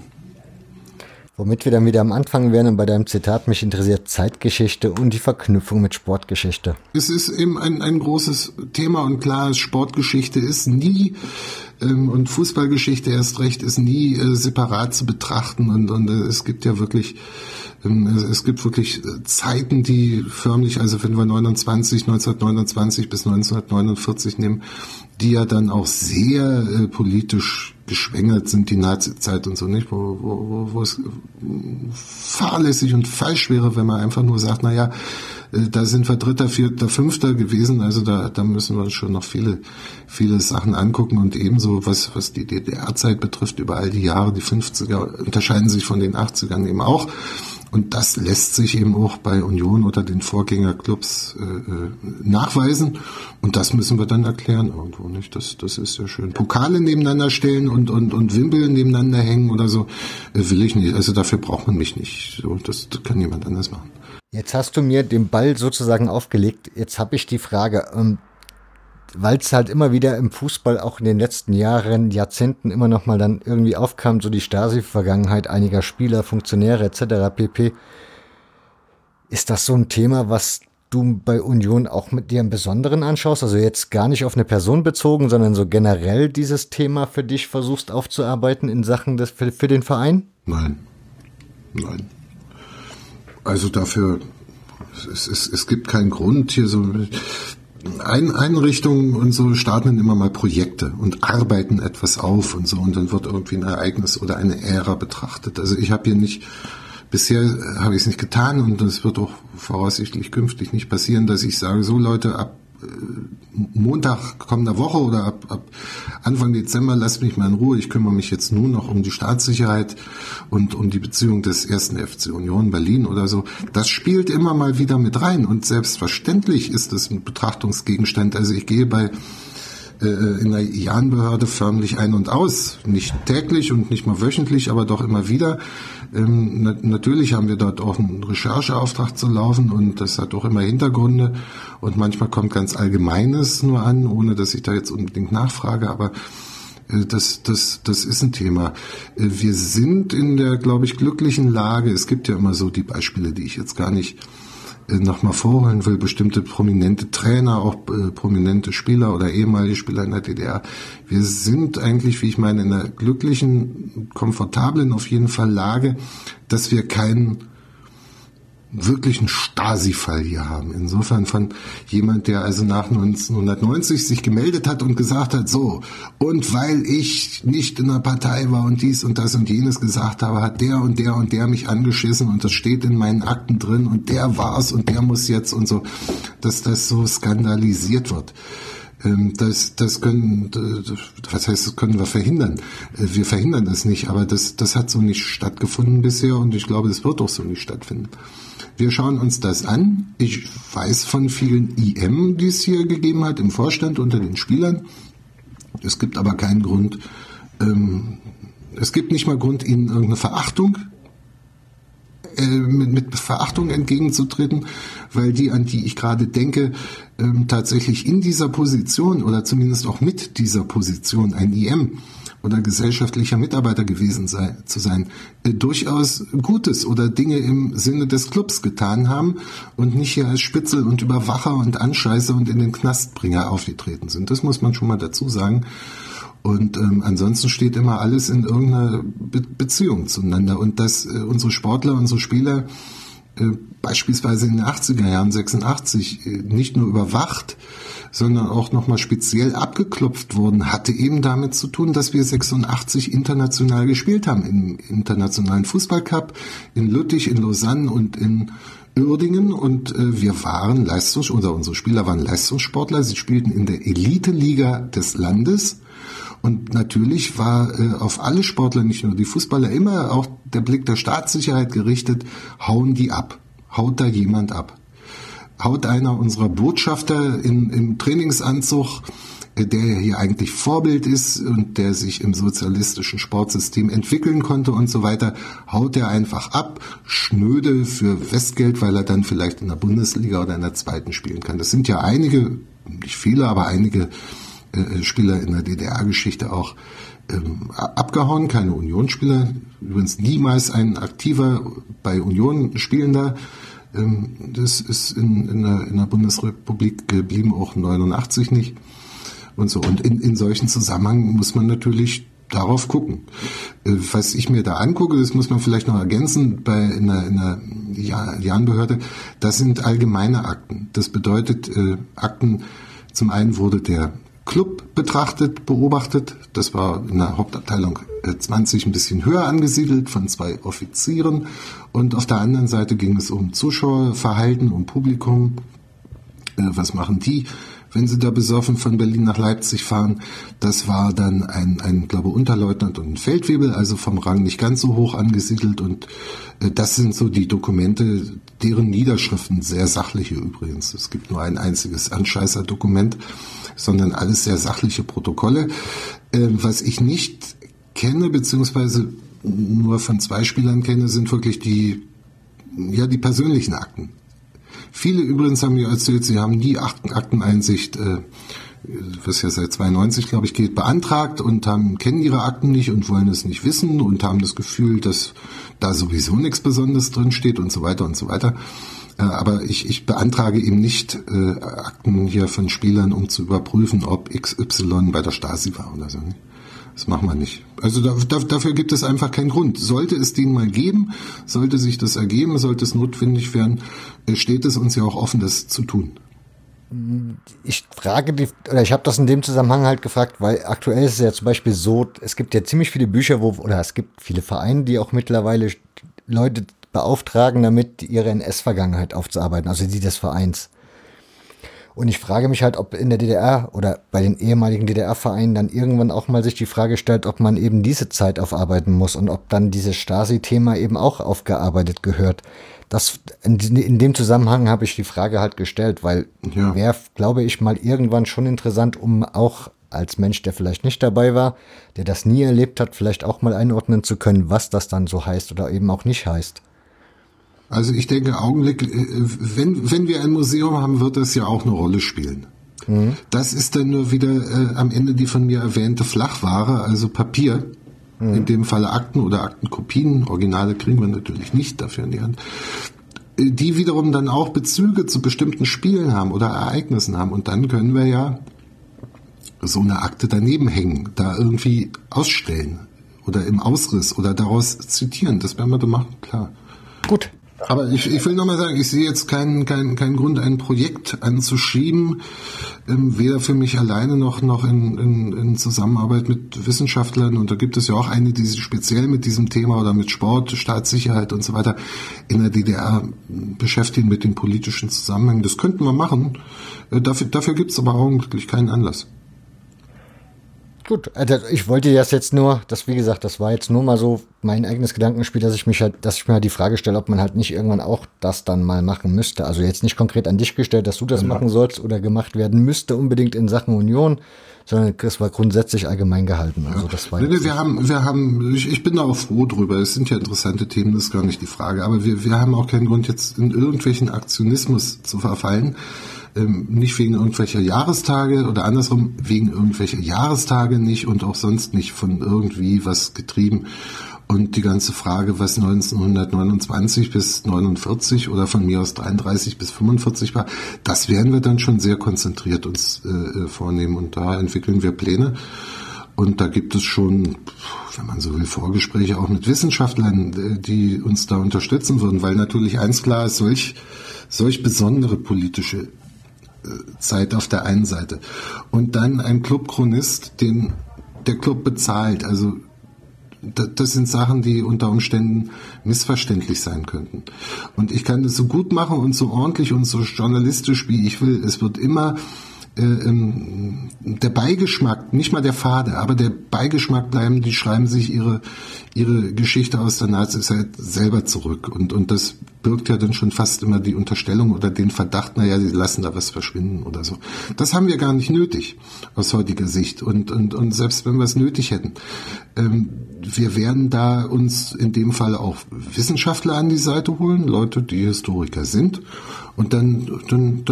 Womit wir dann wieder am Anfang wären und bei deinem Zitat, mich interessiert Zeitgeschichte und die Verknüpfung mit Sportgeschichte. Es ist eben ein großes Thema und klar, Sportgeschichte ist nie und Fußballgeschichte erst recht ist nie separat zu betrachten und es gibt ja wirklich... Es gibt wirklich Zeiten, die förmlich, also wenn wir 1929 bis 1949 nehmen, die ja dann auch sehr politisch geschwängert sind, die Nazizeit und so, nicht? Wo es fahrlässig und falsch wäre, wenn man einfach nur sagt, naja, Da sind wir Dritter, Vierter, Fünfter gewesen. Also da müssen wir schon noch viele Sachen angucken. Und ebenso, was die DDR-Zeit betrifft, über all die Jahre, die 50er unterscheiden sich von den 80ern eben auch. Und das lässt sich eben auch bei Union oder den Vorgängerclubs nachweisen. Und das müssen wir dann erklären irgendwo, nicht? Das ist ja schön. Pokale nebeneinander stellen und Wimpel nebeneinander hängen oder so, will ich nicht. Also dafür braucht man mich nicht. So, das kann jemand anders machen. Jetzt hast du mir den Ball sozusagen aufgelegt. Jetzt habe ich die Frage, weil es halt immer wieder im Fußball auch in den letzten Jahren, Jahrzehnten immer nochmal dann irgendwie aufkam, so die Stasi-Vergangenheit einiger Spieler, Funktionäre etc. pp. Ist das so ein Thema, was du bei Union auch mit dir im Besonderen anschaust? Also jetzt gar nicht auf eine Person bezogen, sondern so generell dieses Thema für dich versuchst aufzuarbeiten in Sachen für den Verein? Nein. Also dafür, es gibt keinen Grund hier so... Einrichtungen und so starten immer mal Projekte und arbeiten etwas auf und so, und dann wird irgendwie ein Ereignis oder eine Ära betrachtet. Also bisher habe ich es nicht getan, und es wird auch voraussichtlich künftig nicht passieren, dass ich sage, so Leute, ab Montag kommender Woche oder ab Anfang Dezember lasst mich mal in Ruhe, ich kümmere mich jetzt nur noch um die Staatssicherheit und um die Beziehung des 1. FC Union Berlin oder so. Das spielt immer mal wieder mit rein, und selbstverständlich ist es ein Betrachtungsgegenstand. Also ich gehe bei in der IAN-Behörde förmlich ein und aus. Nicht täglich und nicht mal wöchentlich, aber doch immer wieder. Natürlich haben wir dort auch einen Rechercheauftrag zu laufen, und das hat auch immer Hintergründe. Und manchmal kommt ganz Allgemeines nur an, ohne dass ich da jetzt unbedingt nachfrage, aber das ist ein Thema. Wir sind in der, glaube ich, glücklichen Lage. Es gibt ja immer so die Beispiele, die ich jetzt gar nicht nochmal vorholen will, bestimmte prominente Trainer, auch prominente Spieler oder ehemalige Spieler in der DDR. Wir sind eigentlich, wie ich meine, in einer glücklichen, komfortablen auf jeden Fall Lage, dass wir keinen wirklichen Stasi-Fall hier haben. Insofern von jemand, der also nach 1990 sich gemeldet hat und gesagt hat, so, und weil ich nicht in der Partei war und dies und das und jenes gesagt habe, hat der und der und der mich angeschissen, und das steht in meinen Akten drin, und der war's und der muss jetzt und so, dass das so skandalisiert wird. Das können wir verhindern. Wir verhindern das nicht, aber das hat so nicht stattgefunden bisher, und ich glaube, das wird auch so nicht stattfinden. Wir schauen uns das an. Ich weiß von vielen IM, die es hier gegeben hat, im Vorstand, unter den Spielern. Es gibt aber keinen Grund, es gibt nicht mal Grund, ihnen irgendeine Verachtung mit Verachtung entgegenzutreten, weil die, an die ich gerade denke, tatsächlich in dieser Position oder zumindest auch mit dieser Position ein IM oder gesellschaftlicher Mitarbeiter gewesen zu sein, durchaus Gutes oder Dinge im Sinne des Clubs getan haben und nicht hier als Spitzel und Überwacher und Anscheißer und in den Knastbringer aufgetreten sind. Das muss man schon mal dazu sagen. Und ansonsten steht immer alles in irgendeiner Beziehung zueinander. Und dass unsere Sportler, unsere Spieler beispielsweise in den 80er Jahren, 86, nicht nur überwacht, sondern auch nochmal speziell abgeklopft wurden, hatte eben damit zu tun, dass wir 86 international gespielt haben. Im internationalen Fußballcup, in Lüttich, in Lausanne und in Uerdingen. Und wir waren unsere Spieler waren Leistungssportler. Sie spielten in der Eliteliga des Landes. Und natürlich war auf alle Sportler, nicht nur die Fußballer, immer auch der Blick der Staatssicherheit gerichtet, hauen die ab, haut da jemand ab. Haut einer unserer Botschafter im Trainingsanzug, der hier eigentlich Vorbild ist und der sich im sozialistischen Sportsystem entwickeln konnte und so weiter, haut er einfach ab, schnöde für Westgeld, weil er dann vielleicht in der Bundesliga oder in der zweiten spielen kann. Das sind ja einige, nicht viele, aber einige Spieler in der DDR-Geschichte auch abgehauen, keine Unionsspieler, übrigens niemals ein aktiver bei Union Spielender. Das ist in der Bundesrepublik geblieben, auch 89 nicht und so. Und in solchen Zusammenhang muss man natürlich darauf gucken. Was ich mir da angucke, das muss man vielleicht noch ergänzen, in der Jahrenbehörde, das sind allgemeine Akten. Das bedeutet Akten, zum einen wurde der Club beobachtet. Das war in der Hauptabteilung 20 ein bisschen höher angesiedelt von 2 Offizieren. Und auf der anderen Seite ging es um Zuschauerverhalten, um Publikum. Was machen die, wenn sie da besoffen von Berlin nach Leipzig fahren? Das war dann ein glaube Unterleutnant und ein Feldwebel, also vom Rang nicht ganz so hoch angesiedelt. Und das sind so die Dokumente, deren Niederschriften, sehr sachliche übrigens. Es gibt nur ein einziges Anscheißer-Dokument, sondern alles sehr sachliche Protokolle. Was ich nicht kenne, beziehungsweise nur von 2 Spielern kenne, sind wirklich die persönlichen Akten. Viele übrigens haben mir erzählt, sie haben die Akteneinsicht, was ja seit 92, glaube ich, geht, beantragt und kennen ihre Akten nicht und wollen es nicht wissen und haben das Gefühl, dass da sowieso nichts Besonderes drinsteht und so weiter und so weiter. Aber ich beantrage eben nicht Akten hier von Spielern, um zu überprüfen, ob XY bei der Stasi war oder so. Das machen wir nicht. Also dafür gibt es einfach keinen Grund. Sollte es den mal geben, sollte sich das ergeben, sollte es notwendig werden, steht es uns ja auch offen, das zu tun. Ich habe das in dem Zusammenhang halt gefragt, weil aktuell ist es ja zum Beispiel so, es gibt ja ziemlich viele Bücher, es gibt viele Vereine, die auch mittlerweile Leute beauftragen, damit ihre NS-Vergangenheit aufzuarbeiten, also die des Vereins. Und ich frage mich halt, ob in der DDR oder bei den ehemaligen DDR-Vereinen dann irgendwann auch mal sich die Frage stellt, ob man eben diese Zeit aufarbeiten muss und ob dann dieses Stasi-Thema eben auch aufgearbeitet gehört. In dem Zusammenhang habe ich die Frage halt gestellt, weil wäre, glaube ich, mal irgendwann schon interessant, um auch als Mensch, der vielleicht nicht dabei war, der das nie erlebt hat, vielleicht auch mal einordnen zu können, was das dann so heißt oder eben auch nicht heißt. Also ich denke, wenn wir ein Museum haben, wird das ja auch eine Rolle spielen. Mhm. Das ist dann nur wieder am Ende die von mir erwähnte Flachware, also Papier, in dem Falle Akten oder Aktenkopien, Originale kriegen wir natürlich nicht dafür in die Hand, die wiederum dann auch Bezüge zu bestimmten Spielen haben oder Ereignissen haben. Und dann können wir ja so eine Akte daneben hängen, da irgendwie ausstellen oder im Ausriss oder daraus zitieren. Das werden wir da machen, klar. Gut. Aber ich will nochmal sagen, ich sehe jetzt keinen Grund, ein Projekt anzuschieben, weder für mich alleine noch in Zusammenarbeit mit Wissenschaftlern. Und da gibt es ja auch einige, die sich speziell mit diesem Thema oder mit Sport, Staatssicherheit und so weiter in der DDR beschäftigen, mit den politischen Zusammenhängen. Das könnten wir machen. Dafür gibt es aber augenblicklich keinen Anlass. Gut, also ich wollte das jetzt nur, das war jetzt nur mal so mein eigenes Gedankenspiel, dass ich mir halt die Frage stelle, ob man halt nicht irgendwann auch das dann mal machen müsste. Also jetzt nicht konkret an dich gestellt, dass du das machen sollst oder gemacht werden müsste unbedingt in Sachen Union, sondern das war grundsätzlich allgemein gehalten. Also das war ich bin da auch froh drüber. Es sind ja interessante Themen, das ist gar nicht die Frage. Aber wir haben auch keinen Grund, jetzt in irgendwelchen Aktionismus zu verfallen. Nicht wegen irgendwelcher Jahrestage oder andersrum, wegen irgendwelcher Jahrestage nicht und auch sonst nicht von irgendwie was getrieben. Und die ganze Frage, was 1929 bis 49 oder von mir aus 33 bis 45 war, das werden wir dann schon sehr konzentriert uns vornehmen. Und da entwickeln wir Pläne. Und da gibt es schon, wenn man so will, Vorgespräche auch mit Wissenschaftlern, die uns da unterstützen würden. Weil natürlich eins klar ist, solch besondere politische Zeit auf der einen Seite und dann ein Clubchronist, den der Club bezahlt. Also das sind Sachen, die unter Umständen missverständlich sein könnten. Und ich kann das so gut machen und so ordentlich und so journalistisch, wie ich will. Es wird immer der Beigeschmack, nicht mal der Fade, aber der Beigeschmack bleiben, die schreiben sich ihre Geschichte aus der Nazizeit selber zurück. Und das birgt ja dann schon fast immer die Unterstellung oder den Verdacht, die lassen da was verschwinden oder so. Das haben wir gar nicht nötig aus heutiger Sicht. Und selbst wenn wir es nötig hätten, wir werden da uns in dem Fall auch Wissenschaftler an die Seite holen, Leute, die Historiker sind. Und dann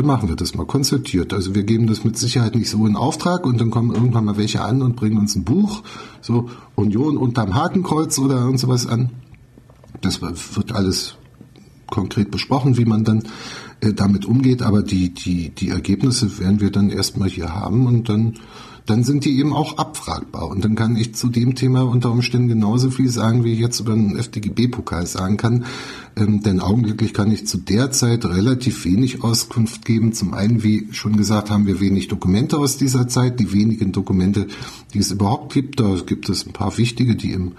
machen wir das mal konzertiert. Also wir geben das mit Sicherheit nicht so in Auftrag und dann kommen irgendwann mal welche an und bringen uns ein Buch, so Union unterm Hakenkreuz oder irgend sowas an. Das wird alles konkret besprochen, wie man dann damit umgeht. Aber die Ergebnisse werden wir dann erstmal hier haben und dann dann sind die eben auch abfragbar. Und dann kann ich zu dem Thema unter Umständen genauso viel sagen, wie ich jetzt über den FDGB-Pokal sagen kann. Denn augenblicklich kann ich zu der Zeit relativ wenig Auskunft geben. Zum einen, wie schon gesagt, haben wir wenig Dokumente aus dieser Zeit. Die wenigen Dokumente, die es überhaupt gibt, da gibt es ein paar wichtige, die im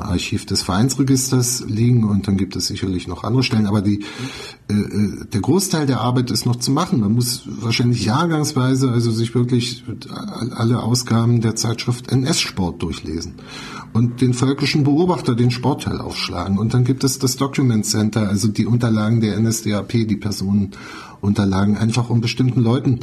Archiv des Vereinsregisters liegen, und dann gibt es sicherlich noch andere Stellen, aber der Großteil der Arbeit ist noch zu machen. Man muss wahrscheinlich jahrgangsweise also sich wirklich alle Ausgaben der Zeitschrift NS-Sport durchlesen und den völkischen Beobachter, den Sportteil, aufschlagen, und dann gibt es das Document Center, also die Unterlagen der NSDAP, die Personenunterlagen, einfach um bestimmten Leuten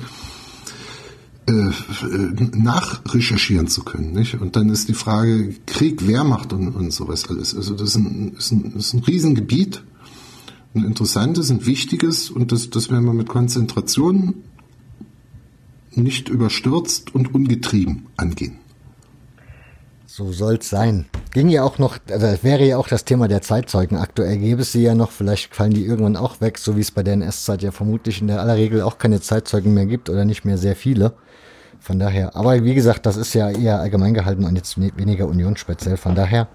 nachrecherchieren zu können, nicht? Und dann ist die Frage Krieg, Wehrmacht und sowas alles. Also das ist ein Riesengebiet, ein interessantes, ein wichtiges, und das werden wir mit Konzentration, nicht überstürzt und ungetrieben angehen. So soll's sein. Ging ja auch noch, wäre ja auch das Thema der Zeitzeugen aktuell, gäbe es sie ja noch, vielleicht fallen die irgendwann auch weg, so wie es bei der NS-Zeit ja vermutlich in der aller Regel auch keine Zeitzeugen mehr gibt oder nicht mehr sehr viele. Von daher, aber wie gesagt, das ist ja eher allgemein gehalten und jetzt weniger Union speziell, von daher,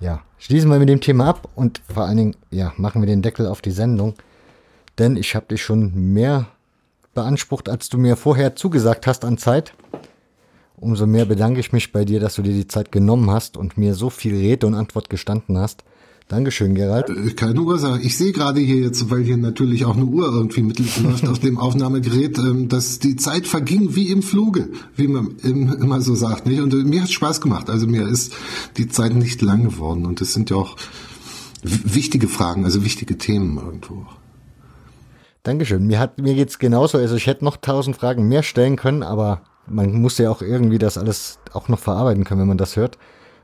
ja, schließen wir mit dem Thema ab und vor allen Dingen, ja, machen wir den Deckel auf die Sendung, denn ich habe dich schon mehr beansprucht, als du mir vorher zugesagt hast an Zeit. Umso mehr bedanke ich mich bei dir, dass du dir die Zeit genommen hast und mir so viel Rede und Antwort gestanden hast. Dankeschön, Gerald. Keine Ursache. Ich sehe gerade hier jetzt, weil hier natürlich auch eine Uhr irgendwie mitläuft auf dem Aufnahmegerät, dass die Zeit verging wie im Fluge, wie man immer so sagt, nicht? Und mir hat Spaß gemacht. Also mir ist die Zeit nicht lang geworden. Und es sind ja auch wichtige Fragen, also wichtige Themen irgendwo. Dankeschön. Mir geht's genauso. Also ich hätte noch 1000 Fragen mehr stellen können, aber man muss ja auch irgendwie das alles auch noch verarbeiten können, wenn man das hört.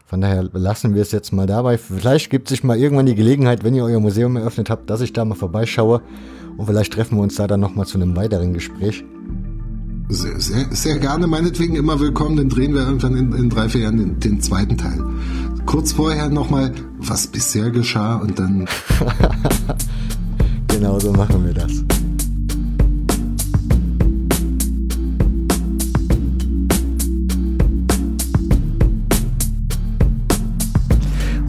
Von daher lassen wir es jetzt mal dabei. Vielleicht gibt sich mal irgendwann die Gelegenheit, wenn ihr euer Museum eröffnet habt, dass ich da mal vorbeischaue. Und vielleicht treffen wir uns da dann nochmal zu einem weiteren Gespräch. Sehr, sehr, sehr gerne, meinetwegen immer willkommen. Dann drehen wir irgendwann in 3-4 Jahren den zweiten Teil. Kurz vorher nochmal, was bisher geschah, und dann... Genau so machen wir das.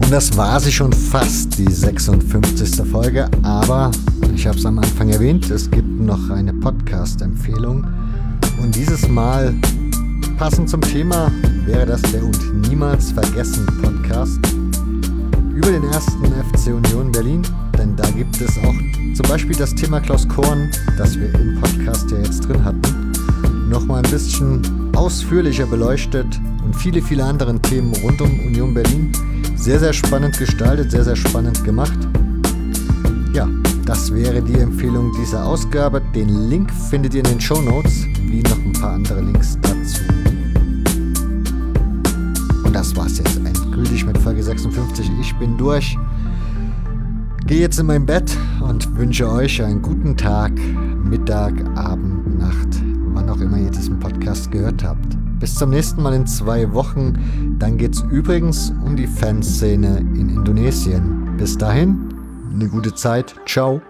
Und das war sie schon fast, die 56. Folge, aber ich habe es am Anfang erwähnt, es gibt noch eine Podcast-Empfehlung, und dieses Mal, passend zum Thema, wäre das der und Niemals Vergessen Podcast über den 1. FC Union Berlin, denn da gibt es auch zum Beispiel das Thema Klaus Korn, das wir im Podcast ja jetzt drin hatten, nochmal ein bisschen ausführlicher beleuchtet, und viele, viele andere Themen rund um Union Berlin. Sehr, sehr spannend gestaltet, sehr, sehr spannend gemacht. Ja, das wäre die Empfehlung dieser Ausgabe. Den Link findet ihr in den Shownotes, wie noch ein paar andere Links dazu. Und das war's jetzt endgültig mit Folge 56. Ich bin durch. Gehe jetzt in mein Bett und wünsche euch einen guten Tag, Mittag, Abend, Nacht, wann auch immer ihr diesen Podcast gehört habt. Bis zum nächsten Mal in 2 Wochen. Dann geht's übrigens um die Fanszene in Indonesien. Bis dahin, eine gute Zeit. Ciao.